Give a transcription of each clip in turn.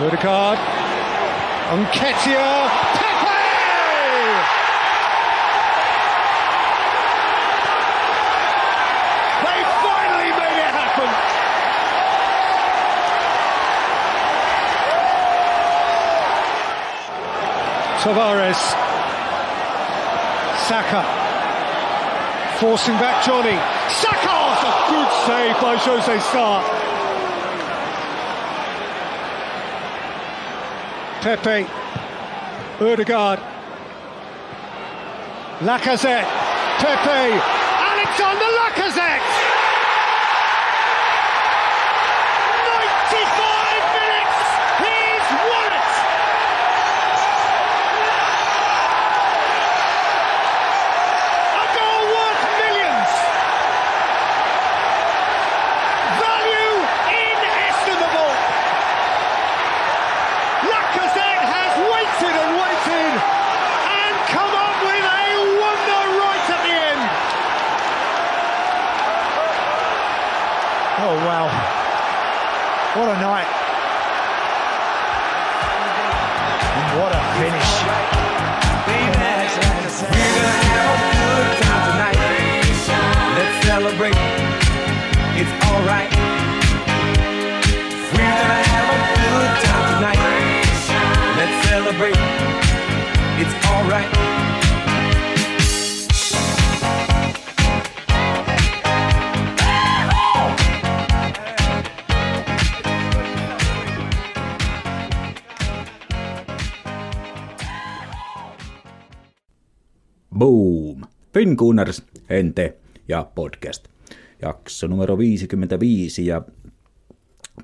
Ødegaard. Nketiah. Pepe! They finally made it happen! Tavares. Saka. Forcing back Johnny. Saka! That's a good save by Jose Sarr. Pepe, Ødegaard, Lacazette, Pepe, Alexander Lacazette! 95 minutes, he's won it! A goal worth millions! Value inestimable! Lacazette has waited and waited and come up with a wonder right at the end. Oh wow, what a night. And what a finish. We're gonna have a good time tonight. Let's celebrate, it's alright. We're gonna have a good time tonight. Let's celebrate, it's alright. Boom! Finkunnars, Hente ja podcast. Jakso numero 55 ja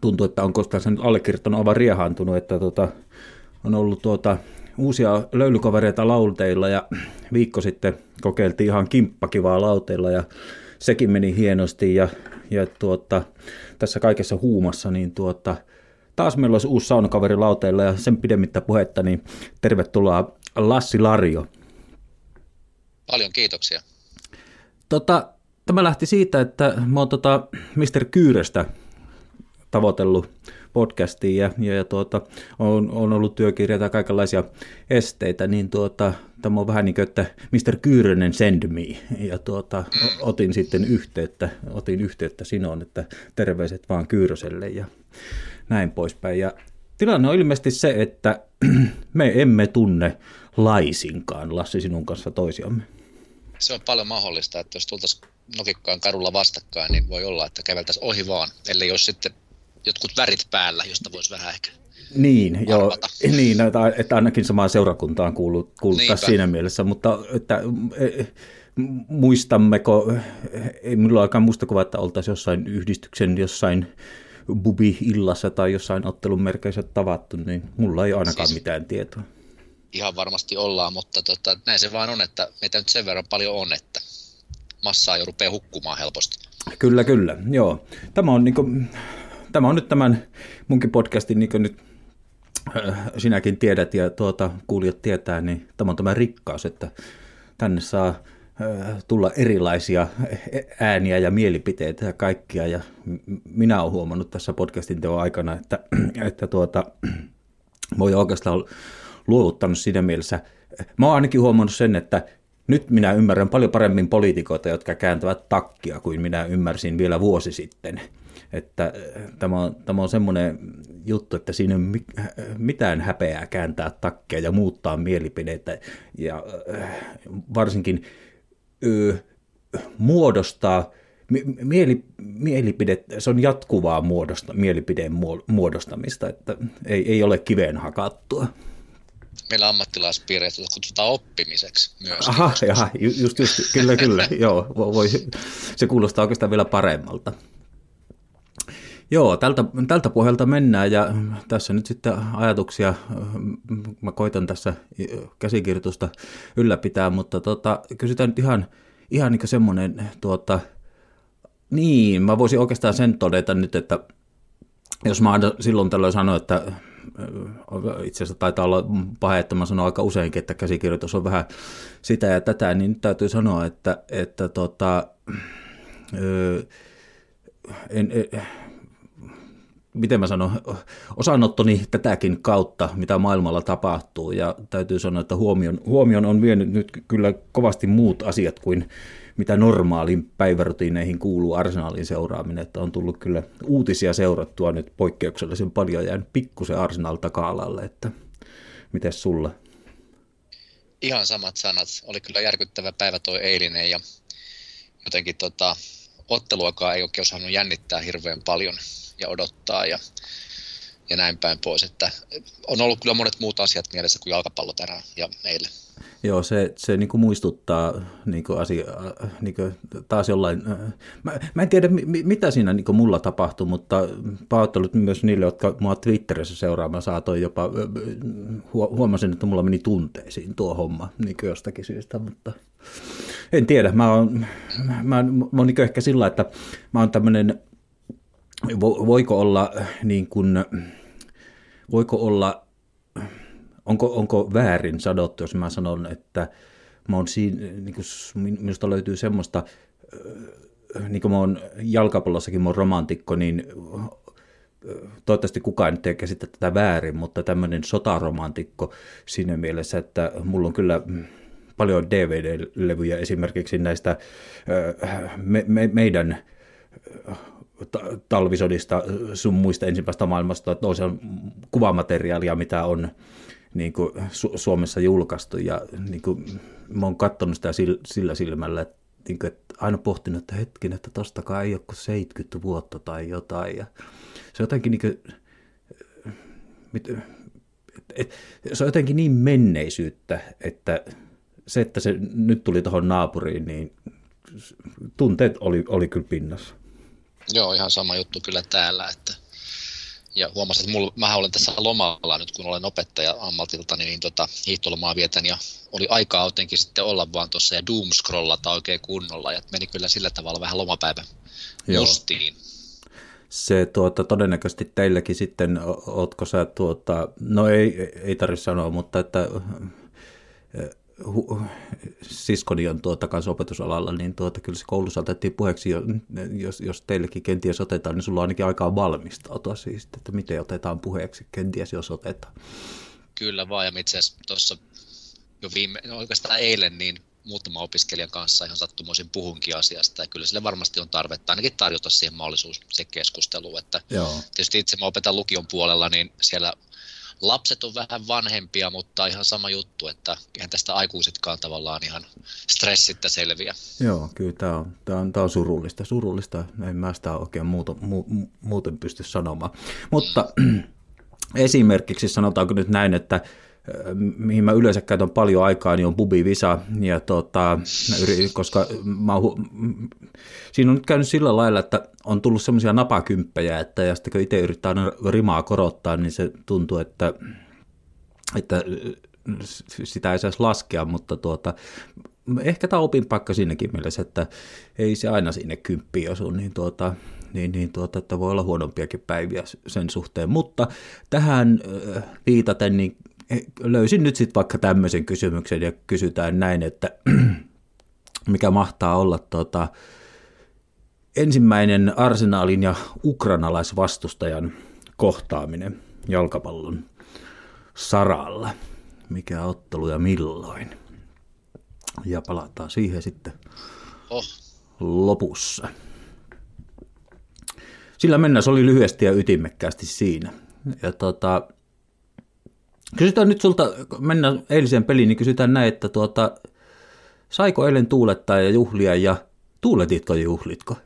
tuntuu, että onko tässä nyt allekirjoittanut aivan riehaantunut, että on ollut uusia löylykavereita lauteilla ja viikko sitten kokeiltiin ihan kimppakivaa lauteilla ja sekin meni hienosti ja tässä kaikessa huumassa niin taas meillä olisi uusi saunakaveri lauteilla ja sen pidemmittä puhetta niin tervetuloa Lassi Larjo. Paljon kiitoksia. Tämä lähti siitä, että mä oon Mr. Kyyrestä tavoitellut podcastiin ja on ollut työkirjaa ja kaikenlaisia esteitä, niin tämä on vähän niin kuin, että Mr. Kyyrönen send me, ja otin sitten yhteyttä sinuun, että terveiset vaan Kyyröselle ja näin poispäin. Ja tilanne on ilmeisesti se, että me emme tunne laisinkaan, Lassi, sinun kanssa toisiamme. Se on paljon mahdollista, että jos tultaisiin nokikkaan kadulla vastakkain, niin voi olla, että käveltäisiin ohi vaan, ellei jos sitten jotkut värit päällä, josta voisi vähän ehkä arvata. Joo, niin, että ainakin samaan seurakuntaan kuuluttaa siinä mielessä, mutta että, muistammeko, ei minulla aikaan muistakuvaa, että oltaisiin jossain yhdistyksen, jossain bubi-illassa tai jossain ottelun merkeissä tavattu, niin mulla ei ainakaan siis mitään tietoa. Ihan varmasti ollaan, mutta näin se vaan on, että meitä nyt sen verran paljon on, että massaa jo rupeaa hukkumaan helposti. Kyllä, joo. Tämä on nyt tämän munkin podcastin, niin kuin nyt sinäkin tiedät ja kuulijat tietää, niin tämä on tämä rikkaus, että tänne saa tulla erilaisia ääniä ja mielipiteitä ja kaikkia. Ja minä olen huomannut tässä podcastin teon aikana, että mä oon oikeastaan luovuttanut siinä mielessä. Mä oon ainakin huomannut sen, että nyt minä ymmärrän paljon paremmin poliitikoita, jotka kääntävät takkia kuin minä ymmärsin vielä vuosi sitten. Että tämä on semmoinen juttu, että siinä ei ole mitään häpeää kääntää takkia ja muuttaa mielipidettä ja varsinkin muodostaa mielipide, se on jatkuvaa mielipideen muodostamista, että ei ole kiveen hakattua. Meillä ammattilaispiireitä kutsutaan oppimiseksi myös. Aha, just, kyllä, joo, se kuulostaa oikeastaan vielä paremmalta. Joo, tältä pohjalta mennään ja tässä nyt sitten ajatuksia, mä koitan tässä käsikirjoitusta ylläpitää, mutta kysytään nyt ihan niin kuin semmoinen, niin mä voisin oikeastaan sen todeta nyt, että jos mä aina silloin tällöin sanoin, että itse asiassa taitaa olla pahe, että mä sanon aika useinkin, että käsikirjoitus on vähän sitä ja tätä, niin nyt täytyy sanoa, että miten mä sanon, osanottoni tätäkin kautta, mitä maailmalla tapahtuu, ja täytyy sanoa, että huomion on vienyt nyt kyllä kovasti muut asiat kuin mitä normaaliin päivärutiineihin kuuluu Arsenalin seuraaminen, että on tullut kyllä uutisia seurattua nyt poikkeuksellisen paljon, jään pikkusen Arsenal taka-alalle, että mites sulla? Ihan samat sanat, oli kyllä järkyttävä päivä toi eilinen, ja jotenkin otteluakaan ei oikein osannut jännittää hirveän paljon ja odottaa ja näin päin pois, että on ollut kyllä monet muut asiat mielessä kuin jalkapallo tänään ja meille. Joo, se niin kuin muistuttaa niin kuin taas jollain, mä en tiedä mitä siinä niin kuin mulla tapahtui, mutta pahoittelut myös niille, jotka mua Twitterissä seuraamaan saatoin jopa, huomasin, että mulla meni tunteisiin tuo homma niin kuin jostakin syystä, mutta en tiedä, mä oon niin kuin ehkä sillä, että mä oon tämmöinen, voiko olla niin kuin, onko väärin sadottu, jos mä sanon, että mä oon siinä, niin kuin minusta löytyy semmoista, niin kuin mä oon jalkapallossakin, mä oon romantikko, niin toivottavasti kukaan nyt ei käsitä tätä väärin, mutta tämmöinen sotaromantikko siinä mielessä, että mulla on kyllä paljon DVD-levyjä esimerkiksi näistä meidän talvisodista sun muista ensimmäistä maailmasta, että on kuvamateriaalia, mitä on niin kuin Suomessa julkaistu, ja niin kuin mä oon katsonut sitä sillä silmällä, että, niin kuin, että aina pohtinut, että hetken, että tostakaan ei ole kuin 70 vuotta tai jotain, ja se on jotenkin niin kuin, se on jotenkin niin menneisyyttä, että se nyt tuli tuohon naapuriin, niin tunteet oli kyllä pinnassa. Joo, ihan sama juttu kyllä täällä, että ja huomasin, että mähän olen tässä lomalla nyt, kun olen opettaja ammatilta, niin hiihtolomaa vietän, ja oli aikaa jotenkin sitten olla vaan tuossa ja doomscrollata oikein kunnolla, ja meni kyllä sillä tavalla vähän lomapäivä mustiin. Se todennäköisesti teilläkin sitten, ootko sä no ei tarvitse sanoa, mutta että siskoni on kanssa opetusalalla, niin kyllä se koulussa otettiin puheeksi, jos teillekin kenties otetaan, niin sulla on ainakin aikaa valmistautua siis, että miten otetaan puheeksi, kenties jos otetaan. Kyllä vaan, ja itse asiassa tuossa jo oikeastaan eilen, niin muutama opiskelijan kanssa ihan sattumoisin puhunkin asiasta, ja kyllä sille varmasti on tarvetta ainakin tarjota siihen mahdollisuus, se keskustelu, että joo. Tietysti itse mä opetan lukion puolella, niin siellä lapset on vähän vanhempia, mutta ihan sama juttu, että eihän tästä aikuisetkaan tavallaan ihan stressittä selviä. Joo, kyllä tämä on surullista. En mä sitä oikein muuten pysty sanomaan. Mutta esimerkiksi sanotaanko nyt näin, että mihin mä yleensä käytän paljon aikaa, niin on pubivisa, ja koska siinä on nyt käynyt sillä lailla, että on tullut semmoisia napakymppejä, että ja sitten kun itse yrittää rimaa korottaa, niin se tuntuu, että sitä ei saisi laskea, mutta ehkä tämä opinpaikka siinäkin mielessä, että ei se aina sinne kymppiin osu, niin että voi olla huonompiakin päiviä sen suhteen, mutta tähän viitaten, niin löysin nyt sitten vaikka tämmöisen kysymyksen, ja kysytään näin, että mikä mahtaa olla ensimmäinen Arsenalin ja ukrainalaisvastustajan kohtaaminen jalkapallon saralla. Mikä ottelu ja milloin? Ja palataan siihen sitten lopussa. Sillä mennään, se oli lyhyesti ja ytimekkäästi siinä. Ja kysytään nyt sulta, mennään eiliseen peliin, niin kysytään näin, että saiko eilen tuulettaa ja juhlia, ja tuuletitko ja juhlitko?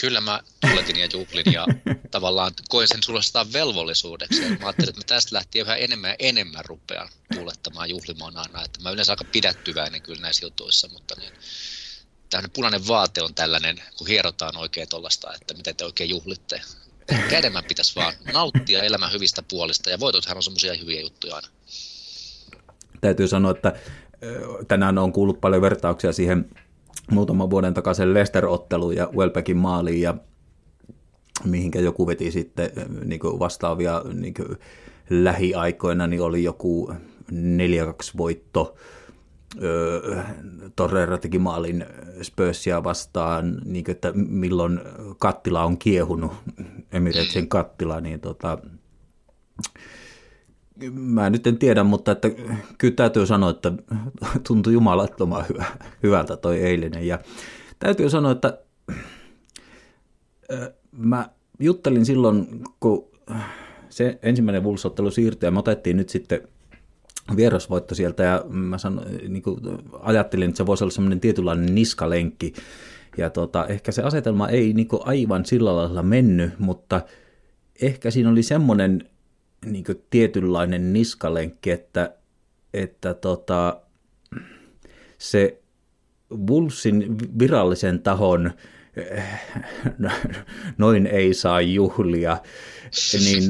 Kyllä mä tuuletin ja juhlin, ja tavallaan koin sen suorastaan velvollisuudeksi. Ja mä ajattelin, että mä tästä lähtien yhä enemmän ja enemmän rupean tuulettamaan ja juhlimaan aina. Että mä yleensä aika pidättyväinen kyllä näissä jutuissa, mutta niin, tämmöinen punainen vaate on tällainen, kun hierotaan oikein tuollaista, että miten te oikein juhlitte. Ehkä enemmän pitäisi vaan nauttia elämän hyvistä puolista, ja voitothan on semmoisia hyviä juttuja aina. Täytyy sanoa, että tänään on kuullut paljon vertauksia siihen muutaman vuoden takaisin Leicester-otteluun ja Welbeckin maaliin, ja mihinkä joku veti sitten niin kuin vastaavia niin kuin lähiaikoina, niin oli joku 4-2 voitto Torreira teki maalin Spursia vastaan, niin kuin, että milloin kattila on kiehunut, Emiratesen kattila, niin mä nyt en tiedä, mutta että kyllä täytyy sanoa, että tuntui jumalattoman hyvältä toi eilinen. Ja täytyy sanoa, että mä juttelin silloin, kun se ensimmäinen Wolves-ottelu siirtyi ja me otettiin nyt sitten vierasvoitto sieltä ja mä niin ajattelin, että se voisi olla semmoinen tietynlainen niskalenkki. Ja ehkä se asetelma ei niin aivan sillä lailla mennyt, mutta ehkä siinä oli semmoinen niin tietynlainen niskalenkki, että se Wolvesin virallisen tahon noin ei saa juhlia, niin,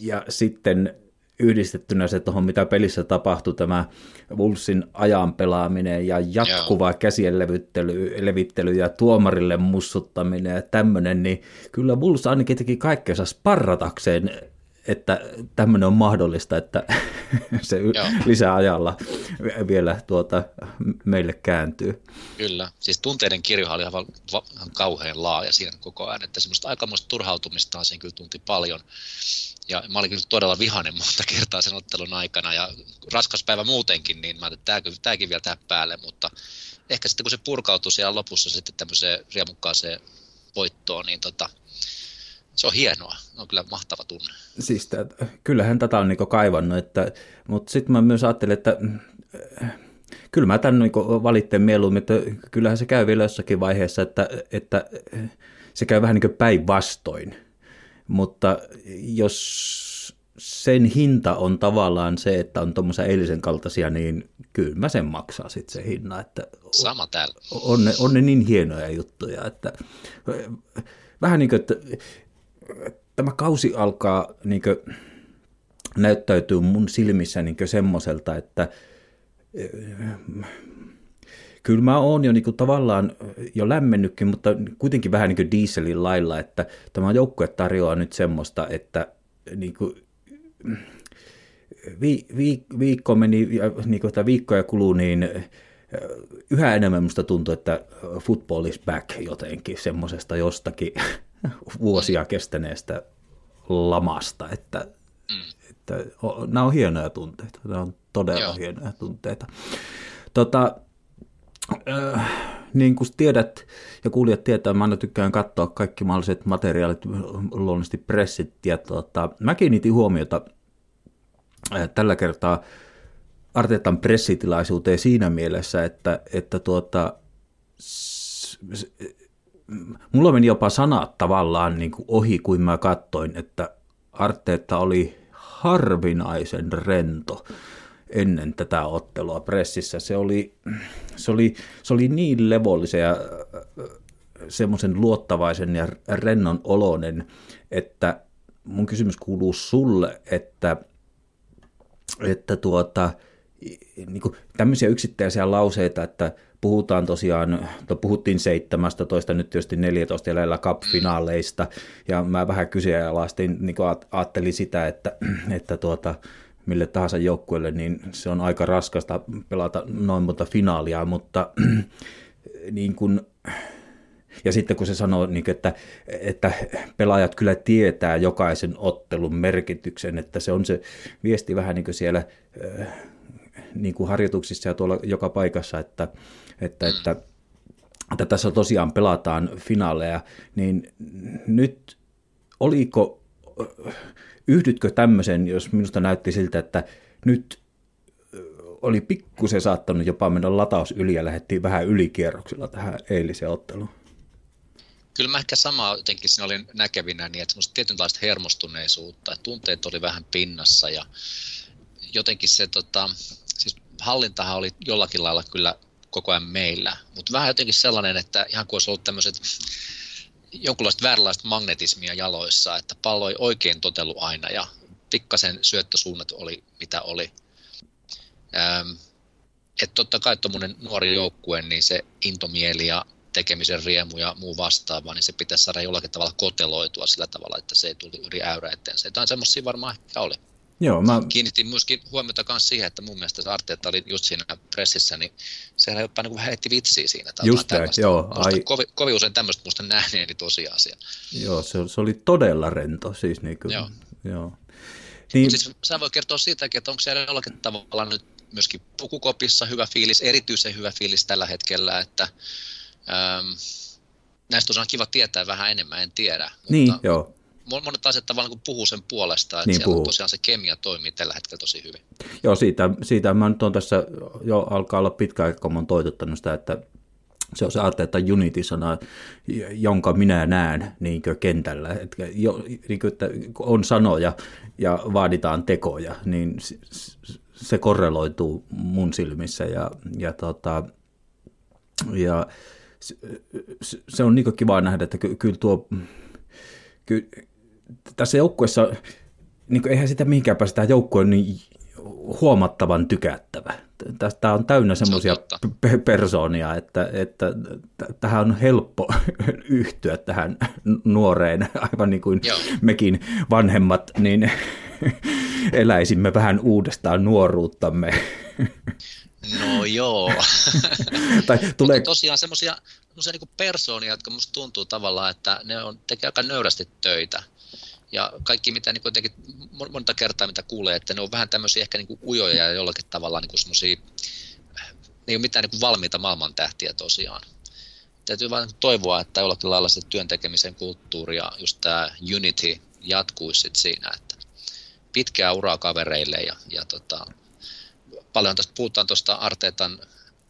ja sitten yhdistettynä se tuohon, mitä pelissä tapahtui, tämä Wolvesin ajan pelaaminen ja jatkuva käsien levittely ja tuomarille mussuttaminen ja tämmöinen, niin kyllä Wolves ainakin teki kaikkeensa sparratakseen, että tämmöinen on mahdollista, että se lisäajalla vielä meille kääntyy. Kyllä, siis tunteiden kirjohan oli ihan kauhean laaja siinä koko ajan, että semmoista aikamoista turhautumistaan siinä kyllä tunti paljon. Ja mä olin kyllä todella vihainen monta kertaa sen ottelun aikana ja raskas päivä muutenkin, niin mä ajattelin, että tämäkin vielä tähän päälle, mutta ehkä sitten kun se purkautui siellä lopussa sitten tämmöiseen riemukkaaseen voittoon, niin se on hienoa, on kyllä mahtava tunne. Siis kyllähän tätä on niinku kaivannut, mutta sitten mä myös ajattelin, että kyllä mä tämän niinku valitteen mieluummin, että kyllähän se käy vielä jossakin vaiheessa, että se käy vähän niin kuin päinvastoin, mutta jos sen hinta on tavallaan se, että on tuommoisia eilisen kaltaisia, niin kyllä mä sen maksaa sitten se hinna. Että sama täällä. On ne niin hienoja juttuja, että vähän niin kuin, että tämä kausi alkaa niin näyttäytyä mun silmissä niin semmoiselta, että kyllä mä oon jo niin tavallaan jo lämmennytkin, mutta kuitenkin vähän niin dieselin lailla, että tämä joukkue tarjoaa nyt semmoista, että niin viikko meni, niin viikkoja kuluu, niin yhä enemmän musta tuntuu, että football is back jotenkin semmoisesta jostakin vuosia kestäneestä lamasta, että nämä on hienoja tunteita, nämä on todella hienoja tunteita. Niin kuin tiedät ja kuulijat tietää, mä aina tykkään katsoa kaikki mahdolliset materiaalit, luonnollisesti pressit, ja mä kiinnitin huomiota tällä kertaa Artetan pressitilaisuuteen siinä mielessä, että mulla meni jopa sanat tavallaan niin kuin ohi, kun mä katsoin, että Arteta oli harvinaisen rento ennen tätä ottelua pressissä. Se oli niin levollisen ja semmoisen luottavaisen ja rennon oloinen, että mun kysymys kuuluu sulle, että niin kuin tämmöisiä yksittäisiä lauseita, että puhutaan tosiaan, puhuttiin 17, nyt tietysti 14 jäljellä cup-finaaleista, ja mä vähän kyseenalaistin, niin kuin ajattelin sitä, että mille tahansa joukkueelle, niin se on aika raskasta pelata noin monta finaalia, mutta niin kuin, ja sitten kun se sanoo, niin kuin, että pelaajat kyllä tietää jokaisen ottelun merkityksen, että se on se viesti vähän niin kuin siellä niin kuin harjoituksissa ja tuolla joka paikassa, että tässä tosiaan pelataan finaaleja, niin nyt yhdytkö tämmöisen, jos minusta näytti siltä, että nyt oli pikkusen saattanut jopa mennä lataus yli ja lähdettiin vähän ylikierroksilla tähän eiliseen otteluun? Kyllä mä ehkä samaa jotenkin siinä olin näkevinä, niin että semmoista tietynlaista hermostuneisuutta, että tunteet oli vähän pinnassa ja jotenkin se siis hallintahan oli jollakin lailla kyllä koko ajan meillä, mutta vähän jotenkin sellainen, että ihan kuin olisi ollut tämmöiset jonkunlaista vääränlaista magnetismia jaloissa, että pallo ei oikein totellut aina ja pikkasen syöttösuunnat oli mitä oli. Että totta kai tuommoinen nuori joukkue, niin se intomieli ja tekemisen riemu ja muu vastaava, niin se pitäisi saada jollakin tavalla koteloitua sillä tavalla, että se ei tuli yli äyrä eteen. Se jotain semmoisia varmaan ehkä oli. Joo, mä kiinnitin myöskin huomiota myös siihen, että mun mielestä Arteta oli just siinä pressissä, niin sehän jopa niin heitti vitsiä siinä. Just tämä, joo. Kovin usein tämmöistä musta nähneeni niin tosiasia. Joo, se oli todella rento. Siis niin kuin, joo. Niin, siis sä voi kertoa siitäkin, että onko siellä jollakin tavalla nyt myöskin pukukopissa hyvä fiilis, erityisen hyvä fiilis tällä hetkellä, että näistä on kiva tietää vähän enemmän, en tiedä. Niin, mutta joo. Monet asiat tavallaan kun puhuu sen puolesta, että niin siellä tosiaan se kemia toimii tällä hetkellä tosi hyvin. Joo, siitä mä nyt on tässä jo alkaa olla pitkä aika, kun mä oon toitottanut sitä, että se on se Arteta unity-sana, jonka minä näen niinkö kentällä. Että on sanoja ja vaaditaan tekoja, niin se korreloituu mun silmissä ja se on niinkö kiva nähdä, että kyllä tuo... tässä joukkueessa, niin eihän sitä mihinkään pääse, tämä joukkue on niin huomattavan tykättävä. Tämä on täynnä semmoisia persoonia, että tähän on helppo yhtyä tähän nuoreen, aivan niin kuin mekin vanhemmat, niin eläisimme vähän uudestaan nuoruuttamme. No joo. Mutta tosiaan semmoisia niinku persoonia, jotka musta tuntuu tavallaan, että ne tekee aika nöyrästi töitä. Ja kaikki, mitä niinku jotenkin monta kertaa mitä kuulee, että ne on vähän tämmöisiä ehkä niinku ujoja ja jollakin tavalla niinku semmoisia, ne ei ole mitään niinku valmiita maailmantähtiä tosiaan. Täytyy vaan toivoa, että jollakin lailla se työntekemisen kulttuuri ja just tämä unity jatkuisi sit siinä, että pitkää uraa kavereille ja paljon puhutaan tuosta Artetan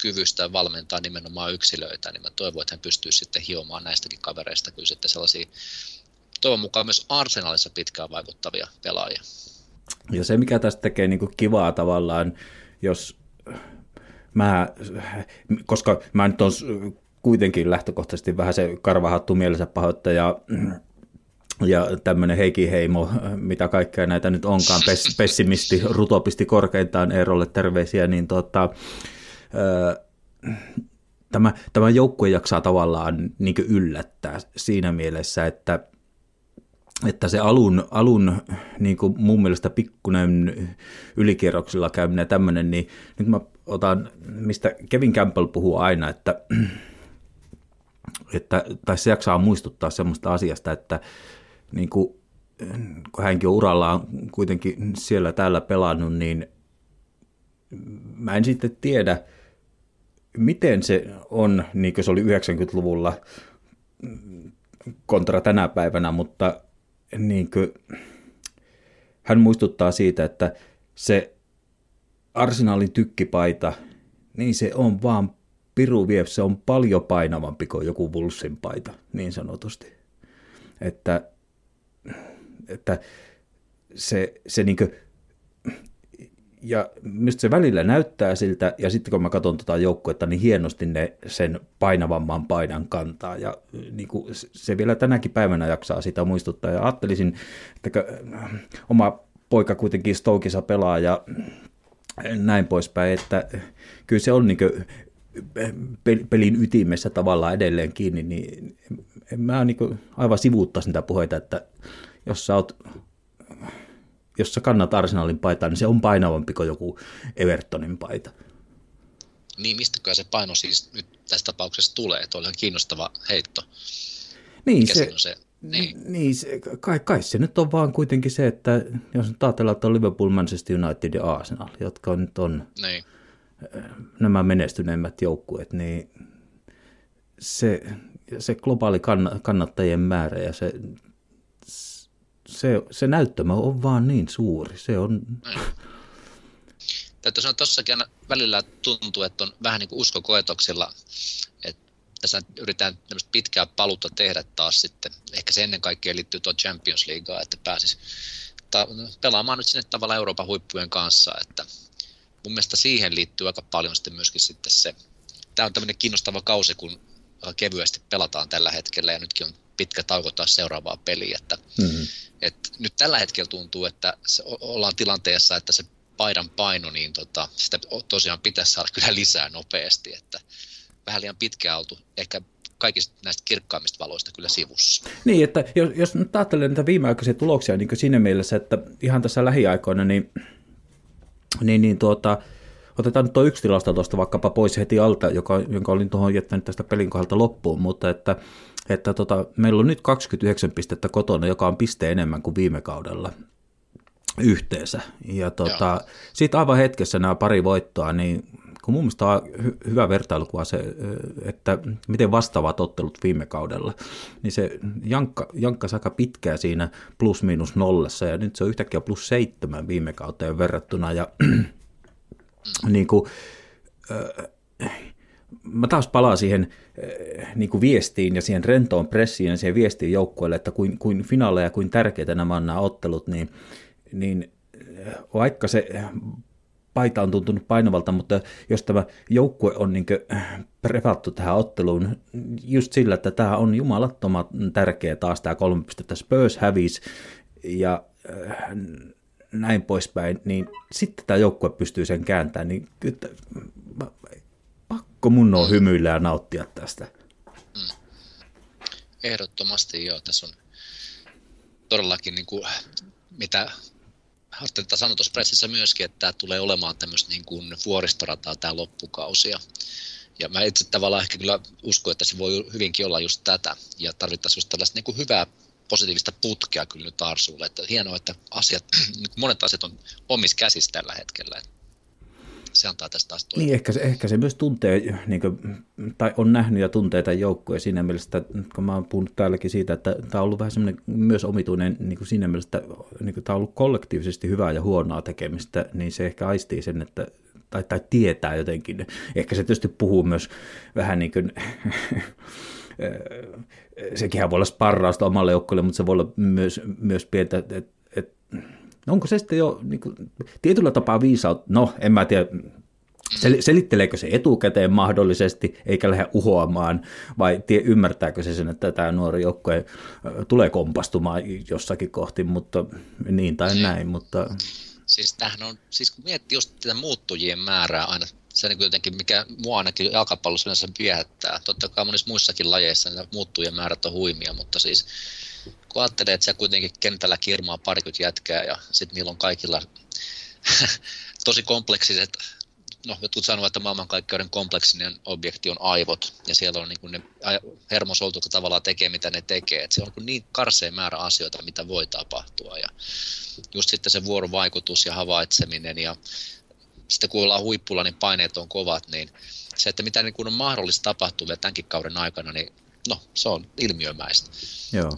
kyvystä valmentaa nimenomaan yksilöitä, niin mä toivon, että hän pystyy sitten hiomaan näistäkin kavereista kyllä sitten sellaisia, toivon mukaan myös Arsenalissa pitkään vaikuttavia pelaajia. Ja se, mikä tästä tekee niin kuin kivaa tavallaan, koska mä nyt on kuitenkin lähtökohtaisesti vähän se karvahattu mielensä pahoittaja, ja tämmöinen Heikki Heimo, mitä kaikkea näitä nyt onkaan, pessimisti, rutopisti korkeintaan Eerolle terveisiä, niin tämä joukkue jaksaa tavallaan niin kuin yllättää siinä mielessä, että se alun niin kuin mun mielestä pikkuinen ylikierroksilla käyminen ja tämmöinen, niin nyt mä otan, mistä Kevin Campbell puhuu aina, tai se jaksaa muistuttaa semmoista asiasta, että niin kun hänkin on urallaan kuitenkin siellä täällä pelannut, niin mä en sitten tiedä, miten se on, niin kuin se oli 90-luvulla kontra tänä päivänä, mutta niin kuin, hän muistuttaa siitä, että se Arsenalin tykkipaita, niin se on vaan piruvief, se on paljon painavampi kuin joku Wolvesin paita, niin sanotusti. Että se niinkö, ja mistä se välillä näyttää siltä, ja sitten kun mä katson tota joukkuetta, niin hienosti ne sen painavamman painan kantaa, ja niinku se vielä tänäkin päivänä jaksaa sitä muistuttaa, ja ajattelisin, että oma poika kuitenkin Stoukissa pelaa, ja näin poispäin, että kyllä se on niinkö pelin ytimessä tavallaan edelleen kiinni, niin mä niinku aivan sivuuttaisin niitä puheita, että jos sä kannat Arsenalin paitaa, niin se on painavampi kuin joku Evertonin paita. Niin, mistäköhän se paino siis nyt tässä tapauksessa tulee? Tuo oli ihan kiinnostava heitto. Niin, kai se nyt on vaan kuitenkin se, että jos nyt ajatellaan, että on Liverpool, Manchester United ja Arsenal, jotka nyt on niin nämä menestyneimmät joukkueet, niin se globaali kannattajien määrä ja se näyttämä on vaan niin suuri. Se on... Täytyy sanoa, tossakin aina välillä tuntuu, että on vähän niin kuin uskokoetoksilla, että tässä yritetään tämmöistä pitkää paluutta tehdä taas sitten. Ehkä se ennen kaikkea liittyy tuon Champions Leaguea, että pääsisi pelaamaan nyt sinne tavallaan Euroopan huippujen kanssa, että mun mielestä siihen liittyy aika paljon sitten myöskin sitten se, tämä on tämmöinen kiinnostava kausi, kun kevyesti pelataan tällä hetkellä ja nytkin on pitkä tauko taas seuraavaa peliä, että nyt tällä hetkellä tuntuu, että ollaan tilanteessa, että se paidan paino, niin sitä tosiaan pitäisi saada kyllä lisää nopeasti, että vähän liian pitkään oltu ehkä kaikista näistä kirkkaimmista valoista kyllä sivussa. Niin, että jos nyt ajattelee niitä viimeaikaisia tuloksia niin siinä mielessä, että ihan tässä lähiaikoina, niin otetaan nyt tuo yksi tilasto tuosta vaikkapa pois heti alta, jonka olin tuohon jättänyt tästä pelin kohdalta loppuun, mutta että meillä on nyt 29 pistettä kotona, joka on piste enemmän kuin viime kaudella yhteensä. Ja sitten aivan hetkessä nämä pari voittoa, niin kun mun mielestä on hyvä vertailukuva se, että miten vastaavat ottelut viime kaudella, niin se jankkasi aika pitkään siinä plus-miinus nollassa, ja nyt se on yhtäkkiä +7 viime kauteen verrattuna, ja niin kuin, mä taas palaan siihen niin kuin viestiin ja siihen rentoon pressiin ja siihen viestiin joukkueelle, että kuin finaaleja, kuin tärkeitä nämä ottelut, niin vaikka se paita on tuntunut painavalta, mutta jos tämä joukkue on niin kuin prevattu tähän otteluun just sillä, että tämä on jumalattoman tärkeä taas tämä 3 pistettä Spurs hävisi ja näin poispäin, niin sitten tämä joukkue pystyy sen kääntämään, niin pakko mun on hymyillä ja nauttia tästä. Ehdottomasti joo, tässä on todellakin niin kuin, mitä Arteta sanoi tuossa pressissä myöskin, että tämä tulee olemaan tämmöistä niin kuin vuoristorataa tämä loppukausi. Ja mä itse tavallaan ehkä kyllä uskon, että se voi hyvinkin olla just tätä ja tarvittaisiin just tällaista niin kuin hyvää positiivista putkea kyllä nyt Arsulle. Että hienoa, että monet asiat on omissa käsissä tällä hetkellä. Se antaa tästä taas toivon. Niin, ehkä se myös tuntee, niin kuin, tai on nähnyt ja tuntee tämän joukkoja siinä mielessä, että, kun mä oon puhunut täälläkin siitä, että tämä on ollut vähän semmoinen myös omituinen niin kuin siinä mielessä, että niin tämä on ollut kollektiivisesti hyvää ja huonoa tekemistä, niin se ehkä aistii sen, että tai tietää jotenkin. Ehkä se tietysti puhuu myös vähän niin kuin sekin voi olla sparrausta omalle joukkueelle, mutta se voi olla myös pientä, että onko se sitten jo niin kuin, tietyllä tapaa viisautta, no en mä tiedä, selitteleekö se etukäteen mahdollisesti, eikä lähde uhoamaan, vai ymmärtääkö se sen, että tämä nuori joukkue tulee kompastumaan jossakin kohti, mutta niin tai näin. Mutta siis tämähän on, siis kun miettii just tätä muuttujien määrää aina, se niin jotenkin, mikä mua ainakin jalkapallossa yleensä viehättää. Totta kai monissa muissakin lajeissa niitä muuttujien määrät on huimia, mutta siis kun ajattelee, että siellä kuitenkin kentällä kirmaa parikymmentä jätkää ja sitten niillä on kaikilla tosi kompleksiset, no jotkut sanovat, että maailmankaikkeuden kompleksinen objekti on aivot ja siellä on niin kuin ne hermosolut, jotka tavallaan tekee mitä ne tekee. Et se on niin karsea määrä asioita, mitä voi tapahtua ja just sitten se vuorovaikutus ja havaitseminen ja sitten kun ollaan huippulla, niin paineet on kovat, niin se, että mitä niin on mahdollista tapahtua vielä tämänkin kauden aikana, niin no, se on ilmiömäistä. Joo.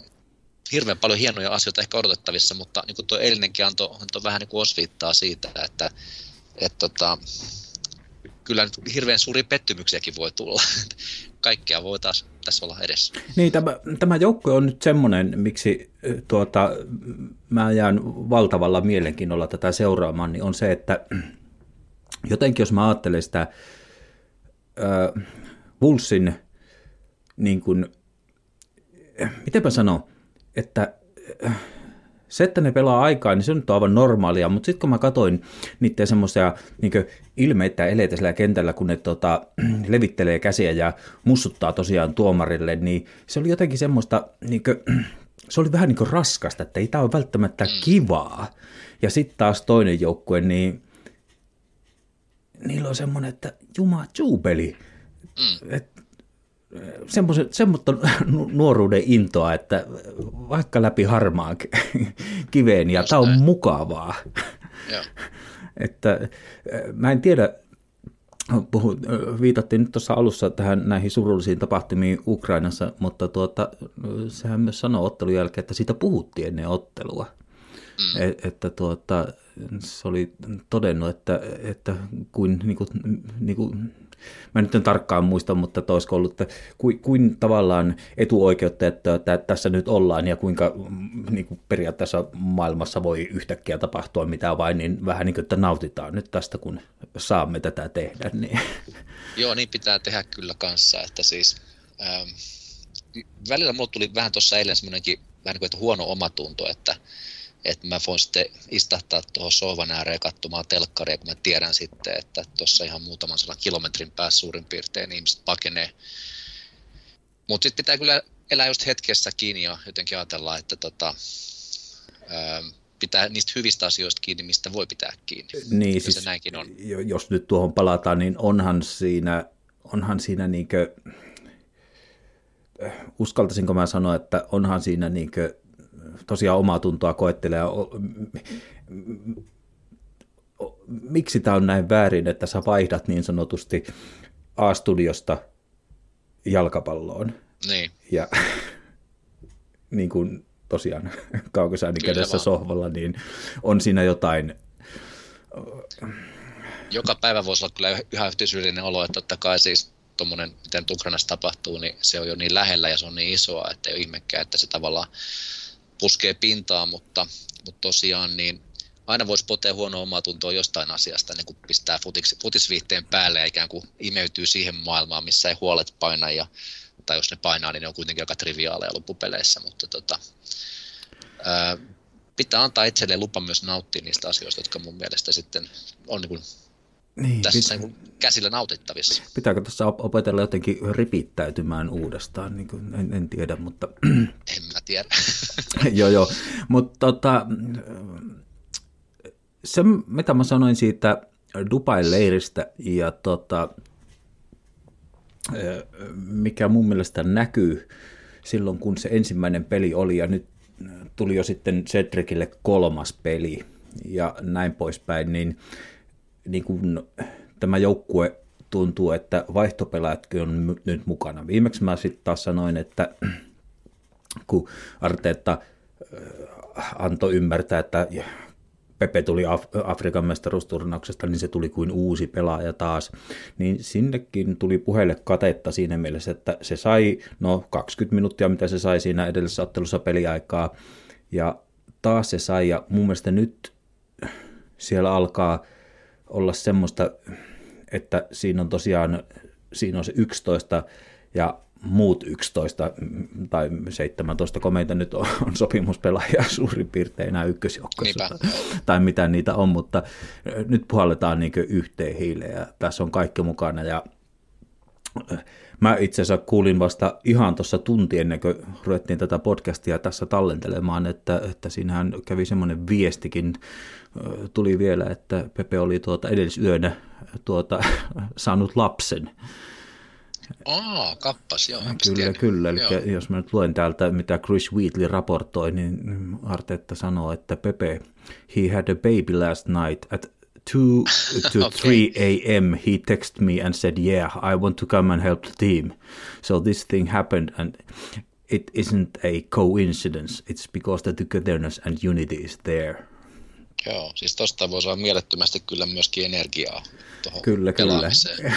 Hirveän paljon hienoja asioita ehkä odotettavissa, mutta niin kuin tuo eilinenkin antoi vähän niin kuin osviittaa siitä, että kyllä nyt hirveän suuria pettymyksiäkin voi tulla. Kaikkea voi taas tässä olla edessä. Niin, tämä joukkue on nyt semmoinen, miksi mä jään valtavalla mielenkiinnolla tätä seuraamaan, niin on se, että jotenkin jos mä ajattelen sitä Wolvesin, niin kuin, mitenpä sanon, että ne pelaa aikaa, niin se nyt on aivan normaalia, mutta sitten kun mä katsoin niiden semmoisia niin ilmeitä eleitä sillä kentällä, kun ne levittelee käsiä ja mussuttaa tosiaan tuomarille, niin se oli jotenkin semmoista, niin kuin, se oli vähän niin kuin raskasta, että ei tämä ole välttämättä kivaa. Ja sitten taas toinen joukkue, niin niillä on semmoinen, että jumajuubeli, että semmoista nuoruuden intoa, että vaikka läpi harmaan kiveen, ja tämä on mukavaa. Että mä en tiedä, viitattiin nyt tuossa alussa näihin surullisiin tapahtumiin Ukrainassa, mutta sehän myös sanoi ottelun jälkeen, että siitä puhuttiin ennen ottelua. Että se oli todennut, että kuin mä nyt en tarkkaan muista, mutta olisiko ollut, että kuin tavallaan etuoikeutta, että tässä nyt ollaan ja kuinka niin kuin periaatteessa maailmassa voi yhtäkkiä tapahtua mitä vain, niin vähän niin kuin, että nautitaan nyt tästä, kun saamme tätä tehdä. Niin. Joo, niin pitää tehdä kyllä kanssa, että siis välillä mulle tuli vähän tuossa eilen semmoinenkin vähän niin kuin, että huono omatunto, että mä voin sitten istahtaa tuohon sohvan ääreen katsomaan telkkaria, kun mä tiedän sitten, että tuossa ihan muutaman sadan kilometrin päässä suurin piirtein ihmiset pakenee Mutta sitten pitää kyllä elää just hetkessä kiinni ja jotenkin ajatella, että pitää niistä hyvistä asioista kiinni, mistä voi pitää kiinni. Niin, siis, se näinkin on. Jos nyt tuohon palataan, niin onhan siinä niinkö, uskaltaisinko mä sanoa, että onhan siinä niinkö tosiaan omaa tuntoa koettelee. Miksi tämä on näin väärin, että sä vaihdat niin sanotusti A-studiosta jalkapalloon? Niin. Ja niin kuin tosiaan kaukosäänikädessä sohvalla, niin on siinä jotain. Joka päivä voisi olla kyllä yhä yhteisöllinen olo, että totta kai siis tuommoinen, miten Ukrainassa tapahtuu, niin se on jo niin lähellä ja se on niin isoa, että ei ole ihmekään, että se tavallaan puskee pintaa, mutta tosiaan niin aina voisi potea huonoa omaa tuntoa jostain asiasta, niin kun pistää futisviihteen päälle ja ikään kuin imeytyy siihen maailmaan, missä ei huolet paina, ja, tai jos ne painaa, niin ne on kuitenkin aika triviaaleja loppupeleissä, mutta pitää antaa itselleen lupa myös nauttia niistä asioista, jotka mun mielestä sitten on niin, tässä käsillä nautittavissa. Pitääkö tässä opetella jotenkin ripittäytymään uudestaan? Niin kuin, en tiedä, mutta... En mä tiedä. joo, mutta se, mitä mä sanoin siitä Dubain leiristä ja mikä mun mielestä näkyy silloin, kun se ensimmäinen peli oli ja nyt tuli jo sitten Cedricille kolmas peli ja näin poispäin, niin kun tämä joukkue tuntuu, että vaihtopelaajatkin on nyt mukana. Viimeksi mä sitten taas sanoin, että kun Arteta antoi ymmärtää, että Pepe tuli Afrikan mestaruusturnauksesta, niin se tuli kuin uusi pelaaja taas. Niin sinnekin tuli puheelle katetta siinä mielessä, että se sai 20 minuuttia, mitä se sai siinä edellisessä ottelussa peliaikaa. Ja taas se sai, ja mun mielestä nyt siellä alkaa olla semmoista, että siinä on se 11 ja muut 11 tai 17 komeita nyt on sopimuspelaajia suurin piirtein enää ykkösjoukkossa. Tai mitä niitä on, mutta nyt puhalletaan niin kuin yhteen hiileen ja tässä on kaikki mukana. Ja mä itse asiassa kuulin vasta ihan tuossa tunti ennen kuin ruvettiin tätä podcastia tässä tallentelemaan, että siinähän kävi semmoinen viestikin, tuli vielä, että Pepe oli edellisyönä saanut lapsen. Kappas, joo. Kyllä. Eli joo. Jos mä nyt luen täältä, mitä Chris Wheatley raportoi, niin Arteta sanoo, että Pepe, he had a baby last night at 2 to 3 a.m. He texted me and said, yeah, I want to come and help the team. So this thing happened and it isn't a coincidence. It's because the togetherness and unity is there. Joo, siis tuosta voi saada mielettömästi kyllä myöskin energiaa tuohon pelaamiseen.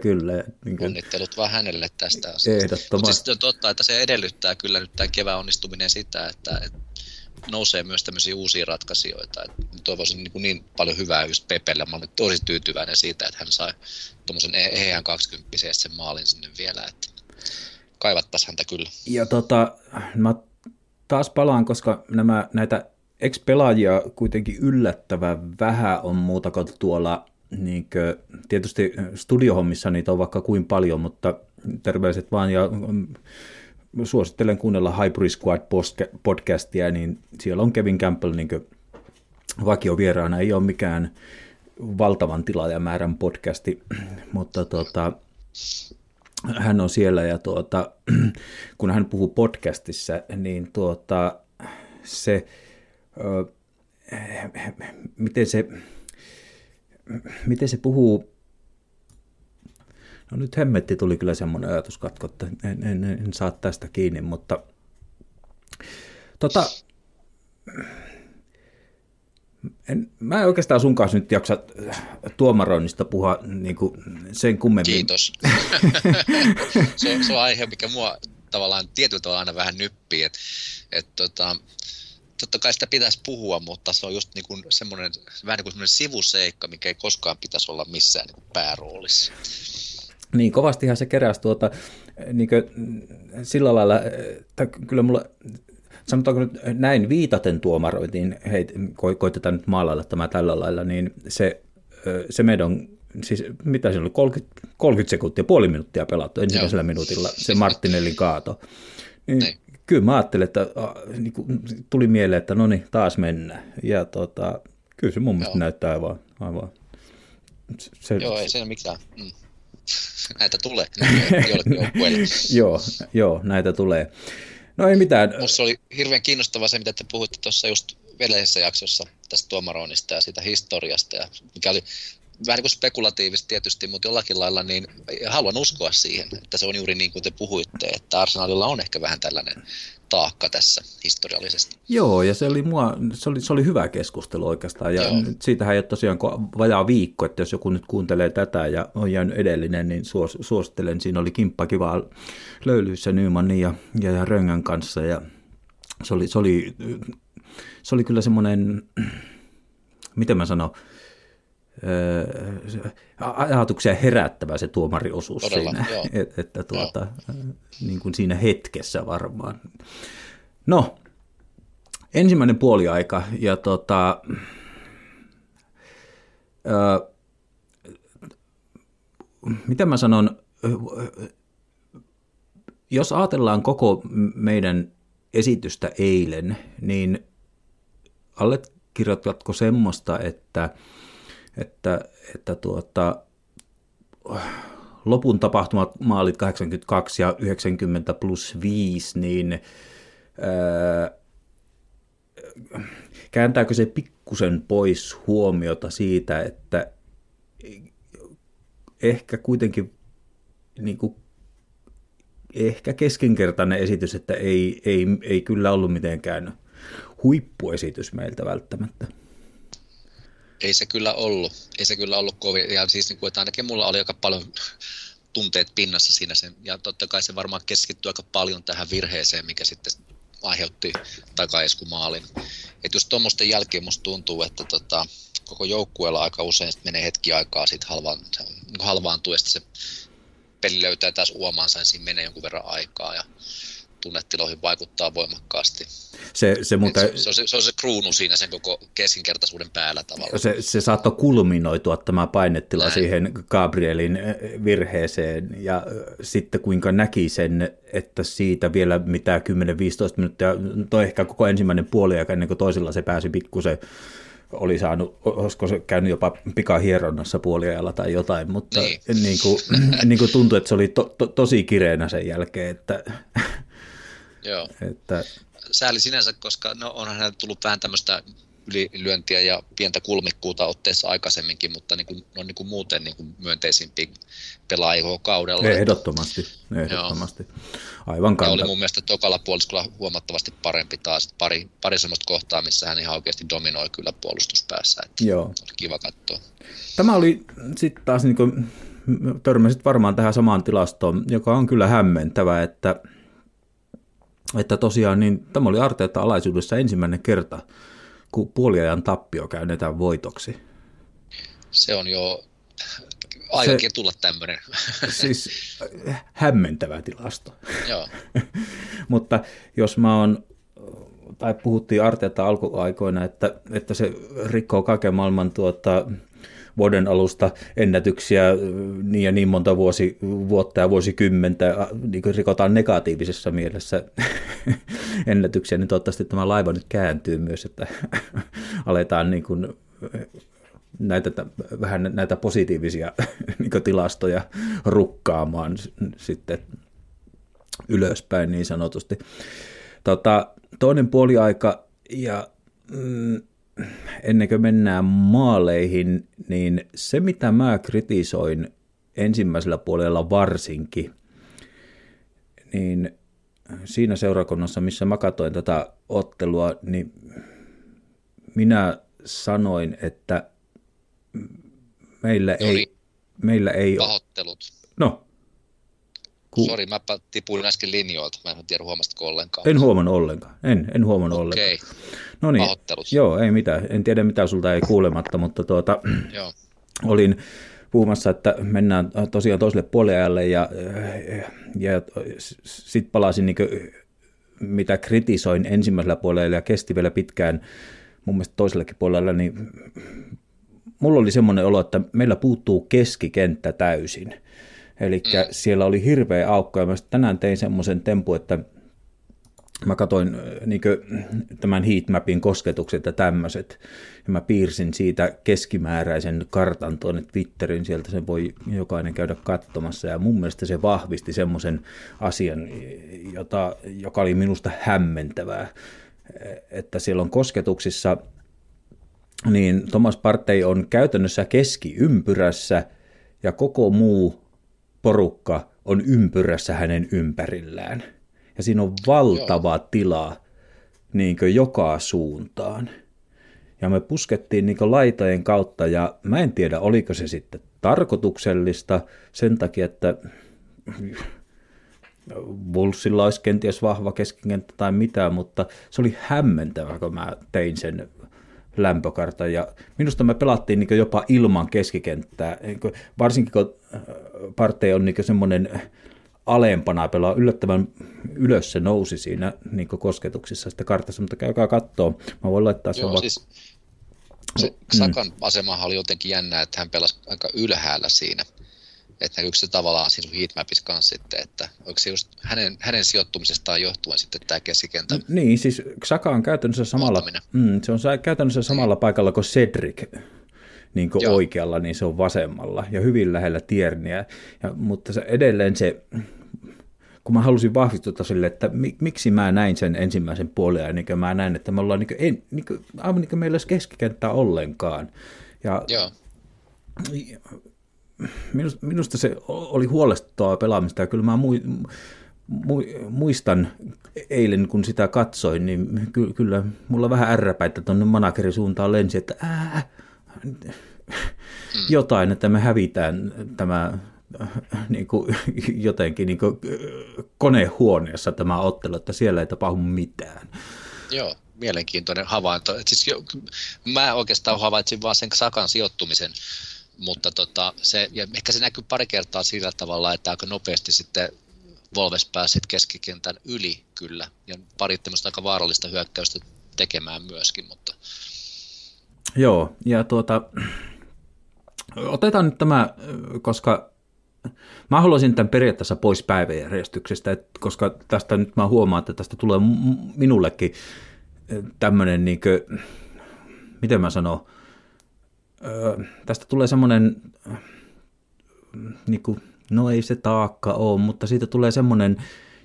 Kyllä. Niin onnittelut vaan hänelle tästä asiasta. Ehdottomasti. Siis on totta, että se edellyttää kyllä nyt tämän kevään onnistuminen sitä, että nousee myös tämmöisiä uusia ratkaisijoita. Toivoisin niin paljon hyvää just Pepelle. Mä olen tosi tyytyväinen siitä, että hän sai tuommoisen EHN 20 sen maalin sinne vielä. Että kaivattaisiin häntä kyllä. Ja mä taas palaan, koska näitä... Eikö pelaajia kuitenkin yllättävän vähän on muuta kuin tuolla, niin kuin, tietysti studiohommissa niitä on vaikka kuin paljon, mutta terveiset vaan ja suosittelen kuunnella Hybrid Squad podcastia, niin siellä on Kevin Campbell niin kuin vakiovieraana, ei ole mikään valtavan tilaajamäärän podcasti, mutta hän on siellä ja kun hän puhuu podcastissa, niin se... Miten se puhuu? No nyt hemmetti tuli kyllä semmoinen ajatuskatko, että en saa tästä kiinni, mutta mä en oikeastaan sun kanssa nyt jaksa tuomaroinnista puhua niin kuin sen kummemmin. Kiitos. Se on aihe, mikä mua tavallaan tietyllä tavalla aina vähän nyppii, että totta kai sitä pitäisi puhua, mutta se on just niin kuin semmoinen, vähän niin kuin semmoinen sivuseikka, mikä ei koskaan pitäisi olla missään niin kuin pääroolissa. Niin, kovastihan se keräsi niin kuin sillä lailla, että kyllä mulla, sanotaanko nyt näin viitaten tuomaroitiin, koitetaan nyt maalailla tämä tällä lailla, niin se meidän siis mitä se oli, 30 sekuntia, puoli minuuttia pelattu ensimmäisellä minuutilla se Martinellin kaato. Niin, kyllä mä ajattelin, että niin kuin, tuli mieleen, että no niin, taas mennään. Ja kyllä se mun mielestä näyttää aivan. Joo, ei se ole mikään. Mm. Näitä tulee. Joo, näitä tulee. No ei mitään. Minusta oli hirveän kiinnostavaa se, mitä te puhuitte tuossa just edellisessä jaksossa tästä tuomaroinnista ja siitä historiasta, ja mikä oli vähän niin kuin spekulatiivista tietysti, mutta jollakin lailla niin haluan uskoa siihen, että se on juuri niin kuin te puhuitte, että Arsenalilla on ehkä vähän tällainen taakka tässä historiallisesti. Joo, ja se oli hyvä keskustelu oikeastaan, ja siitähän ei ole tosiaan vajaa viikko, että jos joku nyt kuuntelee tätä ja on jäänyt edellinen, niin suosittelen, siinä oli kimppakivaa löylyissä Nymanin ja Röngän kanssa, ja se oli kyllä semmoinen, miten mä sanon, ajatuksia herättävä se tuomariosuus. Todella, siinä, että niin kuin siinä hetkessä varmaan. No, ensimmäinen puoliaika, ja mitä mä sanon, jos ajatellaan koko meidän esitystä eilen, niin allekirjoitatko semmoista, että lopun tapahtumat, maalit 82 ja 90 plus 5, niin kääntääkö se pikkusen pois huomiota siitä, että ehkä kuitenkin niin kuin, ehkä keskinkertainen esitys, että ei kyllä ollut mitenkään huippuesitys meiltä välttämättä. Ei se kyllä ollut kovin, ja siis niin kuin, että ainakin mulla oli aika paljon tunteet pinnassa siinä, ja totta kai se varmaan keskittyi aika paljon tähän virheeseen, mikä sitten aiheutti takaiskumaalin. Että just tuommoisten jälkeen musta tuntuu, että koko joukkueella aika usein menee hetki aikaa siitä halvaantuu, ja se peli löytää taas uomaansa, ja siinä menee jonkun verran aikaa, ja tunnetiloihin vaikuttaa voimakkaasti. Se on se kruunu siinä sen koko keskinkertaisuuden päällä tavallaan. Se saattoi kulminoitua tämä painettila siihen Gabrielin virheeseen, ja sitten kuinka näki sen, että siitä vielä mitä 10-15 minuuttia, toi ehkä koko ensimmäinen puoliaika ennen kuin toisella se pääsi pikkusen, oli saanut, olisiko se käynyt jopa pikahieronnassa puoliajalla tai jotain, mutta niin kuin tuntui, että se oli tosi kireenä sen jälkeen, että... Joo. Että... Sääli sinänsä, koska no, onhan hänellä tullut vähän tämmöistä ylilyöntiä ja pientä kulmikkuuta otteessa aikaisemminkin, mutta niin kuin muuten niin kuin myönteisimpi pelaaja kaudella. Ehdottomasti. Aivan kanta. Ja oli mun mielestä tokalla puoliskolla huomattavasti parempi taas, pari semmoista kohtaa, missä hän ihan oikeasti dominoi kyllä puolustuspäässä. Joo. Oli kiva katsoa. Tämä oli sitten taas, niin kuin, törmäsit varmaan tähän samaan tilastoon, joka on kyllä hämmentävä, että tosiaan niin, tämä oli Arteetan alaisuudessa ensimmäinen kerta, kun puoliajan tappio käännetään voitoksi. Se on jo aikakin tulla tämmöinen. Siis hämmentävä tilasto. Joo. Mutta jos mä oon, tai puhuttiin Arteetan alkuaikoina, että se rikkoo kaiken maailman vuoden alusta ennätyksiä niin ja niin monta vuotta ja vuosikymmentä, niin kuin rikotaan negatiivisessa mielessä ennätyksiä, niin toivottavasti tämä laiva nyt kääntyy myös, että aletaan niin kuin vähän näitä positiivisia niin kuin tilastoja rukkaamaan sitten ylöspäin niin sanotusti. Toinen puoliaika ja... Ennen kuin mennään maaleihin, niin se mitä mä kritisoin ensimmäisellä puolella varsinkin, niin siinä seurakunnassa, missä mä katsoin tätä ottelua, niin minä sanoin, että meillä ei pahoittelut. No. Sori, mä tipuin äsken linjoilta. Mä en tiedä, huomasitko ollenkaan. En huomannut ollenkaan. Okei. No niin. Pahoittelut. Joo, ei mitään. En tiedä, mitä sulta ei kuulematta, mutta olin puhumassa, että mennään tosiaan toiselle puoliajalle ja sitten palasin, niin kuin, mitä kritisoin ensimmäisellä puolella ja kesti vielä pitkään, mun mielestä toisellekin puolella, niin mulla oli semmoinen olo, että meillä puuttuu keskikenttä täysin. Eli siellä oli hirveä aukko, ja mä tänään tein semmoisen tempun, että mä katsoin niin tämän heatmapin kosketukset ja tämmöiset, ja mä piirsin siitä keskimääräisen kartan tuonne Twitterin, sieltä sen voi jokainen käydä katsomassa, ja mun mielestä se vahvisti semmoisen asian, joka oli minusta hämmentävää, että siellä on kosketuksissa, niin Thomas Partey on käytännössä keskiympyrässä, ja koko muu porukka on ympyrässä hänen ympärillään. Ja siinä on valtava tila niin kuin joka suuntaan. Ja me puskettiin niin kuin laitojen kautta, ja mä en tiedä, oliko se sitten tarkoituksellista sen takia, että Wolvesilla olisi kenties vahva keskikenttä tai mitään, mutta se oli hämmentävä, kun mä tein sen lämpökartan. Ja minusta me pelattiin niin kuin jopa ilman keskikenttää, varsinkin kun Partey on niin kuin semmoinen alempana pelaa, yllättävän ylös se nousi siinä niin kosketuksissa sitten kartassa, mutta käykää kattoo. Mä voin laittaa sen vaikka. Siis, se Sakan asemahan oli jotenkin jännää, että hän pelasi aika ylhäällä siinä. Että näkyykö se tavallaan siinä heatmapissa kanssa sitten, että oliko se just hänen sijoittumisestaan johtuen sitten tämä keskikentä? Niin, siis Saka on käytännössä samalla, paikalla kuin Cédric. Niin kuin oikealla, niin se on vasemmalla ja hyvin lähellä Tierniä, mutta se edelleen se, kun mä halusin vahvistuttaa sille, että miksi mä näin sen ensimmäisen puolen, niin kuin mä näin, että me ollaan aivan niin kuin meillä ei olisi keskikenttää ollenkaan. Ja minusta se oli huolestuttavaa pelaamista, ja kyllä mä muistan eilen, kun sitä katsoin, niin kyllä mulla vähän ärräpäitä tuonne managerisuuntaan lensi, että jotain, että me hävitään tämä niin kuin, jotenkin niin kuin, konehuoneessa tämä ottelu, että siellä ei tapahdu mitään. Joo, mielenkiintoinen havainto. Siis, mä oikeastaan havaitsin vaan sen Sakan sijoittumisen, mutta ja ehkä se näkyy pari kertaa sillä tavalla, että aika nopeasti sitten Wolves pääsi keskikentän yli kyllä, ja pari tämmöistä aika vaarallista hyökkäystä tekemään myöskin, mutta joo, ja otetaan nyt tämä, koska mä haluaisin tämän periaatteessa pois päiväjärjestyksestä, koska tästä nyt mä huomaan, että tästä tulee minullekin tämmöinen, niin kuin, miten mä sanon, tästä tulee semmoinen, niin kuin, no ei se taakka ole, mutta siitä tulee semmoinen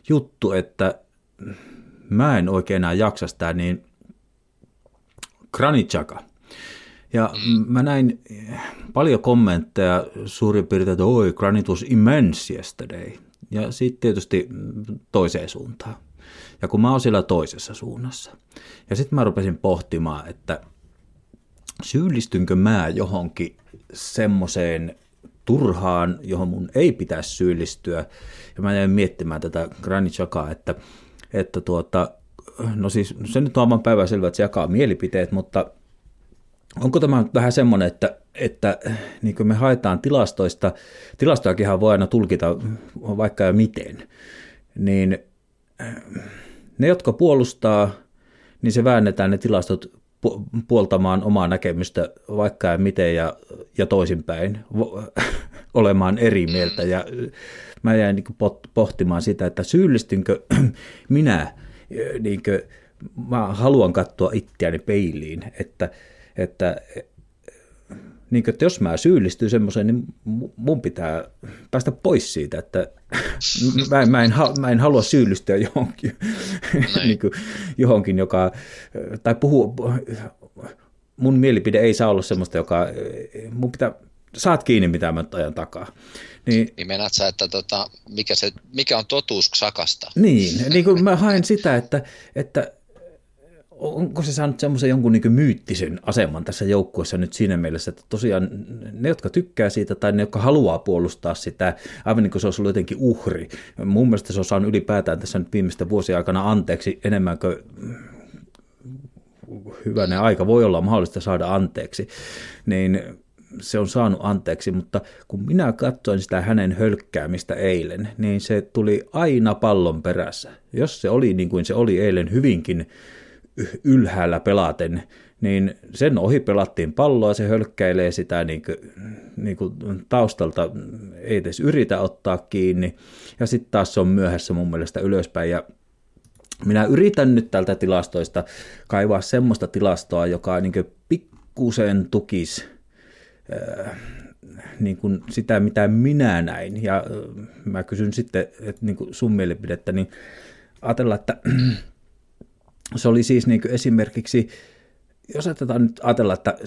juttu, että mä en oikein enää jaksa sitä, niin Xhaka. Ja mä näin paljon kommentteja suurin piirtein, että oi, Granit was immense yesterday. Ja sitten tietysti toiseen suuntaan. Ja kun mä oon siellä toisessa suunnassa. Ja sitten mä rupesin pohtimaan, että syyllistynkö mä johonkin semmoiseen turhaan, johon mun ei pitäisi syyllistyä. Ja mä jäin miettimään tätä Granit Xhakaa, että no siis se nyt on aivan päivänselvää, että se jakaa mielipiteet, mutta onko tämä vähän semmoinen, että niin kuin me haetaan tilastoista, tilastojakinhan voi aina tulkita vaikka ja miten, niin ne, jotka puolustaa, niin se väännetään ne tilastot puoltamaan omaa näkemystä vaikka ja miten ja toisinpäin olemaan eri mieltä. Ja mä jäin niin kuin pohtimaan sitä, että syyllistynkö minä, niin kuin, mä haluan katsoa itseäni peiliin, että jos mä syyllistyn semmoiseen, niin mun pitää päästä pois siitä, että mä en halua syyllistyä johonkin, niin kuin, johonkin joka, tai mun mielipide ei saa olla semmoista, joka, mun pitää, saat kiinni mitä mä ajan takaa. Niin meinaat sä, että mikä on totuus Xhakasta? Niin kuin mä haen sitä, että onko se saanut semmoisen jonkun niin kuin myyttisen aseman tässä joukkueessa nyt siinä mielessä, että tosiaan ne, jotka tykkää siitä tai ne, jotka haluaa puolustaa sitä, aivan niin kuin se olisi ollut jotenkin uhri. Mun mielestä se on saanut ylipäätään tässä nyt viimeisten vuosien aikana anteeksi enemmän kuin hyvänen aika voi olla mahdollista saada anteeksi, niin se on saanut anteeksi, mutta kun minä katsoin sitä hänen hölkkäämistä eilen, niin se tuli aina pallon perässä. Jos se oli niin kuin se oli eilen hyvinkin ylhäällä pelaten, niin sen ohi pelattiin palloa, se hölkkäilee sitä niin kuin taustalta, ei edes yritä ottaa kiinni, ja sitten taas se on myöhässä mun mielestä ylöspäin, ja minä yritän nyt tältä tilastoista kaivaa semmoista tilastoa, joka niin kuin pikkusen tukisi niin kuin sitä, mitä minä näin, ja mä kysyn sitten, että niin kuin sun mielipidettä, niin ajatellaan, että se oli siis niin kuin esimerkiksi, jos ajatellaan, että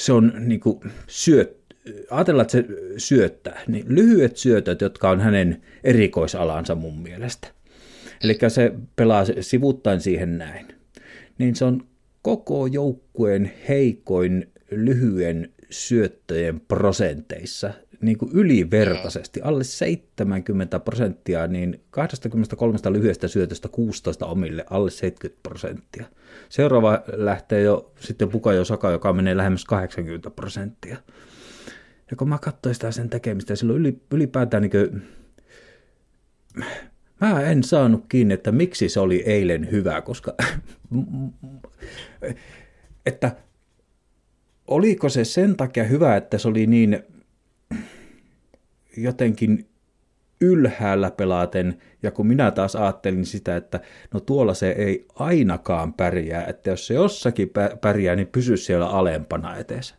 se on niin kuin ajatellaan, että se syöttää, niin lyhyet syötöt, jotka on hänen erikoisalansa mun mielestä. Eli se pelaa sivuttaen siihen näin. Niin se on koko joukkueen heikoin lyhyen syöttöjen prosenteissa, niin kuin ylivertaisesti, alle 70%, niin 23 lyhyestä syötöstä 16 omille, alle 70%. Seuraava lähtee jo sitten Bukayo Saka, joka menee lähemmäs 80%. Ja kun mä katsoin sitä sen tekemistä, silloin ylipäätään niin kuin, mä en saanut kiinni, että miksi se oli eilen hyvä, koska että oliko se sen takia hyvä, että se oli niin jotenkin ylhäällä pelaten, ja kun minä taas ajattelin sitä, että no tuolla se ei ainakaan pärjää, että jos se jossakin pärjää, niin pysy siellä alempana eteensä.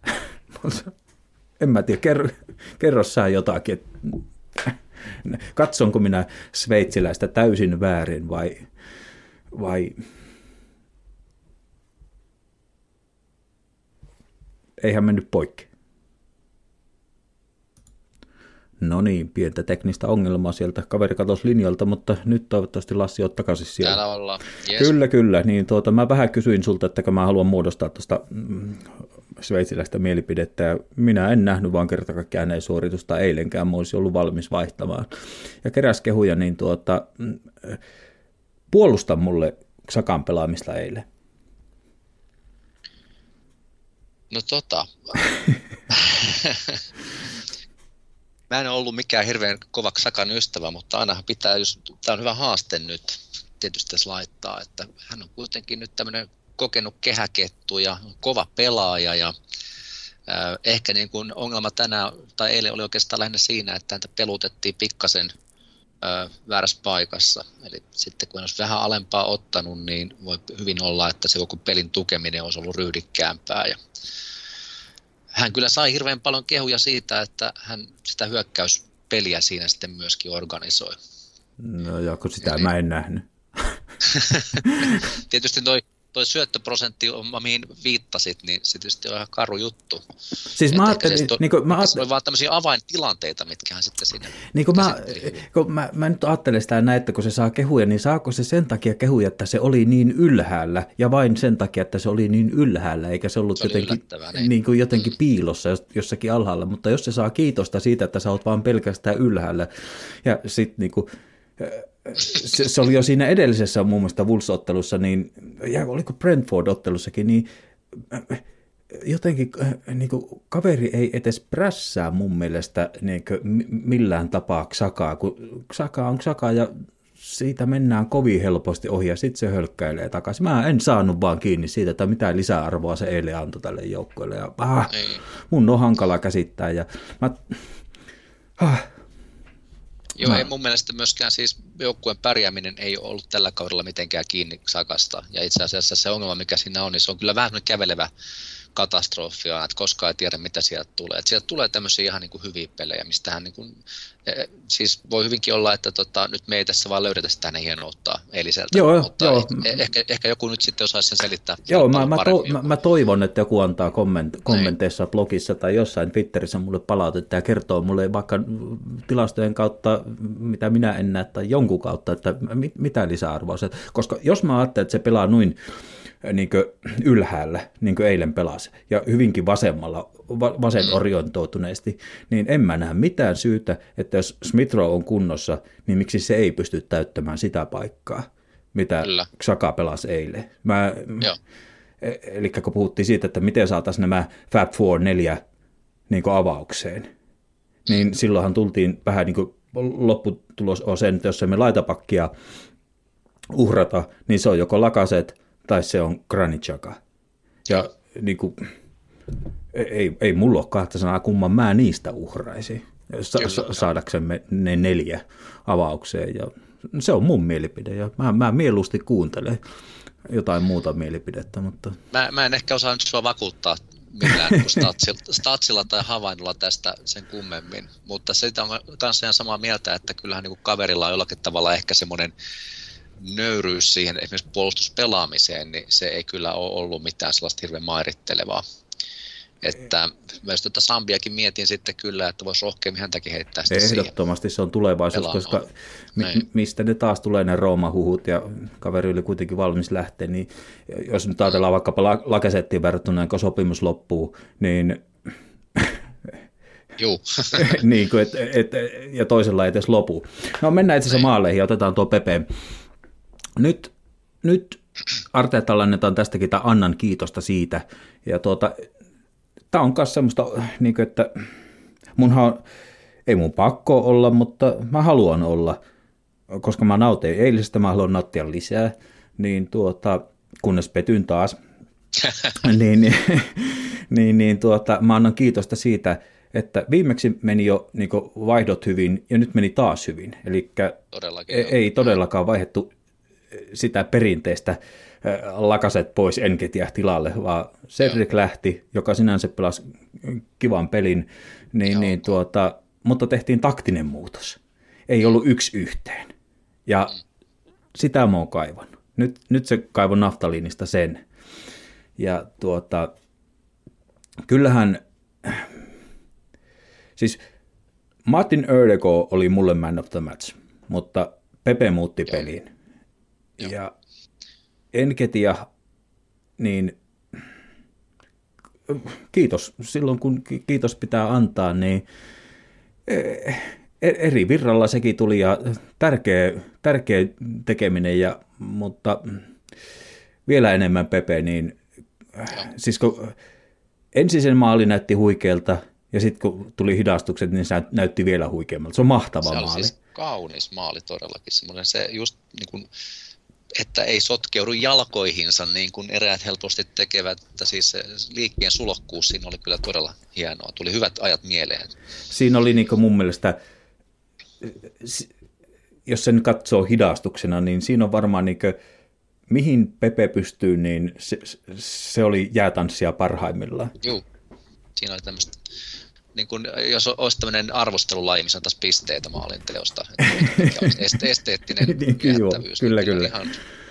En mä tiedä, kerro sä jotakin, katsonko minä sveitsiläistä täysin väärin vai eihän mennyt poikki. No niin, pientä teknistä ongelmaa sieltä kaveri katosi linjalta, mutta nyt toivottavasti Lassi on takaisin siellä. Täällä ollaan. Yes. Kyllä. Niin mä vähän kysyin sulta, että mä haluan muodostaa tuosta sveitsiläistä mielipidettä, ja minä en nähnyt vaan kertakaikkiaan hänen suoritusta eilenkään, mä olisin ollut valmis vaihtamaan. Ja keräs kehuja, niin puolusta mulle Sakan pelaamista eilen. No mä en ole ollut mikään hirveän kovaksi Sakan ystävä, mutta ainahan pitää, jos tämä on hyvä haaste nyt tietysti tässä laittaa, että hän on kuitenkin nyt tämmöinen kokenut kehäkettu ja kova pelaaja, ja ehkä niin kuin ongelma tänään tai eilen oli oikeastaan lähinnä siinä, että häntä pelutettiin pikkasen väärässä paikassa, eli sitten kun hän olisi vähän alempaa ottanut, niin voi hyvin olla, että se koko pelin tukeminen olisi ollut ryhdikkäämpää, ja hän kyllä sai hirveän paljon kehuja siitä, että hän sitä hyökkäyspeliä siinä sitten myöskin organisoi. No joo, kun sitä eli mä en nähnyt. Tietysti toi syöttöprosentti, mihin viittasit, niin se tietysti on ihan karu juttu. Siis mä ajattelin, oli vaan tämmöisiä avaintilanteita, mitkä hän sitten siinä niin mä nyt ajattelen sitä näin, että kun se saa kehuja, niin saako se sen takia kehuja, että se oli niin ylhäällä, ja vain sen takia, että se oli niin ylhäällä, eikä se ollut se jotenkin, niin kuin jotenkin piilossa jossakin alhaalla, mutta jos se saa kiitosta siitä, että sä oot vaan pelkästään ylhäällä, ja sitten niin kuin se oli jo siinä edellisessä muun muassa Wolves-ottelussa, niin, ja oliko Brentford-ottelussakin, niin jotenkin niin kuin, kaveri ei edes prässää mun mielestä niin kuin, millään tapaa Xhakaa, kun Xhaka on Xhaka ja siitä mennään kovin helposti ohi ja sitten se hölkkäilee takaisin. Mä en saanut vaan kiinni siitä, että mitä lisäarvoa se eilen antoi tälle joukkueelle. Ja, mun on hankala käsittää. Ja, joo, ei mun mielestä myöskään siis joukkueen pärjääminen ei ole ollut tällä kaudella mitenkään kiinni Sakasta. Ja itse asiassa se ongelma, mikä siinä on, niin se on kyllä vähän kävelevä katastrofi, että koskaan ei tiedä, mitä sieltä tulee. Et sieltä tulee tämmöisiä ihan niin kuin hyviä pelejä, mistähän niin kuin, siis voi hyvinkin olla, että nyt me ei tässä vaan löydetä sitä hänen hienouttaa eiliseltä. Joo. Ehkä joku nyt sitten osaisi sen selittää. Joo, mä toivon, että joku antaa kommenteissa, blogissa tai jossain Twitterissä mulle palautetta ja kertoo mulle vaikka tilastojen kautta, mitä minä en näe, tai jonkun kautta, että mitä lisäarvoa. Koska jos mä ajattelen, että se pelaa noin niin kuin ylhäällä, niin kuin eilen pelasi, ja hyvinkin vasen orientoituneesti, niin en mä näe mitään syytä, että jos Smith Rowe on kunnossa, niin miksi se ei pysty täyttämään sitä paikkaa, mitä Xhaka pelasi eilen. Eli kun puhuttiin siitä, että miten saataisiin nämä Fab Four 4 niin kuin avaukseen, niin silloinhan tultiin vähän niin kuin lopputulos on sen, että jos emme laitapakkia uhrata, niin se on joko Lacazette tai se on Granit Xhaka. Ja niin kuin, ei mulla ole kahta sanaa, kumman mä niistä uhraisin, saadaksemme ne 4 avaukseen. Ja se on mun mielipide ja mä mieluusti kuuntelen jotain muuta mielipidettä. Mutta... Mä en ehkä osaa nyt sua vakuuttaa millään statsilla tai havainnolla tästä sen kummemmin, mutta siitä on kanssa ihan samaa mieltä, että kyllähän niin kuin kaverilla on jollakin tavalla ehkä semmoinen nöyryys siihen esimerkiksi puolustuspelaamiseen, niin se ei kyllä ole ollut mitään sellaista hirveän mairittelevaa. Että myös tuota Sambiakin mietin sitten kyllä, että voisi rohkeammin häntäkin heittää sitä siihen. Ehdottomasti se on tulevaisuus, koska mistä ne taas tulee ne Rooma-huhut ja kaveri oli kuitenkin valmis lähteä, niin jos nyt ajatellaan vaikkapa Lacazettiin verrattuna, kun sopimus loppuu, niin... Juu. niin kuin, ja toisella ei edes lopu. No mennään itse asiassa maaleihin ja otetaan tuo Pepe. Nyt Arteetalle annetaan tästäkin, tai annan kiitosta siitä, ja tämä on myös semmoista, niin kuin, että ei mun pakko olla, mutta mä haluan olla, koska mä nautin eilisestä, mä haluan nauttia lisää, niin kunnes petyn taas, mä annan kiitosta siitä, että viimeksi meni jo niin kuin vaihdot hyvin ja nyt meni taas hyvin, eli ei todellakaan vaihdettu sitä perinteistä Lacazette pois Nketiah tilalle, vaan Cédric lähti, joka sinänsä pelasi kivan pelin, mutta tehtiin taktinen muutos. Ei ollut 1-1. Ja sitä mä oon kaivannut. Nyt se kaivo naftaliinista sen. Ja kyllähän, siis Martin Ødegaard oli mulle man of the match, mutta Pepe muutti peliin. Ja Nketiah, niin kiitos, silloin kun kiitos pitää antaa, niin eri virralla sekin tuli ja tärkeä tekeminen, mutta vielä enemmän Pepe, niin siis kun ensin sen maali näytti huikealta ja sitten kun tuli hidastukset, niin se näytti vielä huikeammalta. Se on mahtava maali. Se oli siis kaunis maali todellakin, semmoinen se just niin kuin... että ei sotkeudu jalkoihinsa niin kuin eräät helposti tekevät, että siis liikkeen sulokkuus siinä oli kyllä todella hienoa, tuli hyvät ajat mieleen. Siinä oli niin kuin mun mielestä, jos sen katsoo hidastuksena, niin siinä on varmaan niin kuin, mihin Pepe pystyy, niin se oli jäätanssia parhaimmillaan. Joo, siinä oli tämmöistä, niin kuin, jos olisi tämmöinen arvostelulaji, missä on taas pisteitä maalinteosta, esteettinen jättävyys. Kyllä. Ihan,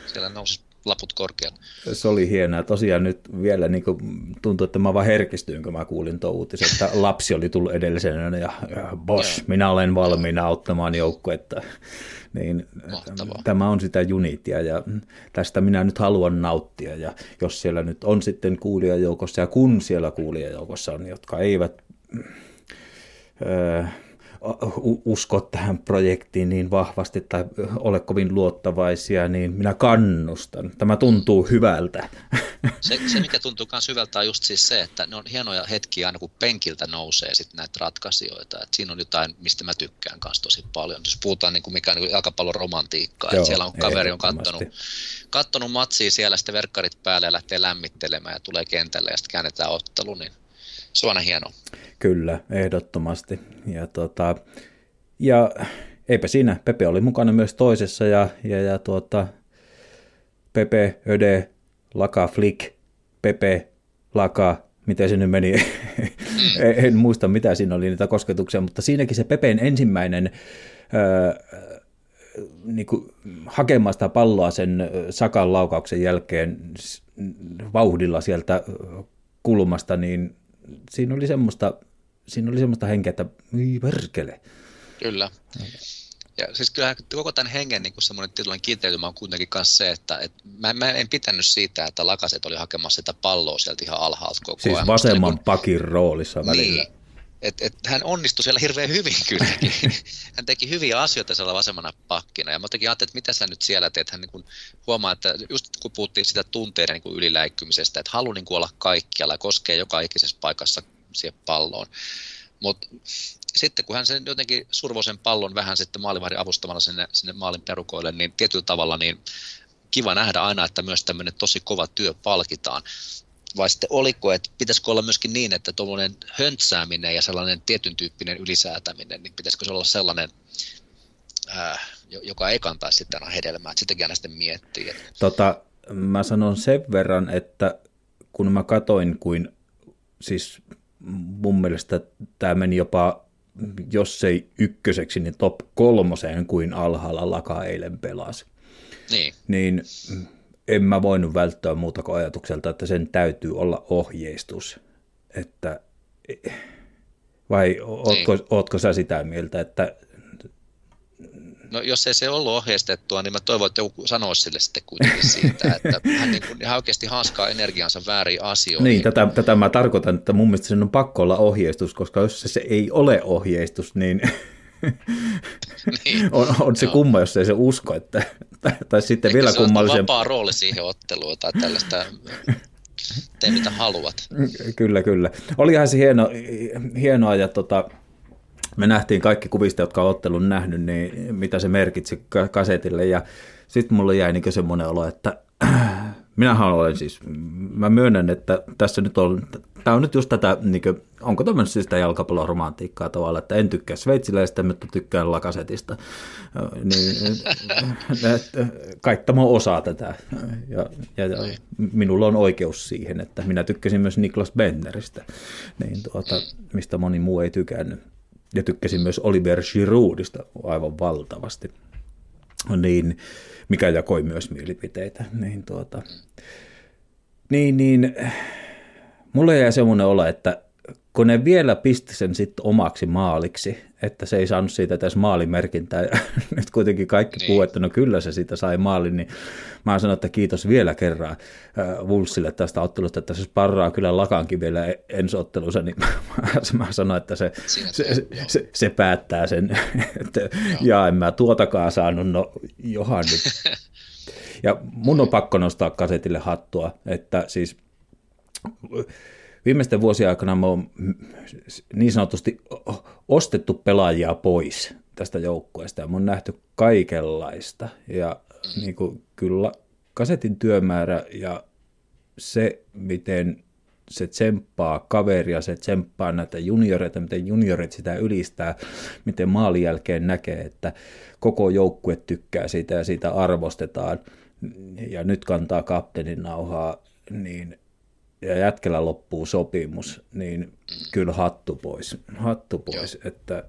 siellä nousi laput korkealle. Se oli hienoa. Tosiaan nyt vielä niin tuntuu, että mä vaan herkistyin, kun mä kuulin tuon uutisen, että lapsi oli tullut edellisenä ja boss, minä olen valmiina auttamaan joukkuetta. Niin, tämä on sitä unitia ja tästä minä nyt haluan nauttia. Ja jos siellä nyt on sitten kuulijajoukossa ja kun siellä kuulijajoukossa on, jotka eivät usko tähän projektiin niin vahvasti tai ole kovin luottavaisia, niin minä kannustan. Tämä tuntuu hyvältä. Se mikä tuntuu myös hyvältä on just siis se, että ne on hienoja hetkiä aina kun penkiltä nousee sit näitä ratkaisijoita. Et siinä on jotain, mistä mä tykkään myös tosi paljon. Jos puhutaan niin kuin mikä on niin jalkapallon romantiikkaa, että siellä on kaveri on kattonut matsia siellä, sitten verkkarit päälle ja lähtee lämmittelemään ja tulee kentälle ja sitten käännetään ottelu, niin se on aina hienoa. Kyllä, ehdottomasti. Ja, ja eipä siinä, Pepe oli mukana myös toisessa ja Pepe, Öde, Laka, Flick, Pepe, Laka, miten se nyt meni? En muista, mitä siinä oli niitä kosketuksia, mutta siinäkin se Pepen ensimmäinen niin kuin hakemaan sitä palloa sen Sakan laukauksen jälkeen vauhdilla sieltä kulmasta, niin Siinä oli semmoista henkeä, että ei perkele. Kyllä. Ja siis kyllähän koko tämän hengen niin semmoinen tietynlainen kiteytymä on kuitenkin myös se, että mä en pitänyt siitä, että Lacazette oli hakemassa sitä palloa sieltä ihan alhaalta koko ajan. Siis vasemman pakin roolissa välillä. Niin. Hän onnistui siellä hirveän hyvin kylläkin. Hän teki hyviä asioita siellä vasemmana pakkina. Ja mä jotenkin ajattelin, että mitä sä nyt siellä teet. Hän niin kuin huomaa, että just kun puhuttiin sitä tunteiden niin kuin yliläikkymisestä, että haluaa niin kuin olla kaikkialla ja koskee joka ikisessä paikassa siihen palloon. Mutta sitten kun hän sen jotenkin survoi sen pallon vähän sitten maalivahdin avustamalla sinne maalin perukoille, niin tietyllä tavalla niin kiva nähdä aina, että myös tämmöinen tosi kova työ palkitaan. Vai sitten oliko, että pitäisikö olla myöskin niin, että tuollainen höntsääminen ja sellainen tietyn tyyppinen ylisäätäminen, niin pitäisikö se olla sellainen, joka ei kantaa sitten aina hedelmää, että sitäkin aina sitten miettii. Mä sanon sen verran, että kun mä katoin, kuin siis mun mielestä tämä meni jopa, jos ei ykköseksi, niin top 3, kuin alhaalla Laka eilen pelasi. Niin. Niin en mä voinut välttää muuta kuin ajatukselta, että sen täytyy olla ohjeistus. Että, vai ootko sä sitä mieltä, että... No jos ei se ollut ohjeistettua, niin mä toivon, että joku sanoisi sille sitten kuitenkin siitä, että hän, niin kuin, hän oikeasti haaskaa energiansa väärin asioihin. Niin, tätä mä tarkoitan, että mun mielestä sen on pakko olla ohjeistus, koska jos se ei ole ohjeistus, niin... Niin. On se kumma, jos ei se usko, tai sitten eikä vielä kummallisen... Ehkä se vapaa rooli siihen otteluun tai tällaista, tee mitä haluat. Kyllä, kyllä. Olihan se hienoa ja me nähtiin kaikki kuvista, jotka on ottelun nähnyt, niin mitä se merkitsi kasetille ja sitten mulle jäi niin semmoinen olo, että minähän olen siis, mä myönnän, että tässä nyt on, tämä on nyt just tätä, niin kuin, onko tämmöistä sitä jalkapallon romantiikkaa tavalla, että en tykkää sveitsiläistä, mutta tykkään Lacazetteista. Niin, Kaittamo osaa tätä ja minulla on oikeus siihen, että minä tykkäsin myös Niklas Bentneristä, niin mistä moni muu ei tykännyt. Ja tykkäsin myös Oliver Giroudista aivan valtavasti. Niin, mikä jakoi myös mielipiteitä. Niin, niin mulle jäi semmoinen olo, että kun ne vielä pisti sen sitten omaksi maaliksi, että se ei saanut siitä edes maalimerkintää, ja nyt kuitenkin kaikki puhuu, että no kyllä se siitä sai maalin, niin mä sanon, että kiitos vielä kerran Wolvesille tästä ottelusta, että se sparraa kyllä Lakankin vielä ensi ottelussa, niin mä sanon, että se päättää sen, että en mä tuotakaan saanut, no johan nyt. Ja mun on pakko nostaa kasetille hattua, että siis... Viimeisten vuosien aikana me on niin sanotusti ostettu pelaajia pois tästä joukkueesta ja me on nähty kaikenlaista. Ja niin kuin, kyllä kasetin työmäärä ja se, miten se tsemppaa kaveria, se tsemppaa näitä junioreita, miten juniorit sitä ylistää, miten maalin jälkeen näkee, että koko joukkue tykkää siitä ja siitä arvostetaan ja nyt kantaa kapteenin nauhaa, niin... ja jätkellä loppuu sopimus, niin kyllä hattu pois, että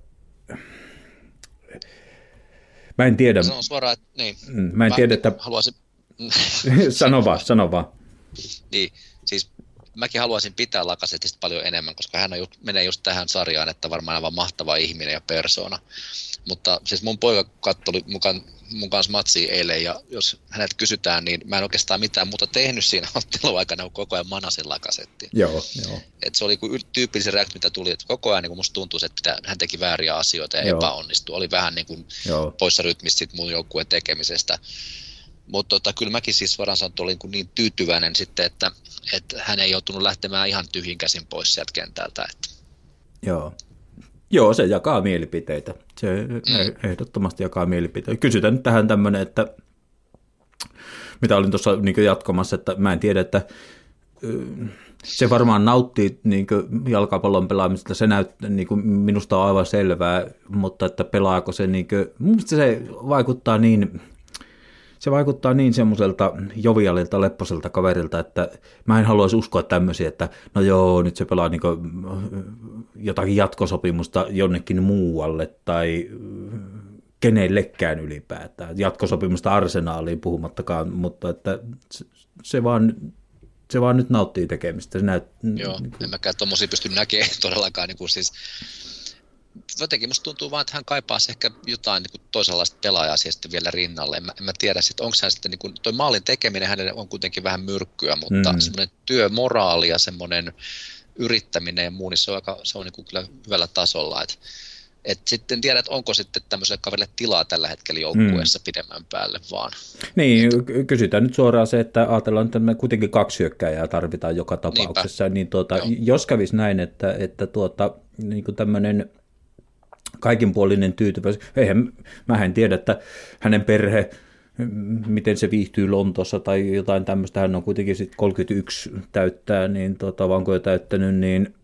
mä en tiedä. Sanon suoraan, että niin. Mä en tiedä, että... Haluaisin... sano vaan. Niin, siis mäkin haluaisin pitää Lacazettista paljon enemmän, koska hän on menee just tähän sarjaan, että varmaan aivan mahtava ihminen ja persoona. Mutta siis mun poika katsoi mun kanssa matsia eilen, ja jos hänet kysytään, niin mä en oikeastaan mitään muuta tehnyt siinä otteluaikana, kun koko ajan manasin Lacazettea. Joo. Et se oli tyypillinen reaktio, mitä tuli, että koko ajan niin musta tuntuu, että hän teki vääriä asioita ja epäonnistui. Oli vähän niin kuin poissa rytmistä mun joukkueen tekemisestä. Mutta kyllä mäkin siis varmaan sanon, että olin niin tyytyväinen sitten, että hän ei joutunut lähtemään ihan tyhjin käsin pois sieltä kentältä. Joo, se jakaa mielipiteitä. Se ehdottomasti jakaa mielipiteitä. Kysytään nyt tähän tämmöinen, että mitä olin tuossa niin jatkamassa, että mä en tiedä, että se varmaan nauttii niin jalkapallon pelaamista. Se näyttää, niin minusta on aivan selvää, mutta että pelaako se, niin kuin, mun mielestä se vaikuttaa niin semmoiselta jovialilta, lepposelta kaverilta, että mä en haluaisi uskoa tämmöisiä, että no joo, nyt se pelaa niin kuin jotakin jatkosopimusta jonnekin muualle tai kenellekään ylipäätään. Jatkosopimusta Arsenaaliin puhumattakaan, mutta että se vaan nyt nauttii tekemistä. Joo, en mäkään tommosia pysty näkemään todellakaan niin kuin siis... Jotenkin musta tuntuu vaan, että hän kaipaisi ehkä jotain niin kuin toisenlaista pelaajaa sitten vielä rinnalle. En mä tiedä, että onko hän sitten, niin kuin, toi maalin tekeminen hänelle on kuitenkin vähän myrkkyä, mutta semmoinen työmoraali ja semmoinen yrittäminen ja muu, niin se on niin kuin kyllä hyvällä tasolla. Et sitten tiedät, onko sitten tämmöiselle kaverille tilaa tällä hetkellä joukkueessa pidemmän päälle vaan. Niin, kysytään nyt suoraan se, että ajatellaan, että me kuitenkin 2 hyökkääjää tarvitaan joka tapauksessa. Niinpä. Niin jos kävisi näin, että niin kuin tämmöinen... kaikinpuolinen tyytyväisyys. Mä en tiedä, että hänen perhe miten se viihtyy Lontoossa tai jotain tämmöistä. Hän on kuitenkin sitten 31 täyttää, niin onko jo täyttänyt, niin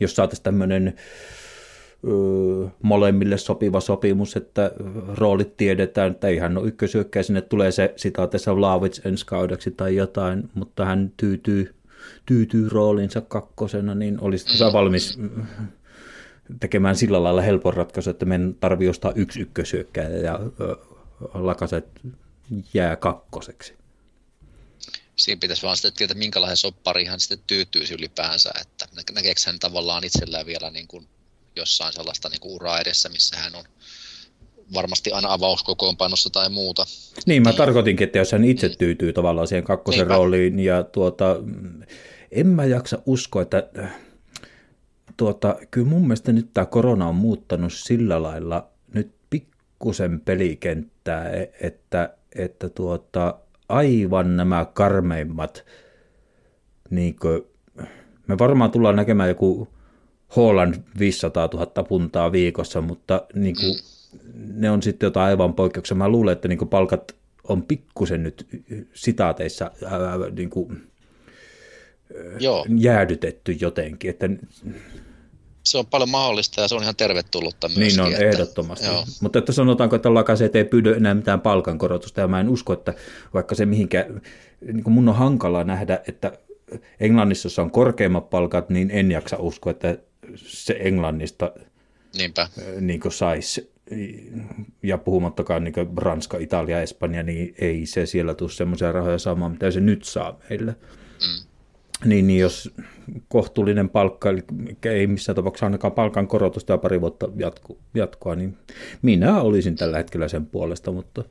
jos saataisiin tämmöinen molemmille sopiva sopimus, että roolit tiedetään, että ei hän ole ykkösyökkäjä, sinne tulee se sitaatessa Vlahovic ensi kaudeksi tai jotain, mutta hän tyytyy roolinsa kakkosena, niin olisitko valmis tekemään sillä lailla helpon ratkaisu, että meidän tarvii ostaa yksi ykkösyökkäjä ja Lacazette jää kakkoseksi? Siinä pitäisi vaan sitä tietää, minkälainen soppari hän sitten tyytyisi ylipäänsä, että näkeekö hän tavallaan itsellään vielä niin kuin jossain sellaista niin kuin uraa edessä, missä hän on varmasti aina avauskokoonpanossa tai muuta. Niin, mä tarkoitinkin, että jos hän itse tyytyy tavallaan siihen kakkosen rooliin, ja en mä jaksa uskoa, että kyllä mun mielestä nyt tämä korona on muuttanut sillä lailla nyt pikkusen pelikenttää, että aivan nämä karmeimmat, niin kuin, me varmaan tullaan näkemään joku Haaland 500 000 puntaa viikossa, mutta niin kuin, ne on sitten jotain aivan poikkeuksia. Mä luulen, että niin kuin palkat on pikkusen nyt sitaateissa niin kuin, jäädytetty jotenkin. Että se on paljon mahdollista ja se on ihan tervetullutta myöskin. Niin on, että ehdottomasti. Joo. Mutta että sanotaanko, että Lacazette ei pyydä enää mitään palkankorotusta, ja mä en usko, että vaikka se mihinkään, niin kuin mun on hankala nähdä, että Englannissa, jossa on korkeimmat palkat, niin en jaksa uskoa, että se Englannista niin saisi, ja puhumattakaan niin Ranska, Italia, Espanja, niin ei se siellä tule semmoisia rahoja saamaan, mitä se nyt saa meille. Niin jos kohtuullinen palkka, eli ei missään tapauksessa ainakaan palkan korotusta ja pari vuotta jatkoa, niin minä olisin tällä hetkellä sen puolesta, mutta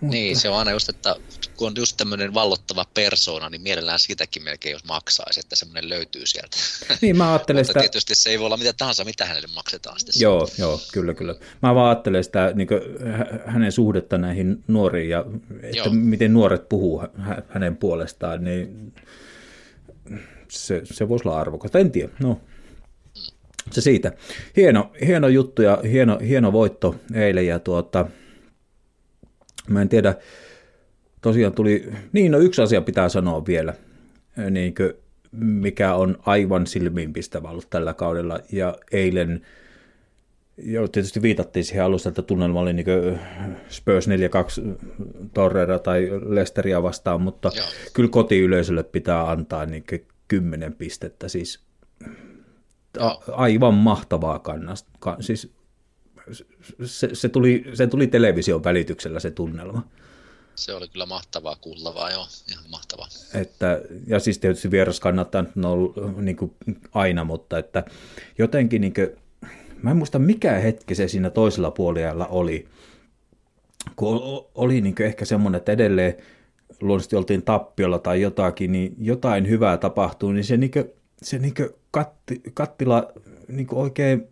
niin, se on aina just, että kun on just tämmöinen vallottava persoona, niin mielellään siitäkin melkein jos maksaisi, että semmoinen löytyy sieltä. Niin, mä ajattelen mutta sitä tietysti se ei voi olla mitä tahansa, mitä hänelle maksetaan sitten. Joo, kyllä. Mä vaan ajattelen sitä niin kuin hänen suhdetta näihin nuoriin ja että miten nuoret puhuu hänen puolestaan, niin se voisi olla arvokasta. En tiedä, no. Se siitä. Hieno juttu ja hieno voitto eilen ja mä en tiedä, tosiaan yksi asia pitää sanoa vielä, niin kuin, mikä on aivan silmiinpistävä ollut tällä kaudella, ja eilen, tietysti viitattiin siihen alusta, että tunnelma oli niin kuin Spurs 4-2 Torreira tai Leicesteria vastaan, mutta kyllä kotiyleisölle pitää antaa niin kuin 10 pistettä, siis aivan mahtavaa kannasta, siis Se tuli television välityksellä se tunnelma. Se oli kyllä mahtavaa kuulavaa, joo, ihan mahtavaa. Että, ja siis tietysti vieras kannattaa niin kuin aina, mutta että jotenkin, niin kuin, mä en muista mikä hetki se siinä toisella puoliajalla oli, kun oli niin kuin ehkä semmoinen, että edelleen luonnollisesti oltiin tappiolla tai jotakin, niin jotain hyvää tapahtuu, niin se kattila niin kuin oikein,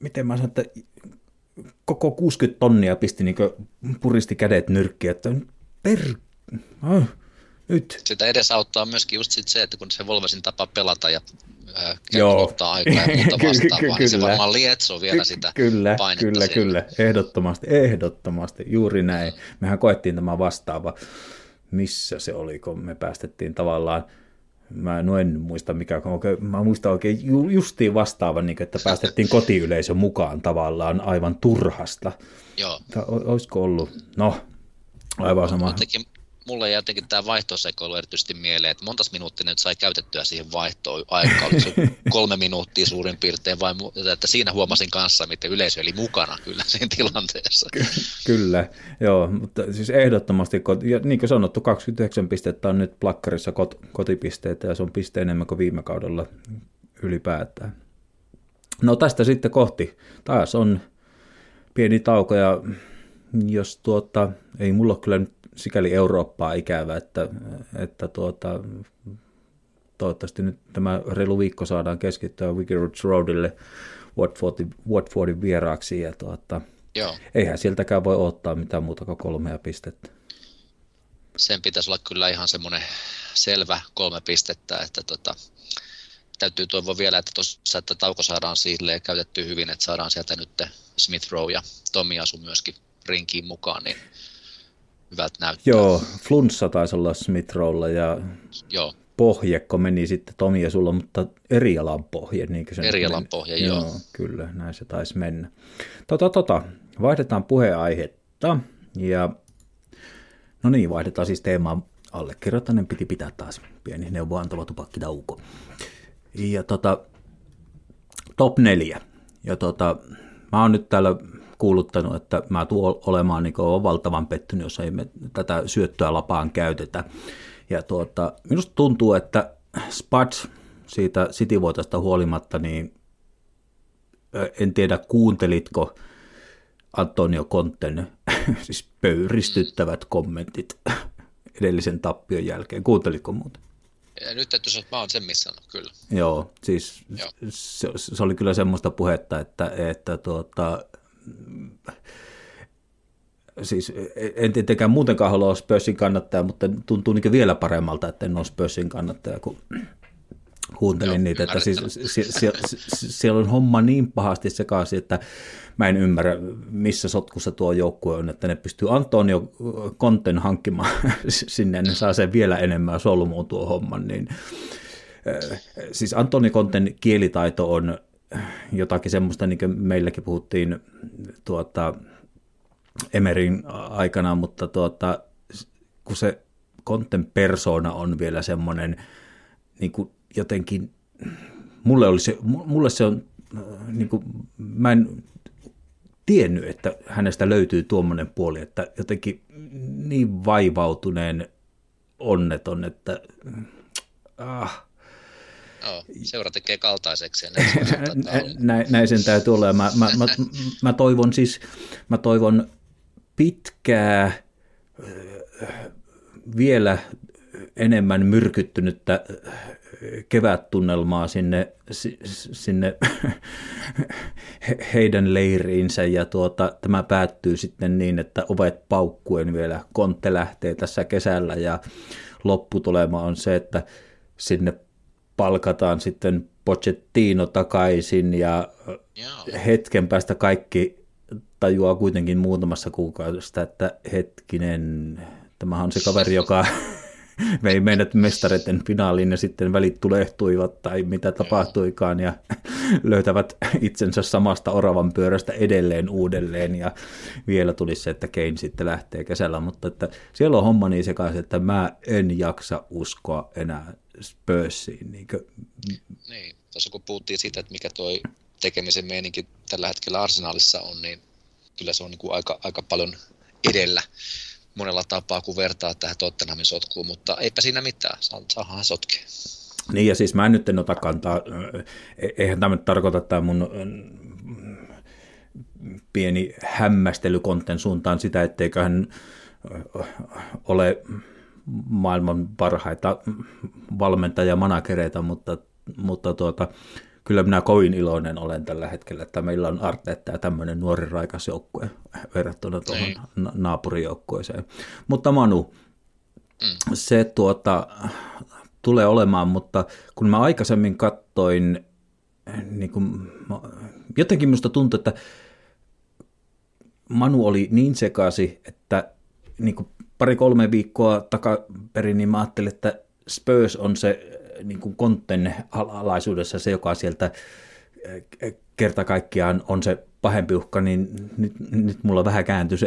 miten mä sanon, että koko 60 tonnia pisti niin puristi kädet nyrkkiä, että nyt. Sitä edesauttaa myöskin just se, että kun se Wolvesin tapa pelata ja ottaa aikaa ja muuta vastaavaa, niin se varmaan lietsoo vielä sitä painetta. Kyllä, ehdottomasti, juuri näin. Mehän koettiin tämä vastaava, missä se oli, kun me päästettiin tavallaan. Mä en muista mikään, mä muistan oikein justiin vastaavan, niin että päästettiin kotiyleisön mukaan tavallaan aivan turhasta. Joo. Olisiko ollut? No, aivan sama. Jotenkin, mulle jotenkin tämä vaihtosekoilu erityisesti mieleen, että montas minuuttia nyt sai käytettyä siihen vaihtoon aikaa, oli se 3 minuuttia suurin piirtein, vai että siinä huomasin kanssa, miten yleisö eli mukana kyllä siinä tilanteessa. Kyllä, joo, mutta siis ehdottomasti, niin kuin sanottu, 29 pistettä on nyt plakkarissa kotipisteitä, ja se on piste enemmän kuin viime kaudella ylipäätään. No tästä sitten kohti, taas on pieni tauko, ja jos ei mulla kyllä nyt sikäli Eurooppaa ikävä, että toivottavasti nyt tämä reilu viikko saadaan keskittyä Vicarage Roadille Watfordin vieraaksi, ja eihän sieltäkään voi odottaa mitään muuta kuin 3 pistettä. Sen pitäisi olla kyllä ihan semmoinen selvä 3 pistettä, että täytyy toivoa vielä, että tuossa tauko saadaan silleen käytettyä hyvin, että saadaan sieltä nyt Smith Rowe ja Tomiasu myöskin rinkiin mukaan, niin hyvältä näyttää. Joo, flunssa taisi olla Smith Rowella ja joo. Pohjekko meni sitten Tomi ja sulla, mutta eri alan pohje. Niin eri alan pohje, joo. Kyllä, näin se taisi mennä. Vaihdetaan puheenaihetta ja no niin, vaihdetaan siis teemaa. Allekirjoittaneen piti pitää taas pieni neuvoantava tupakkitauko. Ja top 4. Ja mä oon nyt täällä kuuluttanut, että mä tuun olemaan niin valtavan pettynyt, jos ei me tätä syöttöä lapaan käytetä. Ja minusta tuntuu, että Spuds siitä City-voitosta huolimatta, niin en tiedä kuuntelitko Antonio Conten siis pöyristyttävät kommentit edellisen tappion jälkeen. Kuuntelitko muuten? Ja nyt täytyy sanoa, että mä oon sen missannut, kyllä. Joo, siis joo. Se oli kyllä semmoista puhetta, että siis en tietenkään muutenkaan halua Spursin kannattaja, mutta tuntuu niin vielä paremmalta, että en ole Spursin kannattaja, kun kuuntelin joo, niitä. Että siellä on homma niin pahasti sekaisin, että mä en ymmärrä, missä sotkussa tuo joukkue on, että ne pystyy Antonio Conten hankkimaan sinne, ja ne saa sen vielä enemmän solmuun tuo homman. Niin, siis Antonio Conten kielitaito on jotakin semmoista, niin kuin meilläkin puhuttiin Emerin aikana, mutta kun se Conten persona on vielä semmoinen, niin kuin jotenkin, mulle se on, niin kuin, mä en tiennyt, että hänestä löytyy tuommoinen puoli, että jotenkin niin vaivautuneen onneton, että No, seura tekee kaltaiseksi. Näin sen täytyy olla. Mä toivon pitkää vielä enemmän myrkyttynyttä kevättunnelmaa sinne heidän leiriinsä, ja tämä päättyy sitten niin, että ovet paukkuen vielä Conte lähtee tässä kesällä, ja lopputulema on se, että sinne palkataan sitten Pochettino takaisin, ja hetken päästä kaikki tajuaa kuitenkin muutamassa kuukaudesta, että hetkinen, tämähän on se kaveri, joka vei meidät mestareiden finaaliin, ja sitten välit tulehtuivat tai mitä tapahtuikaan, ja löytävät itsensä samasta oravan pyörästä edelleen uudelleen, ja vielä tuli se, että Kane sitten lähtee kesällä, mutta että siellä on homma niin sekaisin, että mä en jaksa uskoa enää Spursiin. Niin, tuossa kun puhuttiin siitä, että mikä toi tekemisen meininki tällä hetkellä Arsenalissa on, niin kyllä se on niin kuin aika paljon edellä monella tapaa, kun vertaa tähän Tottenhamin sotkuun, mutta eipä siinä mitään, saahan sotkea. Niin, ja siis mä nyt en ota kantaa, eihän tämä tarkoita tämä mun pieni hämmästely Conten suuntaan sitä, etteiköhän ole maailman parhaita valmentajamanagereita, mutta kyllä minä kovin iloinen olen tällä hetkellä, että meillä on Arteta ja tämmöinen nuori raikas joukkue verrattuna tuohon naapurijoukkueeseen. Mutta Manu, se tulee olemaan, mutta kun mä aikaisemmin katsoin, niin kun, jotenkin minusta tuntui, että Manu oli niin sekaisin, että niin kun pari-kolme viikkoa takaperin, niin mä ajattelin, että Spurs on se niin kuin Conten alaisuudessa se, joka sieltä kerta kaikkiaan on se pahempi uhka, niin nyt mulla vähän kääntyi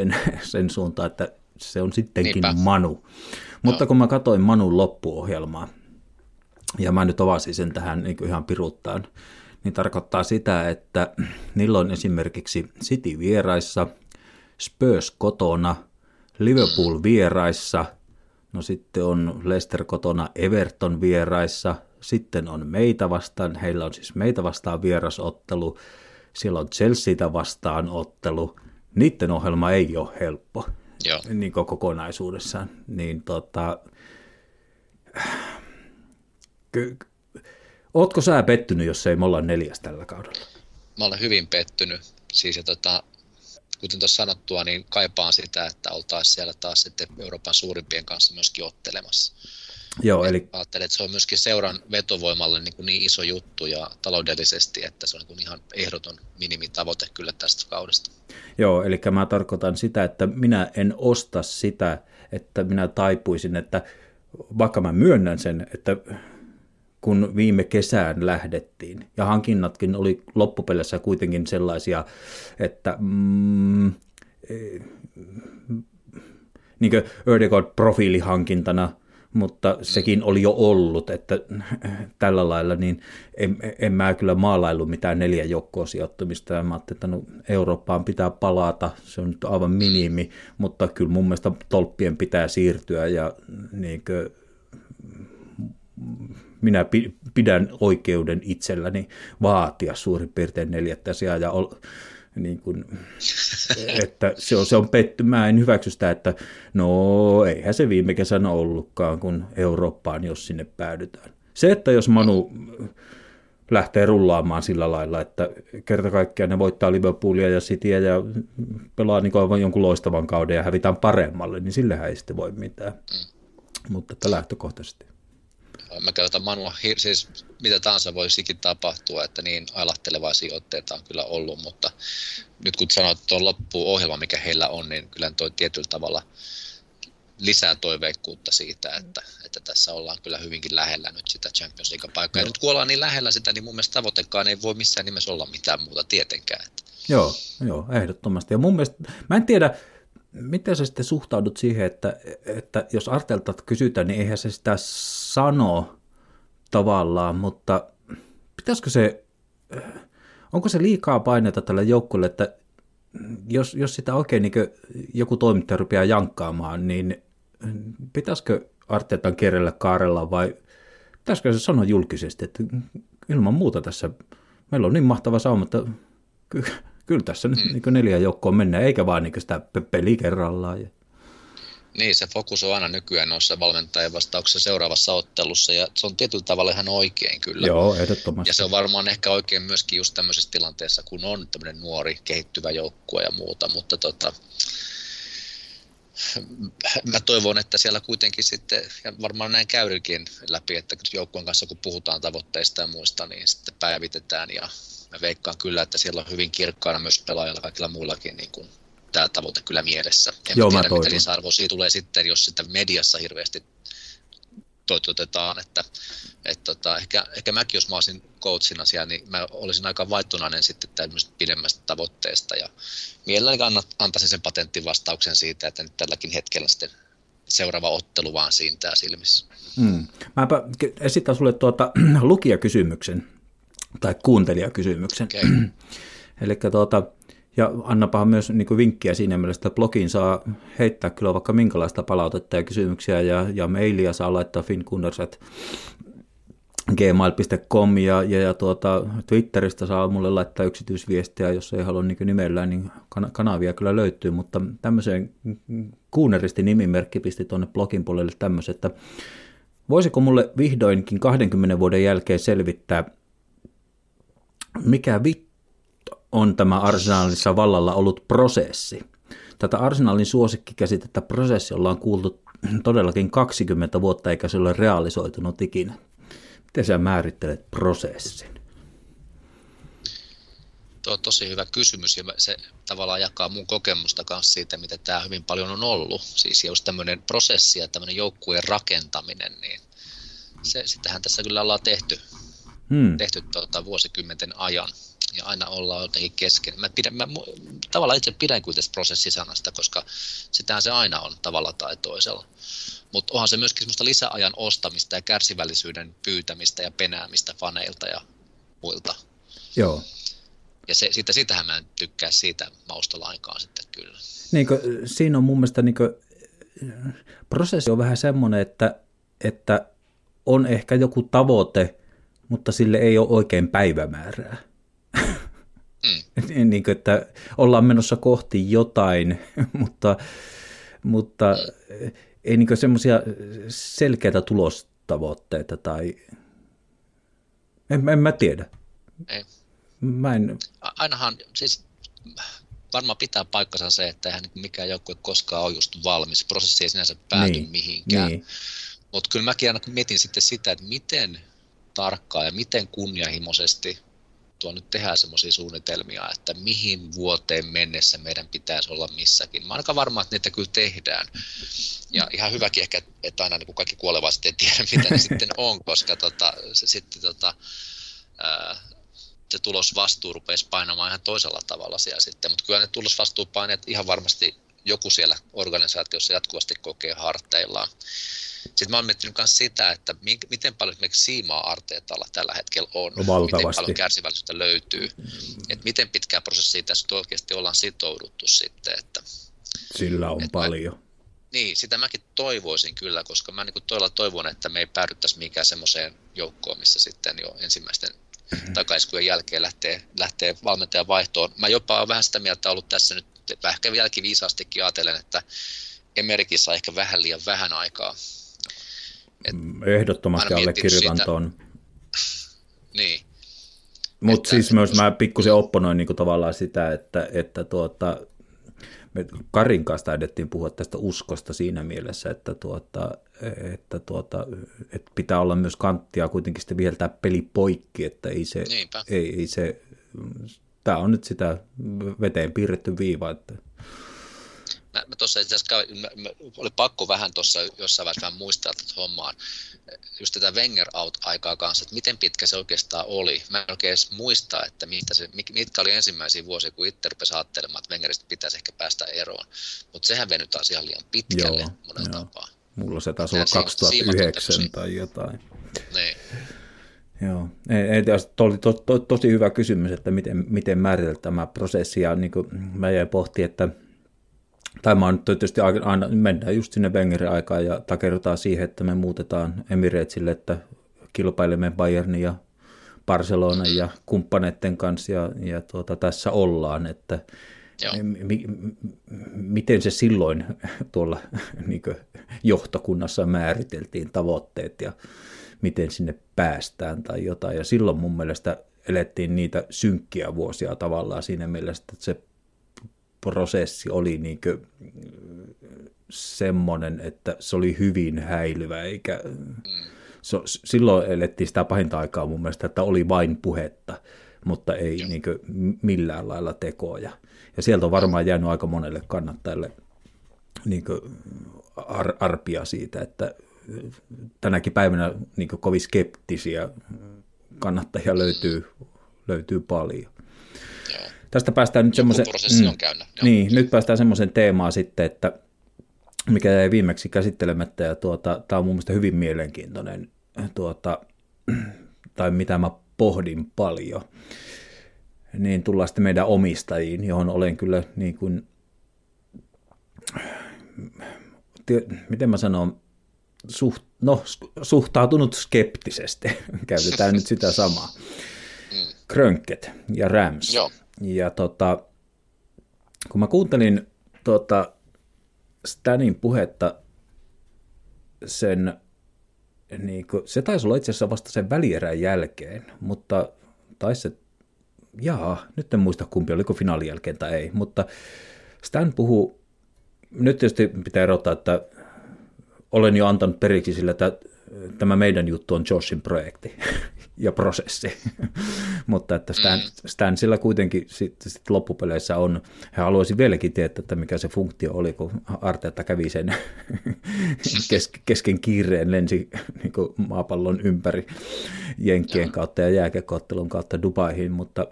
sen suuntaan, että se on sittenkin niinpä Manu. Mutta kun mä katsoin Manun loppuohjelmaa, ja mä nyt avasin sen tähän niin kuin ihan piruuttaan, niin tarkoittaa sitä, että niillä on esimerkiksi City vieraissa, Spurs kotona, Liverpool vieraissa, no sitten on Leicester kotona, Everton vieraissa, sitten on meitä vastaan, heillä on siis meitä vastaan vierasottelu, siellä on Chelseatä vastaan ottelu, niiden ohjelma ei ole helppo niin kokonaisuudessaan, niin ootko sä pettynyt, jos ei me olla 4. tällä kaudella? Mä olen hyvin pettynyt, siis kuten tuossa sanottua, niin kaipaan sitä, että oltaisiin siellä taas sitten Euroopan suurimpien kanssa myöskin ottelemassa. Joo, eli ajattelin, että se on myöskin seuran vetovoimalle niin iso juttu ja taloudellisesti, että se on niin ihan ehdoton minimitavoite kyllä tästä kaudesta. Joo, eli mä tarkoitan sitä, että minä en osta sitä, että minä taipuisin, että vaikka mä myönnän sen, että kun viime kesään lähdettiin ja hankinnatkin oli loppupeleissä kuitenkin sellaisia, että niin kuin Ødegaard profiilihankintana, mutta sekin oli jo ollut, että tällä lailla niin en mä kyllä maalaillut mitään 4 joukkoon sijoittumista, ja mä ajattelin, että no, Eurooppaan pitää palata, se on nyt aivan minimi, mutta kyllä mun mielestä tolppien pitää siirtyä, ja niin kuin minä pidän oikeuden itselläni vaatia suurin piirtein 4. sijaa, ja niin kuin, että se on petty. Mä en hyväksy sitä, että no eihän se viime kesänä ollutkaan, kun Eurooppaan, jos sinne päädytään. Se, että jos Manu lähtee rullaamaan sillä lailla, että kerta kaikkiaan ne voittaa Liverpoolia ja Cityä ja pelaa niin aivan jonkun loistavan kauden ja hävitään paremmalle, niin sillähän ei sitten voi mitään. Mutta että lähtökohtaisesti. Mä käytän Manua, siis mitä tahansa voi sikin tapahtua, että niin ailahtelevaisia otteita on kyllä ollut, mutta nyt kun sanoit, että tuon loppuohjelma, mikä heillä on, niin kyllä toi tietyllä tavalla lisää toiveikkuutta siitä, että tässä ollaan kyllä hyvinkin lähellä nyt sitä Champions League-paikkaa. Ja nyt kun ollaan niin lähellä sitä, niin mun mielestä tavoitekaan ei voi missään nimessä olla mitään muuta tietenkään. Joo, ehdottomasti. Ja mun mielestä, mä en tiedä, miten sä sitten suhtaudut siihen, että jos Artelta kysytään, niin eihän se sitä sano tavallaan, mutta pitäisikö se, onko se liikaa painetta tällä joukkueelle, että jos sitä oikein niin joku toimittaja rupeaa jankkaamaan, niin pitäisikö Arteltan kierrellä kaarella vai pitäisikö se sanoa julkisesti, että ilman muuta tässä meillä on niin mahtava sauma, että kyllä tässä nyt niin 4 joukkoon mennään, eikä vaan niin sitä peli kerrallaan. Niin, se fokus on aina nykyään noissa valmentajien vastauksessa seuraavassa ottelussa, ja se on tietyllä tavalla ihan oikein kyllä. Joo, ehdottomasti. Ja se on varmaan ehkä oikein myöskin just tämmöisessä tilanteessa, kun on tämmöinen nuori, kehittyvä joukkue ja muuta, mutta mä toivon, että siellä kuitenkin sitten, ja varmaan näin käydykin läpi, että joukkueen kanssa kun puhutaan tavoitteista ja muista, niin sitten päivitetään, ja mä veikkaan kyllä, että siellä on hyvin kirkkaana myös pelaajilla kaikilla muillakin niin kuin tämä tavoite kyllä mielessä. En tiedä, mitä lisäarvoa siitä tulee sitten, jos sitä mediassa hirveästi toitotetaan. Että ehkä mäkin, jos mä olisin coachina siellä, niin mä olisin aika vaittunainen sitten tämmöistä pidemmästä tavoitteesta. Ja mielelläni antaisin sen patenttivastauksen siitä, että nyt tälläkin hetkellä sitten seuraava ottelu vaan siintää silmissä. Mäpä esitän sulle lukijakysymyksen. Tai kuuntelijakysymyksen. Okay. Elikkä ja annapahan myös niin vinkkiä siinä mielessä, että blogiin saa heittää kyllä vaikka minkälaista palautetta ja kysymyksiä, ja mailia saa laittaa finkunners@gmail.com, ja Twitteristä saa mulle laittaa yksityisviestiä, jos ei halua niin nimellään, niin kanavia kyllä löytyy, mutta tämmöiseen kuuneristi nimimerkki pisti tuonne blogin puolelle tämmöisen, että voisiko mulle vihdoinkin 20 vuoden jälkeen selvittää, mikä vittu on tämä Arsenalissa vallalla ollut prosessi? Tätä Arsenalin suosikkikäsitettä prosessi ollaan kuultu todellakin 20 vuotta, eikä se ole realisoitunut ikinä. Miten sä määrittelet prosessin? Tuo on tosi hyvä kysymys, ja se tavallaan jakaa mun kokemusta kanssa siitä, mitä tämä hyvin paljon on ollut. Siis jos tämmöinen prosessi ja tämmöinen joukkueen rakentaminen, niin sitähän tässä kyllä ollaan tehty vuosikymmenten ajan, ja aina ollaan jotenkin kesken. Mä tavallaan itse pidän kuin tästä prosessisanasta, koska sitähän se aina on tavalla tai toisella. Mutta onhan se myöskin semmoista lisäajan ostamista ja kärsivällisyyden pyytämistä ja penäämistä faneilta ja muilta. Joo. Ja sitähän mä en tykkää siitä mausta lainkaan sitten kyllä. Niinkö, siinä on mun mielestä prosessi on vähän semmoinen, että on ehkä joku tavoite, mutta sille ei ole oikein päivämäärää. Niin kuin, että ollaan menossa kohti jotain, mutta ei niin semmoisia selkeitä tulostavoitteita tai en mä tiedä. Ei. Mä en... Ainahan siis varmaan pitää paikkansa se, että eihän mikään joukkue koskaan ole just valmis. Prosessi ei sinänsä pääty mihinkään. Mutta kyllä mäkin aina mietin sitten sitä, että miten tarkkaan ja miten kunnianhimoisesti tuo nyt tehdään semmoisia suunnitelmia, että mihin vuoteen mennessä meidän pitäisi olla missäkin. Mä ainakaan varmaan, että niitä kyllä tehdään. Ja ihan hyväkin ehkä, että aina niin kaikki kuolevaiset ei tiedä, mitä ne sitten on, koska se sitten se tulosvastuu rupeaisi painamaan ihan toisella tavalla siellä sitten. Mutta kyllä ne tulosvastuupaineet ihan varmasti joku siellä organisaatiossa jatkuvasti kokee harteillaan. Sitten mä oon miettinyt myös sitä, että miten paljon esimerkiksi siimaa Artetalla tällä hetkellä on, miten paljon kärsivällisyyttä löytyy, että miten pitkää prosessia tässä oikeasti ollaan sitouduttu sitten. Että, sillä on paljon. Niin, sitä mäkin toivoisin kyllä, koska mä niin kuin todella toivon, että me ei päädyttäisi mihinkään semmoiseen joukkoon, missä sitten jo ensimmäisten takaiskujen jälkeen lähtee valmentajan vaihtoon. Mä jopa olen vähän sitä mieltä ollut tässä nyt, ehkä jälkiviisaastikin ajatellen, että Emerikin saa ehkä vähän liian vähän aikaa. Ehdottomasti allekirjoitan tuon. Niin. Mutta siis myös mä pikkusen opponoin niinku tavallaan sitä, että me Karin kanssa taidettiin puhua tästä uskosta siinä mielessä, että pitää olla myös kanttia kuitenkin sitten viheltää peli poikki, että ei se tää on nyt sitä veteen piirretty viiva, että mä tuossa itse asiassa oli pakko vähän tuossa jossain vaiheessa muistaa tätä hommaa, just tätä Wenger-aikaa kanssa, että miten pitkä se oikeastaan oli. Mä en oikein edes muista, että mitkä oli ensimmäisiä vuosia, kun itse rupesi ajattelemaan, että Wengeristä pitäisi ehkä päästä eroon. Mutta sehän venytään taas ihan liian pitkälle monella tapaa. Mulla se taas oli 2009 tai jotain. Niin. Joo, oli tosi hyvä kysymys, että miten määritellä tämä prosessi. Ja niin kuin mä jäin pohtiin, että tai mä oon tietysti aina, mennään just sinne Wengerin aikaan ja takerrotaan siihen, että me muutetaan Emiratesille, että kilpailemme Bayernin ja Barcelonan ja kumppaneiden kanssa ja tässä ollaan, että miten se silloin tuolla niin kuin johtokunnassa määriteltiin tavoitteet ja miten sinne päästään tai jotain, ja silloin mun mielestä elettiin niitä synkkiä vuosia tavallaan siinä mielessä, että se prosessi oli niin kuin semmoinen, että se oli hyvin häilyvä, eikä silloin elettiin sitä pahinta aikaa mun mielestä, että oli vain puhetta, mutta ei niin kuin millään lailla tekoja. Ja sieltä on varmaan jäänyt aika monelle kannattajalle niin kuin arpia siitä, että tänäkin päivänä niin kuin kovin skeptisiä kannattajia löytyy paljon. Tästä päästään nyt semmoisen nyt päästään semmoisen teemaan sitten, että mikä jäi viimeksi käsittelemättä, ja tää on mun mielestä hyvin mielenkiintoinen tai mitä mä pohdin paljon. Niin tullaan sitten meidän omistajiin, johon olen kyllä niin kuin miten mä sanon suhtautunut skeptisesti. Käytetään nyt sitä samaa. Kroenket ja Rams. Joo. Ja kun mä kuuntelin Stanin puhetta, sen, niin kun, se taisi olla itse asiassa vasta sen välierän jälkeen, mutta taisi se, nyt en muista kumpi, oliko finaalin jälkeen tai ei, mutta Stan puhuu, nyt tietysti pitää erottaa, että olen jo antanut periksi sillä, että tämä meidän juttu on Joshin projekti ja prosessi, mutta että Stan sillä kuitenkin sit loppupeleissä on, hän haluaisi vieläkin tietää, että mikä se funktio oli, kun Arteta kävi sen kesken kiireen lensi niin kuin maapallon ympäri jenkkien kautta ja jääkiekkoottelun kautta Dubaihin, mutta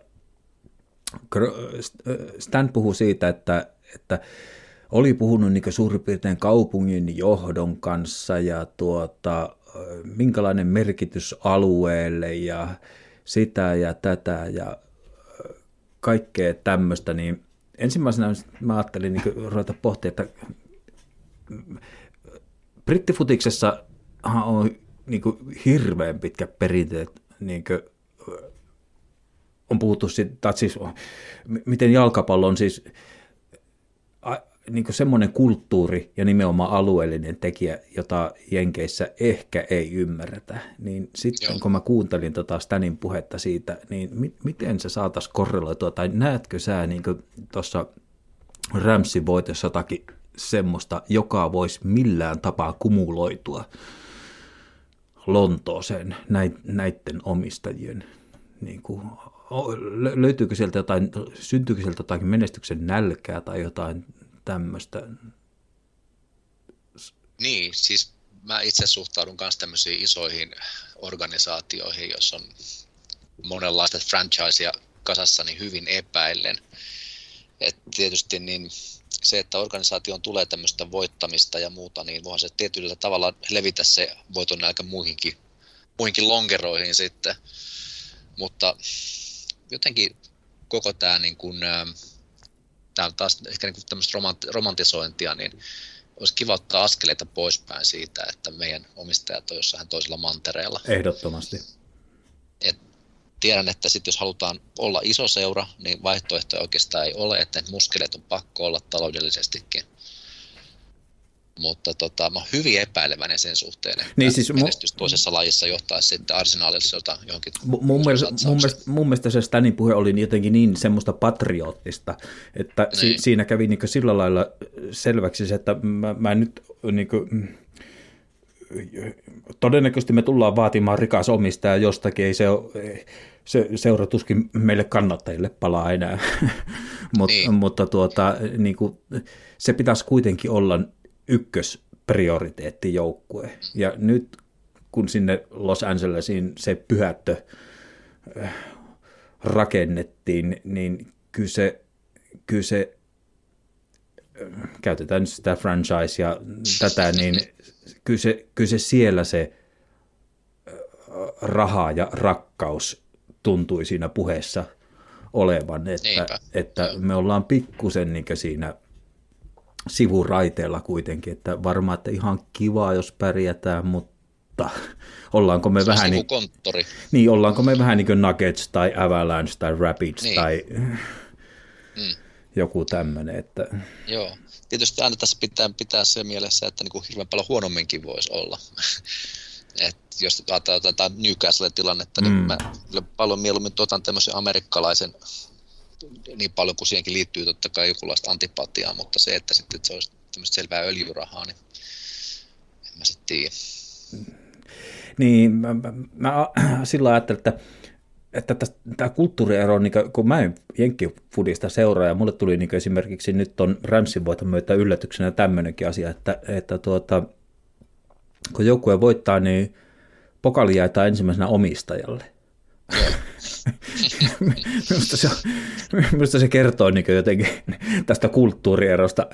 Stan puhuu siitä, että oli puhunut niin kuin suurin piirtein kaupungin johdon kanssa ja minkälainen merkitys alueelle ja sitä ja tätä ja kaikkea tämmöistä, niin ensimmäisenä mä ajattelin niin kuin ruveta pohtia, että brittifutiksessa on niin kuin hirveän pitkät perinteet, niin kuin on puhuttu siitä, siis, miten jalkapallo on siis niin kuin semmoinen kulttuuri ja nimenomaan alueellinen tekijä, jota Jenkeissä ehkä ei ymmärretä, niin sitten kun mä kuuntelin Stanin puhetta siitä, niin miten se saataisiin korreloitua, tai näetkö sä niin tuossa Ramsin voitossa jotakin semmoista, joka voisi millään tapaa kumuloitua Lontooseen näiden omistajien, niin kuin, löytyykö sieltä jotain, syntyykö sieltä jotain menestyksen nälkää tai jotain tämmöistä? Niin, siis mä itse suhtaudun myös tämmöisiin isoihin organisaatioihin, jos on monenlaista franchisea kasassa, niin hyvin epäillen. Et tietysti niin se, että organisaatioon tulee tämmöistä voittamista ja muuta, niin voihan se tietyllä tavalla levitä se voiton nälkä muihinkin lonkeroihin sitten. Mutta jotenkin koko tämä, niin tämä on taas ehkä niin tämmöistä romantisointia, niin olisi kiva ottaa askeleita poispäin siitä, että meidän omistajat on jossain toisella mantereella. Ehdottomasti. Tiedän, että sit jos halutaan olla iso seura, niin vaihtoehtoja oikeastaan ei ole, että muskeleet on pakko olla taloudellisestikin. Mutta mä oon hyvin epäileväinen sen suhteen, että niin siis menestys toisessa lajissa johtaisi sitten Arsenalissa johonkin. Mun mielestä se Stanin puhe oli jotenkin niin semmoista patriottista, että niin. Siinä kävi niin sillä lailla selväksi se, että mä nyt niin kuin, todennäköisesti me tullaan vaatimaan rikas omistaja jostakin, ei se seuratuskin meille kannattajille palaa enää, niin. Mutta niin kuin, se pitäisi kuitenkin olla ykkösprioriteettijoukkue. Ja nyt kun sinne Los Angelesiin se pyhättö rakennettiin, niin kyllä se käytetään nyt sitä franchise ja tätä, niin kyllä se siellä se raha ja rakkaus tuntui siinä puheessa olevan, että me ollaan pikkusen niin siinä sivuraiteella kuitenkin, että varmaan, että ihan kivaa, jos pärjätään, mutta ollaanko me vähän niin kuin Nuggets tai Avalanche tai Rapids niin. Tai joku tämmöinen. Että... Joo, tietysti aina tässä pitää se mielessä, että niin kuin hirveän paljon huonomminkin voisi olla. Et jos ajatellaan Newcastle-tilannetta, niin mä paljon mieluummin otan tämmöisen amerikkalaisen niin paljon kuin siihenkin liittyy totta kai jokinlaista antipatiaa, mutta se, että sitten se olisi tämmöistä selvää öljyrahaa, niin en mä sitten tiedä. Niin, mä silloin ajattelin, että tämä kulttuuriero, niin kun mä en jenkkifudista seuraa, ja mulle tuli niin esimerkiksi nyt on Ramsin voiton myötä yllätyksenä tämmöinenkin asia, että kun joukkue voittaa, niin pokaali jaetaan ensimmäisenä omistajalle. Minusta se kertoo niin jotenkin tästä kulttuurierosta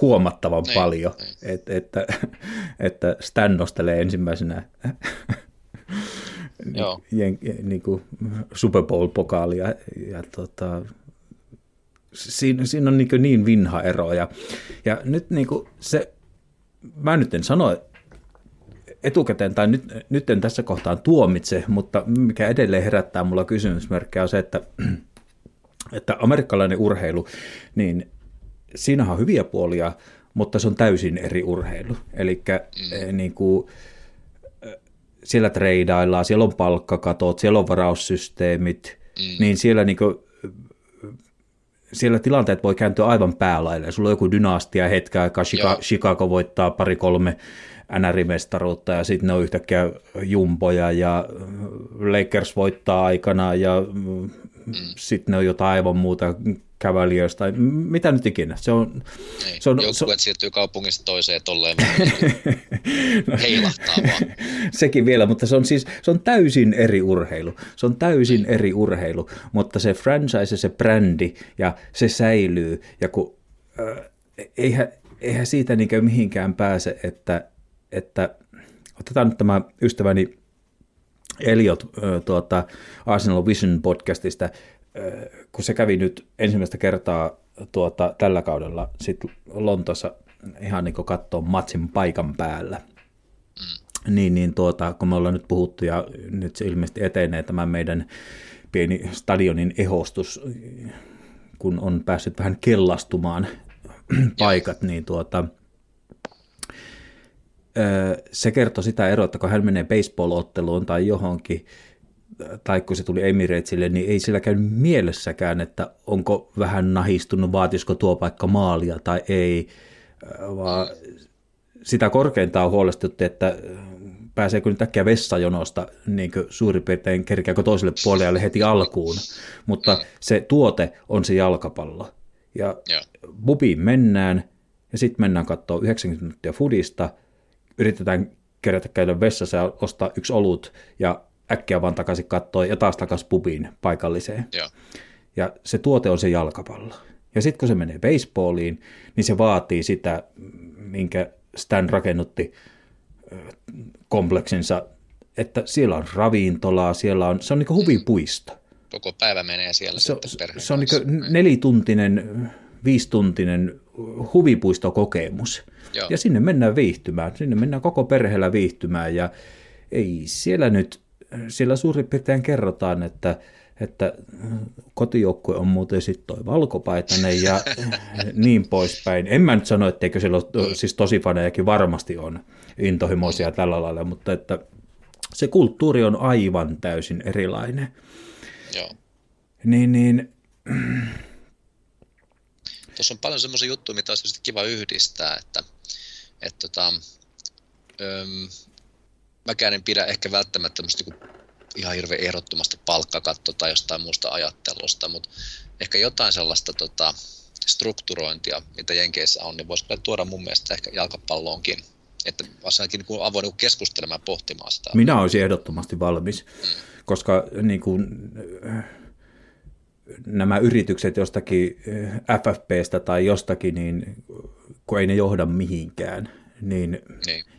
huomattavan paljon, että Stan nostelee ensimmäisenä niin kuin Super Bowl-pokaalia. Ja siinä on niin vinha ero. Ja nyt niin kuin se, mä nyt en sano etukäteen, tai nyt en tässä kohtaa tuomitse, mutta mikä edelleen herättää mulla kysymysmerkkejä on se, että amerikkalainen urheilu, niin siinähän on hyviä puolia, mutta se on täysin eri urheilu. Eli niin kuin, siellä treidaillaan, siellä on palkkakatot, siellä on varaussysteemit, niin siellä niin kuin, siellä tilanteet voi kääntyä aivan päälailleen. Sulla on joku dynastia hetken aikaa, Chicago voittaa 2-3 NR-mestaruutta ja sitten ne on yhtäkkiä jumboja ja Lakers voittaa aikana ja sitten ne on jotain aivan muuta Cavaliers tai mitä nyt ikinä. Joukkueet siirtyy kaupungista toiseen tolleen heilahtaa vaan. Sekin vielä, mutta se on täysin eri urheilu. Se on täysin eri urheilu, mutta se franchise, se brändi ja se säilyy ja kun eihän siitä niinkö mihinkään pääse, että otetaan nyt tämä ystäväni Eliot Arsenal Vision podcastista, kun se kävi nyt ensimmäistä kertaa tällä kaudella sit Lontoossa ihan niin kuin kattoo matsin paikan päällä, niin kun me ollaan nyt puhuttu ja nyt se ilmeisesti etenee tämä meidän pieni stadionin ehostus, kun on päässyt vähän kellastumaan paikat, niin se kertoi sitä eroa, että kun hän menee baseball-otteluun tai johonkin, tai kun se tuli Emiratesille, niin ei sillä käynyt mielessäkään, että onko vähän nahistunut, vaatisiko tuo paikka maalia tai ei, vaan sitä korkeintaan huolestutti, että pääseekö nyt äkkiä vessajonosta niin suurin piirtein kerkeäkö toiselle puolelle heti alkuun, mutta se tuote on se jalkapallo. Ja bubiin mennään ja sitten mennään katsoa 90 minuuttia fudista, yritetään kerätä käydä vessassa ja ostaa yksi olut ja äkkiä vaan takaisin katsoa ja taas takaisin bubiin paikalliseen. Ja se tuote on se jalkapallo. Ja sitten kun se menee baseballiin, niin se vaatii sitä, minkä Stan rakennutti kompleksinsa, että siellä on ravintolaa, siellä on, se on niin kuin huvipuisto. Koko päivä menee siellä sitten perheen kanssa. Se on niin kuin 4-tuntinen, 5-tuntinen huvipuistokokemus. Joo. Ja sinne mennään viihtymään, sinne mennään koko perheellä viihtymään ja ei siellä nyt, siellä suurin piirtein kerrotaan, että kotijoukkue on muuten sitten toi valkopaitainen ja niin poispäin. En mä nyt sano, etteikö siellä ole, siis tosi fanejakin varmasti on intohimoisia tällä lailla, mutta että se kulttuuri on aivan täysin erilainen. Joo. Niin. Tuossa on paljon semmoisia juttuja, mitä olisi kiva yhdistää, mäkään en pidä ehkä välttämättä tämmöistä ihan hirveän ehdottomasta palkkakatto tai jostain muusta ajattelusta, mutta ehkä jotain sellaista strukturointia, mitä Jenkeissä on, niin voisi tuoda mun mielestä ehkä jalkapalloonkin, että varsinkin niin avoin keskustelemaan pohtimaan sitä. Minä olisin ehdottomasti valmis, koska niin kuin, nämä yritykset jostakin FFPstä tai jostakin, niin, kun ei ne johda mihinkään, niin.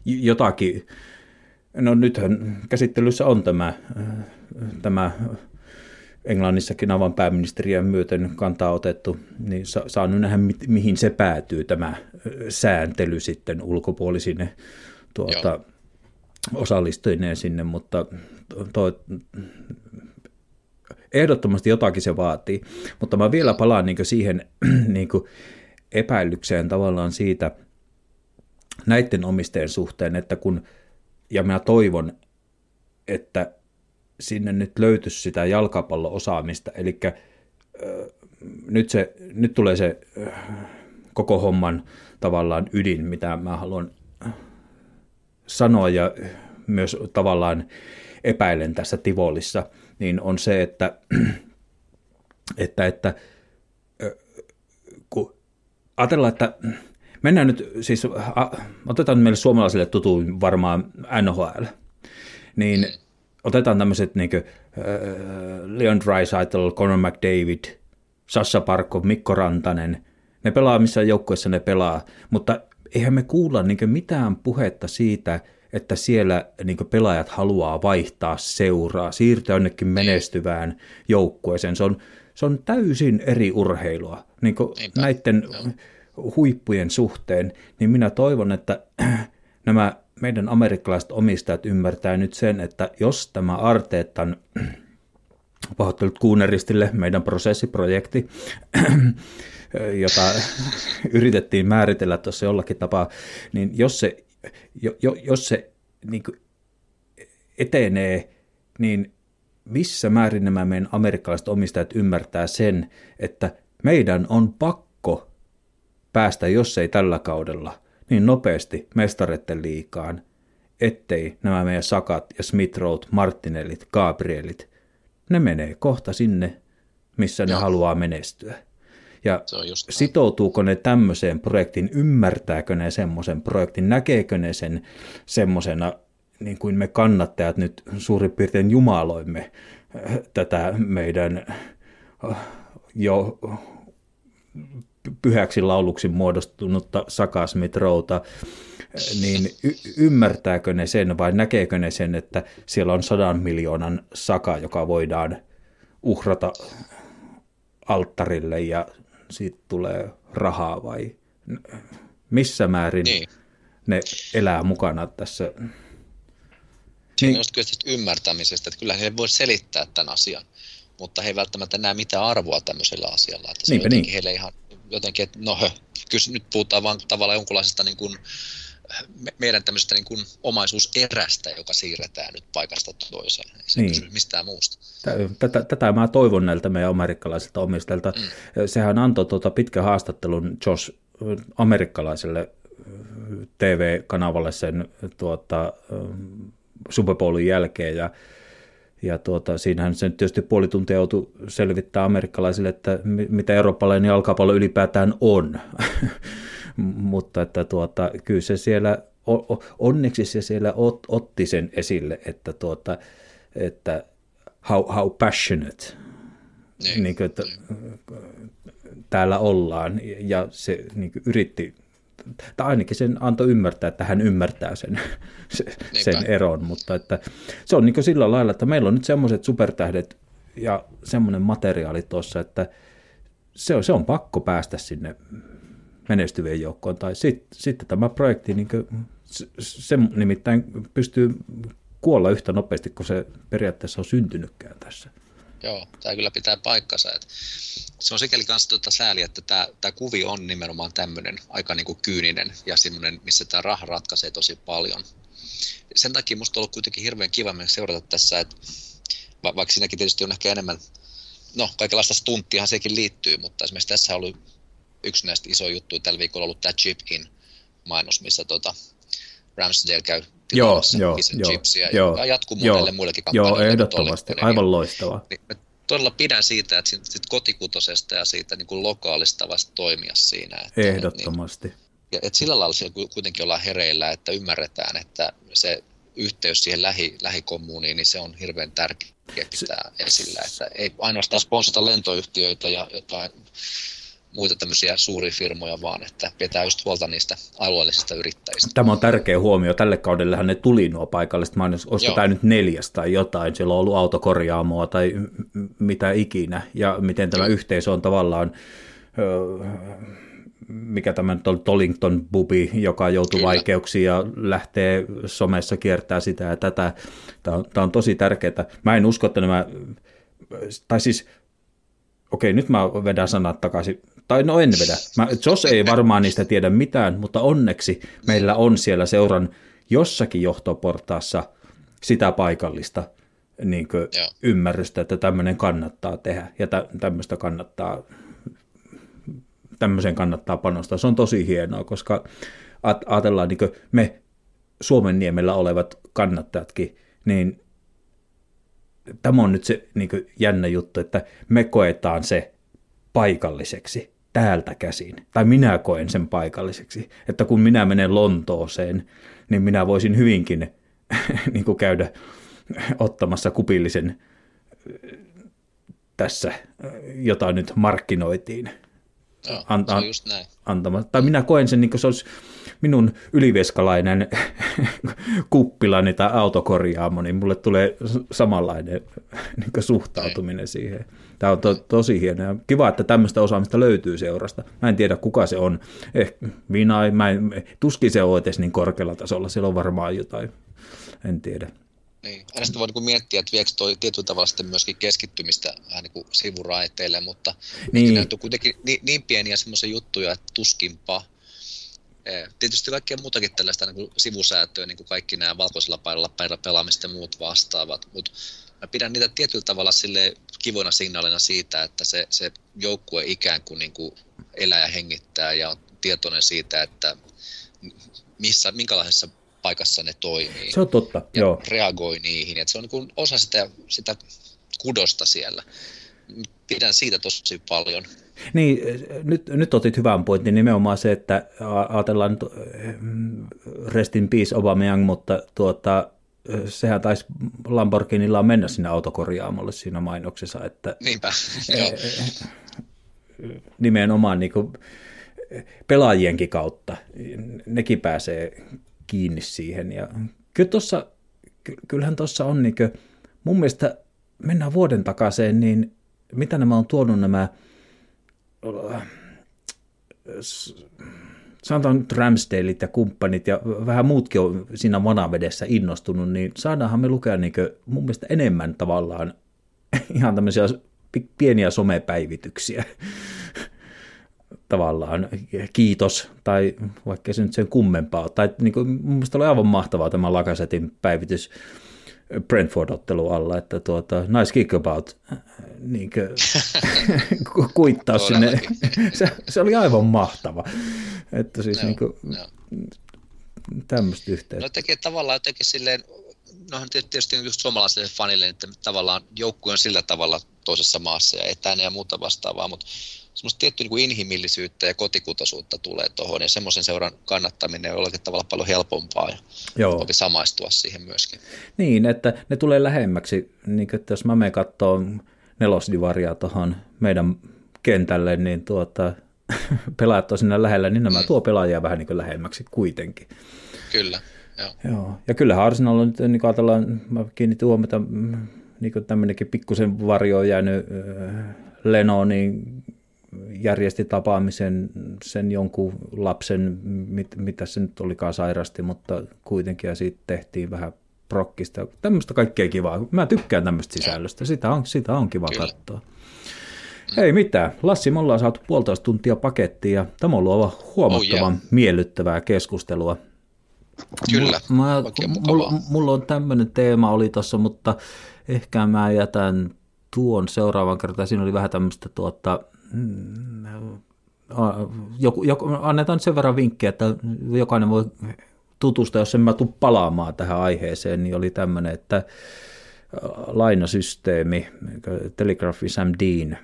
Jotakin. No nythän käsittelyssä on tämä Englannissakin avan pääministeriön myöten kantaa otettu, niin saa nyt nähdä, mihin se päätyy tämä sääntely sitten ulkopuolisin osallistuneen sinne, mutta ehdottomasti jotakin se vaatii. Mutta mä vielä palaan niin kuin siihen niin kuin epäilykseen tavallaan siitä näiden omistajien suhteen, että ja minä toivon, että sinne nyt löytyisi sitä jalkapallo-osaamista, eli nyt tulee se koko homman tavallaan ydin, mitä mä haluan sanoa ja myös tavallaan epäilen tässä Tivolissa, niin on se, että kun ajatellaan, että mennään nyt, siis otetaan meille suomalaisille tutuin varmaan NHL, niin otetaan tämmöiset niin kuin, Leon Draisaitl, Conor McDavid, Sasha Barkov, Mikko Rantanen, ne pelaa missään joukkueessa ne pelaa, mutta eihän me kuulla niin kuin mitään puhetta siitä, että siellä niin kuin pelaajat haluaa vaihtaa seuraa, siirtyä jonnekin menestyvään joukkueeseen, se on täysin eri urheilua, niin kuin näiden huippujen suhteen, niin minä toivon, että nämä meidän amerikkalaiset omistajat ymmärtää nyt sen, että jos tämä Artetan, pahoittelut Kuuneristille, meidän prosessiprojekti, jota yritettiin määritellä tuossa jollakin tapaa, niin jos se niin kuin etenee, niin missä määrin nämä meidän amerikkalaiset omistajat ymmärtää sen, että meidän on pakko päästä, jos ei tällä kaudella, niin nopeasti mestareiden liigaan, ettei nämä meidän Sakat ja Smith Rowe, Martinellit, Gabrielit, ne menee kohta sinne, missä ne haluaa menestyä. Ja sitoutuuko ne tämmöiseen projektiin, ymmärtääkö ne semmoisen projektin, näkeekö ne sen semmoisena, niin kuin me kannattajat nyt suurin piirtein jumaloimme tätä meidän jo pyhäksi lauluksi muodostunutta Saka Smith Rowta, niin ymmärtääkö ne sen vai näkeekö ne sen, että siellä on 100 miljoonan Saka, joka voidaan uhrata alttarille ja siitä tulee rahaa vai missä määrin ne elää mukana tässä? Siinä on kyllä tästä ymmärtämisestä, että kyllä he voi selittää tämän asian, mutta he ei välttämättä näe mitään arvoa tämmöisellä asialla, että se jotenkin heille ihan jotenkin, että kyllä nyt puhutaan vaan tavallaan jonkunlaisesta niin kuin, meidän tämmöisestä niin kuin omaisuuserästä, joka siirretään nyt paikasta toiseen. Ei se kysymys mistään muusta. Tätä mä toivon näiltä meidän amerikkalaisilta omistajilta. Sehän antoi pitkän haastattelun Josh amerikkalaiselle TV-kanavalle sen Super Bowlin jälkeen, ja siinähän se tietysti puoli tuntia joutui selvittämään amerikkalaisille, että mitä eurooppalainen jalkapallo ylipäätään on, mutta että kyllä se siellä, onneksi se siellä otti sen esille, että how passionate niin kuin, että täällä ollaan, ja se niin kuin yritti, tai ainakin sen antoi ymmärtää, että hän ymmärtää sen eron, mutta että se on niin kuin sillä lailla, että meillä on nyt semmoiset supertähdet ja semmoinen materiaali tuossa, että se on pakko päästä sinne menestyvien joukkoon, tai sitten tämä projekti, niin kuin, se nimittäin pystyy kuolla yhtä nopeasti, kun se periaatteessa on syntynytkään tässä. Joo, tämä kyllä pitää paikkansa. Se on sikäli kanssa sääli, että tämä kuvi on nimenomaan tämmöinen aika niin kuin kyyninen ja semmoinen, missä tämä raha ratkaisee tosi paljon. Sen takia minusta on ollut kuitenkin hirveän kiva mennä seurata tässä, että vaikka siinäkin tietysti on ehkä enemmän, no kaikenlaista stunttiahan sekin liittyy, mutta esimerkiksi tässä on ollut yksi näistä isoja juttuja tällä viikolla ollut tämä Chip In-mainos, missä Ramsdale käy tilannossa chipsiä ja jatkuu monelle muillekin kampanjoille. Joo, ehdottomasti. Aivan loistavaa. Niin, todella pidän siitä, että siitä kotikutosesta ja siitä niin kuin lokaalista vasta toimia siinä. Että, ehdottomasti. Niin, että sillä lailla siellä kuitenkin ollaan hereillä, että ymmärretään, että se yhteys siihen lähikommuuniin, niin se on hirveän tärkeä pitää esillä. Että ei ainoastaan sponssata lentoyhtiöitä ja jotain muita tämmöisiä suuria firmoja, vaan että pitää just huolta niistä alueellisista yrittäjistä. Tämä on tärkeä huomio. Tälle kaudellehan ne tuli nuo paikalliset mainos, olisiko tämä nyt 4 tai jotain, siellä on ollut autokorjaamoa tai mitä ikinä, ja miten tämä yhteisö on tavallaan, mikä tämä nyt on, Tollington Bubi, joka joutuu vaikeuksiin ja lähtee somessa kiertää sitä ja tätä. Tämä on tosi tärkeää. Mä en usko, että nämä, tai siis, okei, nyt mä vedän sanat takaisin. Tai no en vedä. Jos ei varmaan niistä tiedä mitään, mutta onneksi meillä on siellä seuran jossakin johtoportaassa sitä paikallista niin kuin ymmärrystä, että tämmöinen kannattaa tehdä ja tämmöiseen kannattaa panostaa. Se on tosi hienoa, koska ajatellaan niin kuin me Suomenniemellä olevat kannattajatkin, niin tämä on nyt se niin kuin jännä juttu, että me koetaan se paikalliseksi täältä käsin, tai minä koen sen paikalliseksi, että kun minä menen Lontooseen, niin minä voisin hyvinkin niin kuin käydä ottamassa kupillisen tässä, jota nyt markkinoitiin. Joo, se on just näin. Tai minä koen sen, niin kuin se olisi minun ylivieskalainen kuppilani tai autokorjaamo, niin mulle tulee samanlainen niin kuin suhtautuminen siihen. Tämä on tosi hienoa. Kiva, että tämmöistä osaamista löytyy seurasta. Mä en tiedä, kuka se on. Tuskin se on edes niin korkealla tasolla. Siellä on varmaan jotain. En tiedä. Niin. Aina sitten voi niin miettiä, että viekö toi tietyllä tavalla sitten myöskin keskittymistä vähän niin kuin sivuraiteille, mutta niin on kuitenkin niin pieniä semmoisia juttuja, että tuskinpa. Tietysti kaikkea muutakin tällaista niin kuin sivusäätöä, niin kuin kaikki nämä valkoisella paidalla pelaamista ja muut vastaavat, mutta mä pidän niitä tietyllä tavalla silleen kivoina signaalina siitä, että se joukkue ikään kuin, elää ja hengittää ja on tietoinen siitä, että minkälaisessa paikassa ne toimii. Se on totta, ja reagoi niihin. Et se on niin kuin osa sitä kudosta siellä. Pidän siitä tosi paljon. Niin, nyt otit hyvän pointin, nimenomaan se, että ajatellaan nyt rest in peace Aubameyang, mutta sehän taisi Lamborghinilla mennä sinne autokorjaamolle siinä mainoksessa. Että niinpä, joo. Nimenomaan niin kuin pelaajienkin kautta nekin pääsee kiinni siihen. Ja kyllähän tuossa on, niin kuin, mun mielestä mennään vuoden takaisin, niin mitä nämä on tuonut nämä, sanotaan nyt Ramsdaleit ja kumppanit ja vähän muutkin on siinä vanavedessä innostunut, niin saadaanhan me lukea niin kuin, mun mielestä enemmän tavallaan ihan tämmöisiä pieniä somepäivityksiä tavallaan, kiitos, tai vaikka se nyt sen kummempaa, tai niin kuin, mun mielestä oli aivan mahtavaa tämä Lacazettein päivitys Brentford-ottelu alla, että nice kick about, niin kuittaa sinne, se oli aivan mahtava, että siis no, niin kuin, tämmöistä yhteyttä. No tekee tavallaan jotenkin silleen no tietysti just suomalaisille fanille, että tavallaan joukkue on sillä tavalla toisessa maassa ja etäinen ja muuta vastaavaa, mutta semmoista tiettyä niin inhimillisyyttä ja kotikutoisuutta tulee tuohon, ja semmoisen seuran kannattaminen on jollakin tavalla paljon helpompaa, ja voi samaistua siihen myöskin. Niin, että ne tulee lähemmäksi, niin että jos mä menen katsoo nelosdivaria tuohon meidän kentälle, niin pelaat on siinä lähellä, niin nämä tuo pelaajia vähän niin kuin lähemmäksi kuitenkin. Kyllä, joo. Ja kyllähän Arsenal on nyt, niin kuin ajatellaan, mä kiinnitin huomiota, niin kuin tämmöinenkin pikkusen varjo on jäänyt Leno, niin järjesti tapaamisen sen jonkun lapsen, mitä se nyt olikaan sairasti, mutta kuitenkin ja siitä tehtiin vähän prokkista. Tämmöistä kaikkea kivaa. Mä tykkään tämmöistä sisällöstä. Sitä on kiva katsoa. Hei mitä, Lassi, me ollaan saatu 1,5 tuntia pakettiin ja tämä on ollut aivan huomattavan miellyttävää keskustelua. Kyllä, oikein mukavaa. Mulla on tämmöinen teema oli tuossa, mutta ehkä mä jätän tuon seuraavan kertaan. Siinä oli vähän tämmöistä annetaan sen verran vinkkiä, että jokainen voi tutustua, jos en mä tule palaamaan tähän aiheeseen, niin oli tämmöinen, että lainasysteemi, Telegraphi Sam Dean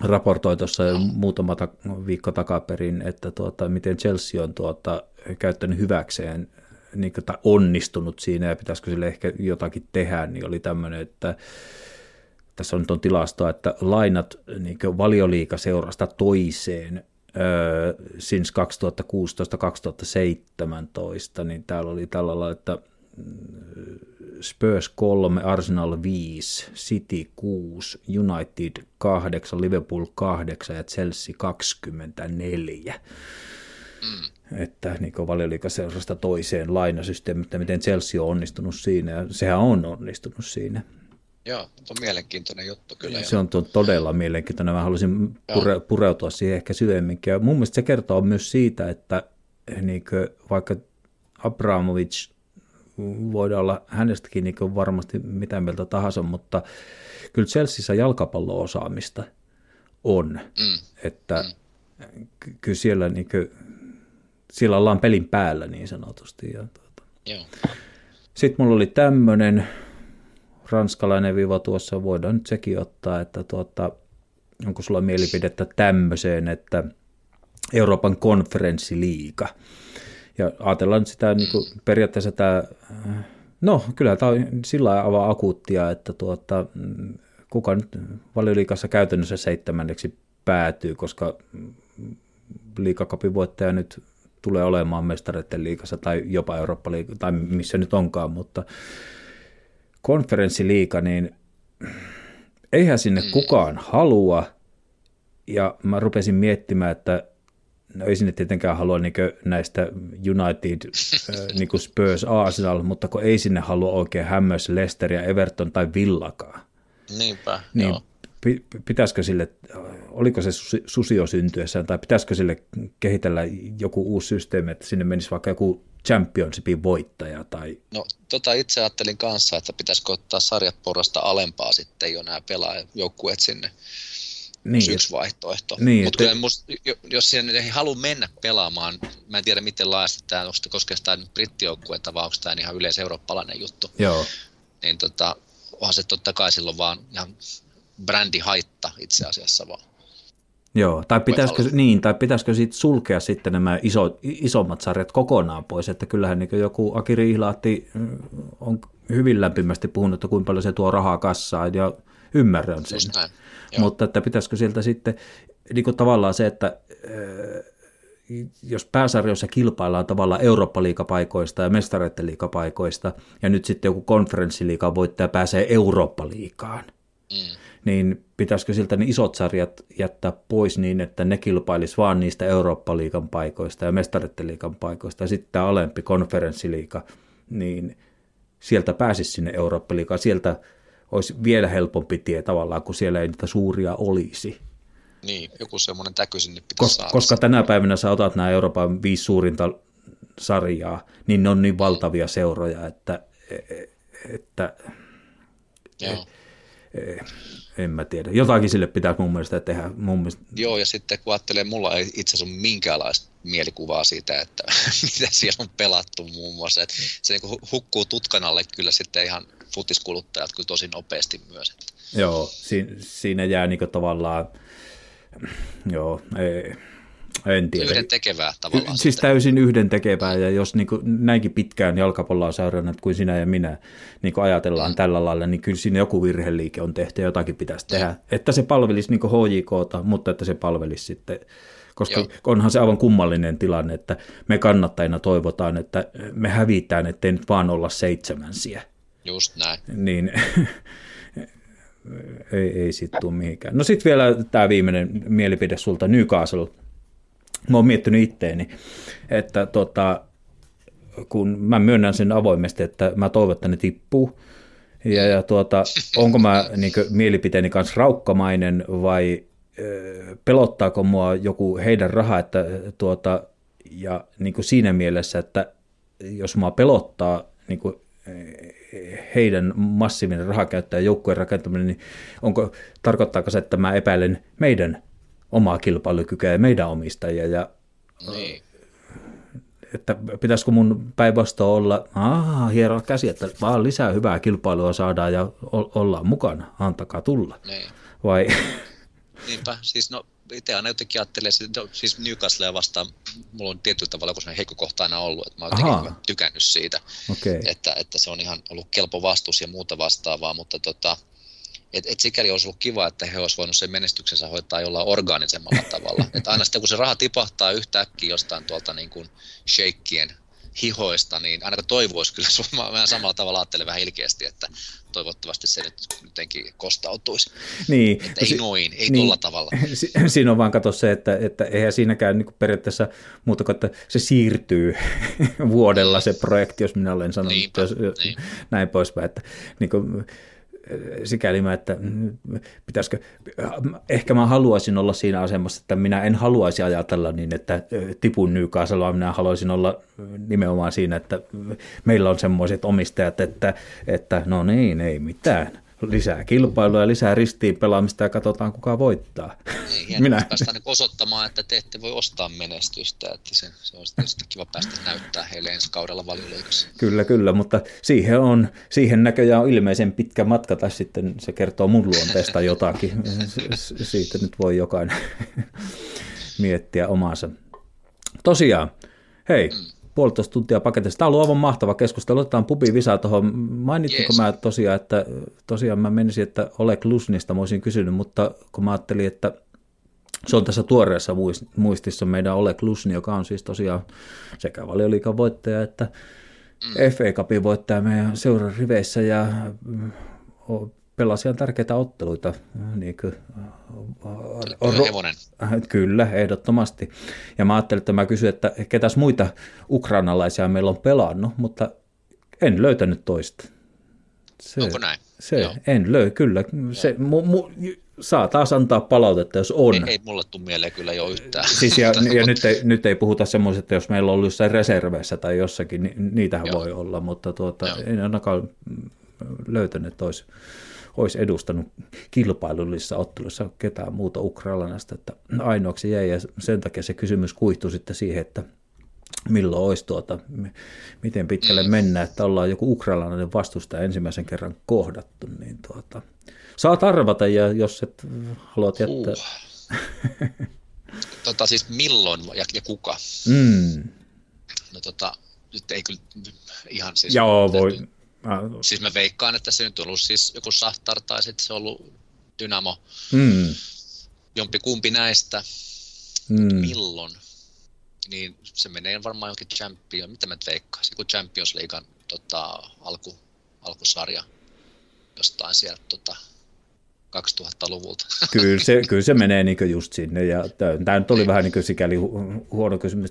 raportoi tuossa muutama viikko takaperin, että miten Chelsea on käyttänyt hyväkseen, niin, tai onnistunut siinä ja pitäisikö sille ehkä jotakin tehdä, niin oli tämmöinen, että tässä on tilastoa, että lainat niin valioliigaseurasta toiseen since 2016-2017, niin täällä oli tällä lailla, että Spurs 3, Arsenal 5, City 6, United 8, Liverpool 8 ja Chelsea 24. Että niin valioliigaseurasta toiseen lainasysteemi, että miten Chelsea on onnistunut siinä ja sehän on onnistunut siinä. Joo, on mielenkiintoinen juttu kyllä. Se on todella mielenkiintoinen. Mä halusin pureutua siihen ehkä syvemminkin. Ja mun mielestä se kertoo myös siitä, että niin kuin, vaikka Abramovich voidaan olla hänestäkin niin kuin varmasti mitä mieltä tahansa, mutta kyllä Chelseassa jalkapallo-osaamista on. Että kyllä siellä, niin kuin, siellä ollaan pelin päällä niin sanotusti. Ja, sitten mulla oli tämmöinen ranskalainen viiva tuossa, voidaan nyt sekin ottaa, että onko sulla mielipidettä tämmöiseen, että Euroopan konferenssiliiga. Ja ajatellaan sitä niin kuin periaatteessa tämä, no kyllä tämä on sillä lailla aivan akuuttia, että kuka nyt valioliigassa käytännössä 7. päätyy, koska liigacupin voittaja nyt tulee olemaan mestareiden liigassa tai jopa Eurooppa-liiga tai missä nyt onkaan, mutta konferenssiliiga, niin eihän sinne kukaan halua, ja mä rupesin miettimään, että no ei sinne tietenkään halua niin näistä United, niin Spurs, Arsenal, mutta kun ei sinne halua oikein Hämmös, Leicester ja Everton tai Villakaan. Niinpä, niin joo. Pitäisikö sille, oliko se susio syntyessään, tai pitäisikö sille kehitellä joku uusi systeemi, että sinne menisi vaikka joku Championshipin voittaja tai... No itse ajattelin kanssa, että pitäisikö ottaa sarjaporrasta alempaa sitten jo nämä pelaajoukkueet sinne. Niin, yksi vaihtoehto. Niin, mutta jos sinne ei halua mennä pelaamaan, mä en tiedä miten laajasti tämä, onko tämä nyt brittijoukkueita vai onko tämä ihan yleiseurooppalainen juttu. Joo. Niin onhan se totta kai silloin vaan ihan brändihaitta itse asiassa vaan. Joo, tai pitäisikö siitä sulkea sitten nämä isommat sarjat kokonaan pois, että kyllähän niin joku Aki Riihlahti on hyvin lämpimästi puhunut, että kuinka paljon se tuo rahaa kassaan ja ymmärrän sen, mutta että pitäisikö sieltä sitten niin kuin tavallaan se, että jos pääsarjoissa kilpaillaan tavallaan Eurooppa-liigapaikoista ja mestareiden liigapaikoista ja nyt sitten joku konferenssiliigan voittaja pääsee Eurooppa-liigaan, niin pitäisikö siltä ne isot sarjat jättää pois niin, että ne kilpailisi vaan niistä Eurooppa-liigan paikoista ja mestareiden liigan paikoista, ja sitten tämä alempi konferenssiliiga, niin sieltä pääsisi sinne Eurooppa-liigaan, sieltä olisi vielä helpompi tie tavallaan, kun siellä ei niitä suuria olisi. Niin, joku semmoinen täky sinne pitäisi saada. Koska tänä päivänä sä otat nämä Euroopan 5 suurinta sarjaa, niin ne on niin valtavia seuroja, että En mä tiedä. Jotakin sille pitää mun mielestä tehdä. Joo, ja sitten kun ajattelee, mulla ei itse asiassa ole minkäänlaista mielikuvaa siitä, että mitä siellä on pelattu muun muassa. Että se niin hukkuu tutkan alle kyllä sitten ihan futiskuluttajat kyllä tosi nopeasti myös. Joo, siinä jää niin tavallaan, joo, ei. En tiedä. Yhdentekevää tavallaan. Siis täysin yhdentekevää, ja jos niin kuin näinkin pitkään jalkapalloa seurannut kuin sinä ja minä niin kuin ajatellaan tällä lailla, niin kyllä siinä joku virheliike on tehty ja jotakin pitäisi tehdä. Että se palvelisi niin kuin HJK:ta, mutta että se palvelisi sitten, koska onhan se aivan kummallinen tilanne, että me kannattajina toivotaan, että me hävitään, ettei nyt vaan olla 7. Just näin. Niin... ei siitä tule mihinkään. No sitten vielä tämä viimeinen mielipide sulta, Newcastle. Mä oon miettinyt itteeni, että kun mä myönnän sen avoimesti, että mä toivon, että ne tippuu, ja onko mä niin kuin mielipiteeni kanssa raukkamainen vai pelottaako mua joku heidän raha, että ja niin kuin siinä mielessä, että jos mua pelottaa niin kuin heidän massiivinen rahakäyttö ja joukkueen rakentaminen, niin tarkoittaako se, että mä epäilen meidän omaa kilpailukykyä ja meidän omistajia, ja niin, että pitäisikö mun päinvastoin olla, hieroa käsi, että vaan lisää hyvää kilpailua saadaan ja ollaan mukana, antakaa tulla. Niin. Vai? Niinpä, siis no itse aina jotenkin ajattelee, siis Newcastlea vastaan mulla on tietyllä tavalla, kun se on heikko kohta aina ollut, että mä oon jotenkin tykännyt siitä, että se on ihan ollut kelpo vastus ja muuta vastaavaa, mutta Et sikäli olisi ollut kiva, että he olisivat voineet sen menestyksensä hoitaa jollain orgaanisemmalla tavalla. Et aina sitten, kun se raha tipahtaa yhtäkkiä jostain tuolta niin kuin sheikkien hihoista, niin ainakaan toivoisi kyllä, mä samalla tavalla ajattelen vähän ilkeästi, että toivottavasti se nyt jotenkin kostautuisi. Niin. Että ei noin, ei niin, tuolla tavalla. Siinä on vaan kato se, että eihän siinäkään niin periaatteessa muuta kuin, että se siirtyy vuodella se projekti, jos minä olen sanonut, niinpä, jos näin poispäin. Että niin kuin, sikäli mä, että pitäisikö, ehkä mä haluaisin olla siinä asemassa, että minä en haluaisi ajatella niin, että tipun Newcastle, vaan minä haluaisin olla nimenomaan siinä, että meillä on semmoiset omistajat, että no niin, ei mitään. Lisää kilpailua ja lisää ristiin pelaamista ja katsotaan kuka voittaa. Ei, päästään osoittamaan, että te ette voi ostaa menestystä, että se on sitten kiva päästä näyttää heille ensi kaudella Valioliigassa. Kyllä, mutta siihen näköjään on ilmeisen pitkä matka, tai sitten se kertoo mun luonteesta jotakin. Siitä nyt voi jokainen miettiä omansa. Tosiaan, hei. 1,5 tuntia paketissa. Tämä on ollut aivan mahtava keskustelu. Otetaan pubi visaa tuohon. Mainitsinko mä tosiaan, että mä menisin, että Oleg Lusnista mä olisin kysynyt, mutta kun mä ajattelin, että se on tässä tuoreessa muistissa meidän Oleg Lusni, joka on siis tosiaan sekä Valioliigan voittaja että FA Cupin voittaja meidän seuran riveissä ja pelasi ihan tärkeitä otteluita. Niin kuin, kyllä, ehdottomasti. Ja mä ajattelin, että mä kysyin, että ketäs muita ukrainalaisia meillä on pelannut, mutta en löytänyt toista. Onko näin? En löy, kyllä. Saa taas antaa palautetta, jos on. Ei mulle tule mieleen kyllä jo yhtään. Siis ja nyt ei puhuta semmoisesta, että jos meillä on ollut jossain reserveissä tai jossakin, niin niitähän voi olla, mutta en ainakaan löytänyt toista. Olisi edustanut kilpailullisissa otteluissa ketään muuta ukrainalaista, että ainoaksi jäi, ja sen takia se kysymys kuihtui sitten siihen, että milloin olisi miten pitkälle mennään, että ollaan joku ukrainalainen vastustaja ensimmäisen kerran kohdattu, niin saat arvata, ja jos et haluat jättää. Siis milloin ja kuka? No nyt ei kyllä ihan siis... Joo, voi... Siis mä veikkaan, että se nyt on ollut siis joku Shakhtar tai sitten se on ollut Dynamo, jompikumpi näistä, milloin, niin se menee varmaan johonkin Champions, mitä mä veikkaisin, joku Champions Leaguean alkusarja jostain sieltä 2000-luvulta. Kyllä se menee niin just sinne, ja tämä nyt oli vähän niin sikäli huono kysymys.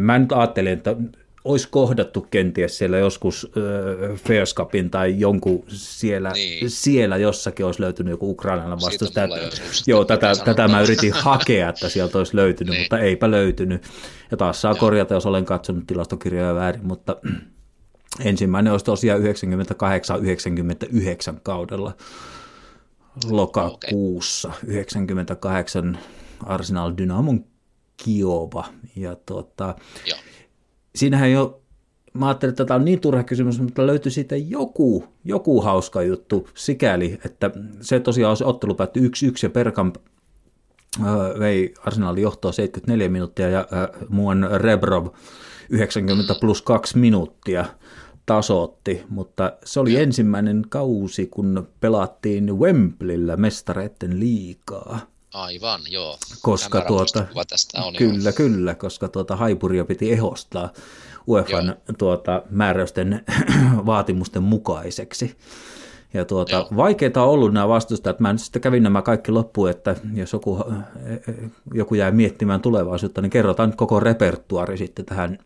Mä nyt ajattelin, että olisi kohdattu kenties siellä joskus First Cupin tai jonkun siellä jossakin olisi löytynyt joku ukrainalainen vastustaja. Tätä mä yritin hakea, että sieltä olisi löytynyt, mutta eipä löytynyt. Ja taas saa korjata, jos olen katsonut tilastokirjoja väärin, mutta ensimmäinen olisi tosiaan 98-99 kaudella. lokakuussa 1998 Arsenal Dynamon Kiova. Ja siinähän jo, mä ajattelin, että tämä on niin turha kysymys, mutta löytyi siitä joku hauska juttu sikäli, että se tosiaan ottelu päättyi 1-1 ja Bergkamp vei Arsenalin johtoa 74 minuuttia ja muun Rebrov 90+2 minuuttia tasoitti, mutta se oli ensimmäinen kausi, kun pelattiin Wembleyllä mestareiden liigaa. Aivan, joo. Koska koska Haipuria piti ehostaa UEFAn määräysten vaatimusten mukaiseksi. Ja vaikeita on ollut nämä vastustajat. Mä sitten kävin nämä kaikki loppuun, että jos joku jää miettimään tulevaisuutta, niin kerrotaan koko repertuaari sitten tähän.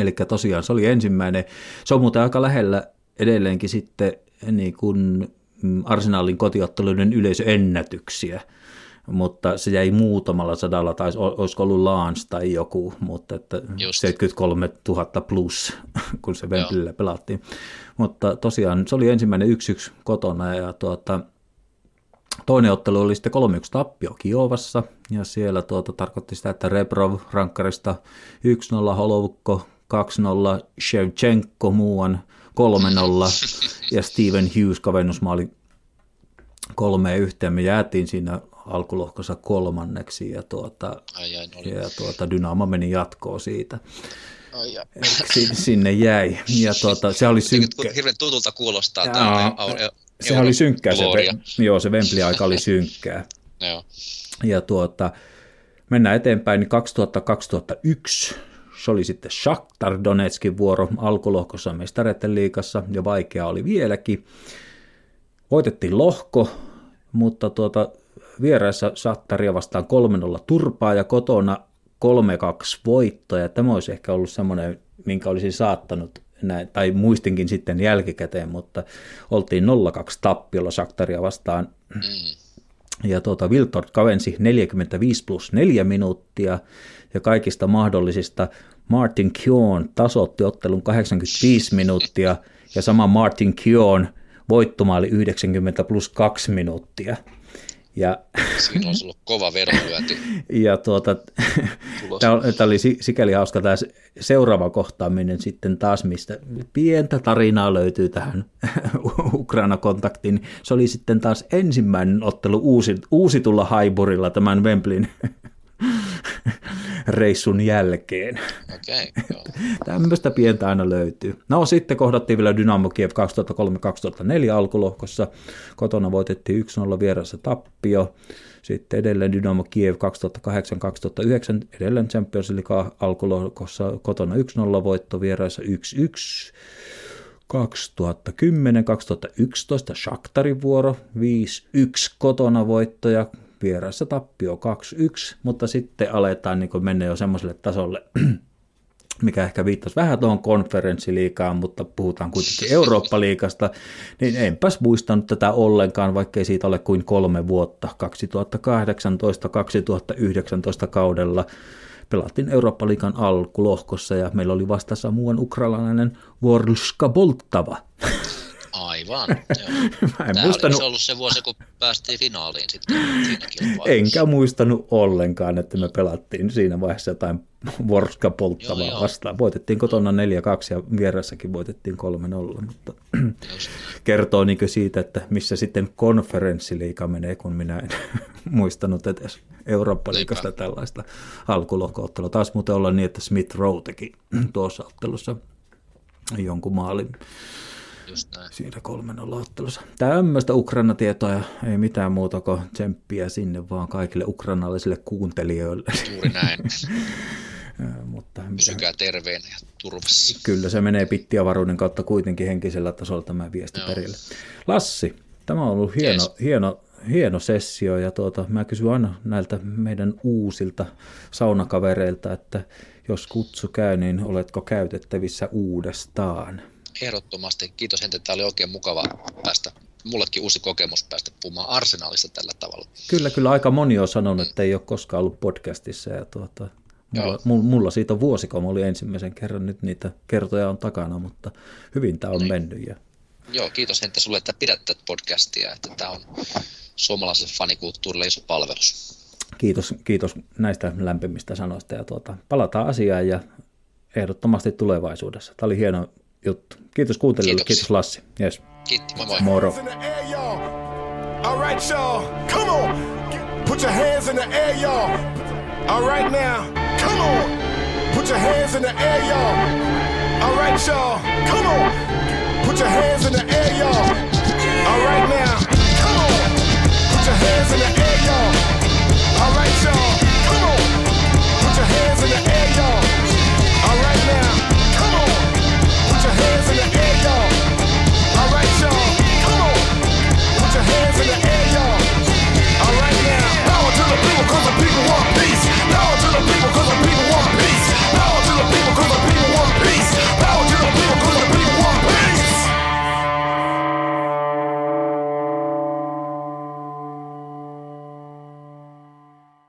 Eli tosiaan se oli ensimmäinen. Se on muuten aika lähellä edelleenkin sitten niin kuin Arsenalin kotiotteluiden yleisöennätyksiä, mutta se jäi muutamalla sadalla, tai olisiko ollut Laans tai joku, mutta että 73,000+, kun se Wembleyllä pelattiin. Mutta tosiaan se oli ensimmäinen 1-1 kotona, ja toinen ottelu oli sitten 3-1 tappio Kiovassa, ja siellä tarkoitti sitä, että Rebrov rankkarista 1-0, Holovukko 2-0, Shevchenko muuan 3-0, ja Steven Hughes kavennusmaali 3-1, me jäätiin siinä alkulohkossa kolmanneksi, ja Dynamo meni jatkoon siitä. Sinne jäi, ja se oli synkkä. Hirveän tutulta kuulostaa tämä. Se oli synkkää, se Wembley-aika oli synkkää. Ja mennään eteenpäin, niin 2000-2001, se oli sitten Shakhtar Donetskin vuoro alkulohkossa mestareiden liigassa, ja vaikeaa oli vieläkin. Voitettiin lohko, mutta vieraissa Shakhtaria vastaan 3-0 turpaa ja kotona 3-2 voittoja. Tämä olisi ehkä ollut semmoinen, minkä olisi saattanut, tai muistinkin sitten jälkikäteen, mutta oltiin 0-2 tappiolla Shakhtaria vastaan. Ja Wiltord kavensi 45+4 minuuttia ja kaikista mahdollisista Martin Keown tasoitti ottelun 85 minuuttia ja sama Martin Keown voittomaali 90+2 minuuttia. Ja siinä on ollut kova verolyönti. Ja tämä oli sikäli hauska tämä seuraava kohtaaminen sitten taas, mistä pientä tarinaa löytyy tähän Ukraina-kontaktiin. Se oli sitten taas ensimmäinen ottelu uusitulla Haiburilla tämän Wembleyn reissun jälkeen. Okay, tämmöistä pientä aina löytyy. No sitten kohdattiin vielä Dynamo Kiev 2003-2004 alkulohkossa. Kotona voitettiin 1-0 vieressä tappio. Sitten edelleen Dynamo Kiev 2008-2009 edelleen Champions League alkulohkossa. Kotona 1-0 voitto vieressä 1-1. 2010-2011 Shakhtarin vuoro 5-1 kotona voittoja. Vieressä tappio 2-1, mutta sitten aletaan niin mennä jo semmoiselle tasolle, mikä ehkä viittasi vähän tuohon konferenssiliigaan, mutta puhutaan kuitenkin Eurooppa-liigasta, niin enpäs muistanut tätä ollenkaan, vaikkei siitä ole kuin 3 vuotta. 2018-2019 kaudella pelattiin Eurooppa-liigan alkulohkossa ja meillä oli vastassa muuan ukrainalainen Vorlska Boltava. Aivan. Tämä olisi ollut se vuosi, kun päästiin finaaliin sitten. Enkä muistanut ollenkaan, että me pelattiin siinä vaiheessa jotain Vorska Polttavaa vastaan. Voitettiin kotona 4-2 ja vieressäkin voitettiin 3-0, mutta kertoo niinkö siitä, että missä sitten konferenssiliiga menee, kun minä en muistanut edes Eurooppa-liigasta tällaista alkulohko-ottelua. Taas muuten olla niin, että Smith Rowe teki tuossa ottelussa jonkun maalin. Siinä 3-0 ottelussa. Tämmöistä Ukraina-tietoa ei mitään muuta kuin tsemppiä sinne vaan kaikille ukrainalaisille kuuntelijoille. Juuri näin. Pysykää terveenä ja turvassa. Kyllä se menee pittiavaruuden kautta kuitenkin henkisellä tasolla tämä viesti perille. Lassi, tämä on ollut hieno sessio ja mä kysyn aina näiltä meidän uusilta saunakavereilta, että jos kutsu käy, niin oletko käytettävissä uudestaan? Ehdottomasti. Kiitos Hente, tämä oli oikein mukava päästä, mullekin uusi kokemus päästä puhumaan Arsenalista tällä tavalla. Kyllä, aika moni on sanonut, että ei ole koskaan ollut podcastissa ja mulla siitä on vuosi, kun mä olin ensimmäisen kerran, nyt niitä kertoja on takana, mutta hyvin tämä on mennyt ja Joo, kiitos Hentta sulle, että pidät tätä podcastia, että tämä on suomalaiselle fanikulttuurille iso palvelus. Kiitos näistä lämpimistä sanoista ja palataan asiaan ja ehdottomasti tulevaisuudessa. Tämä oli hieno juttu. Kiitos kuuntelijoille, kiitos Lassi. Yes. Kiitti, moi moi. Moro. All right, y'all. Come on. Put your hands in the air, y'all. All right now. Come on. Put your hands in the air, y'all. All right, y'all. Come on. Put your hands in the air, y'all.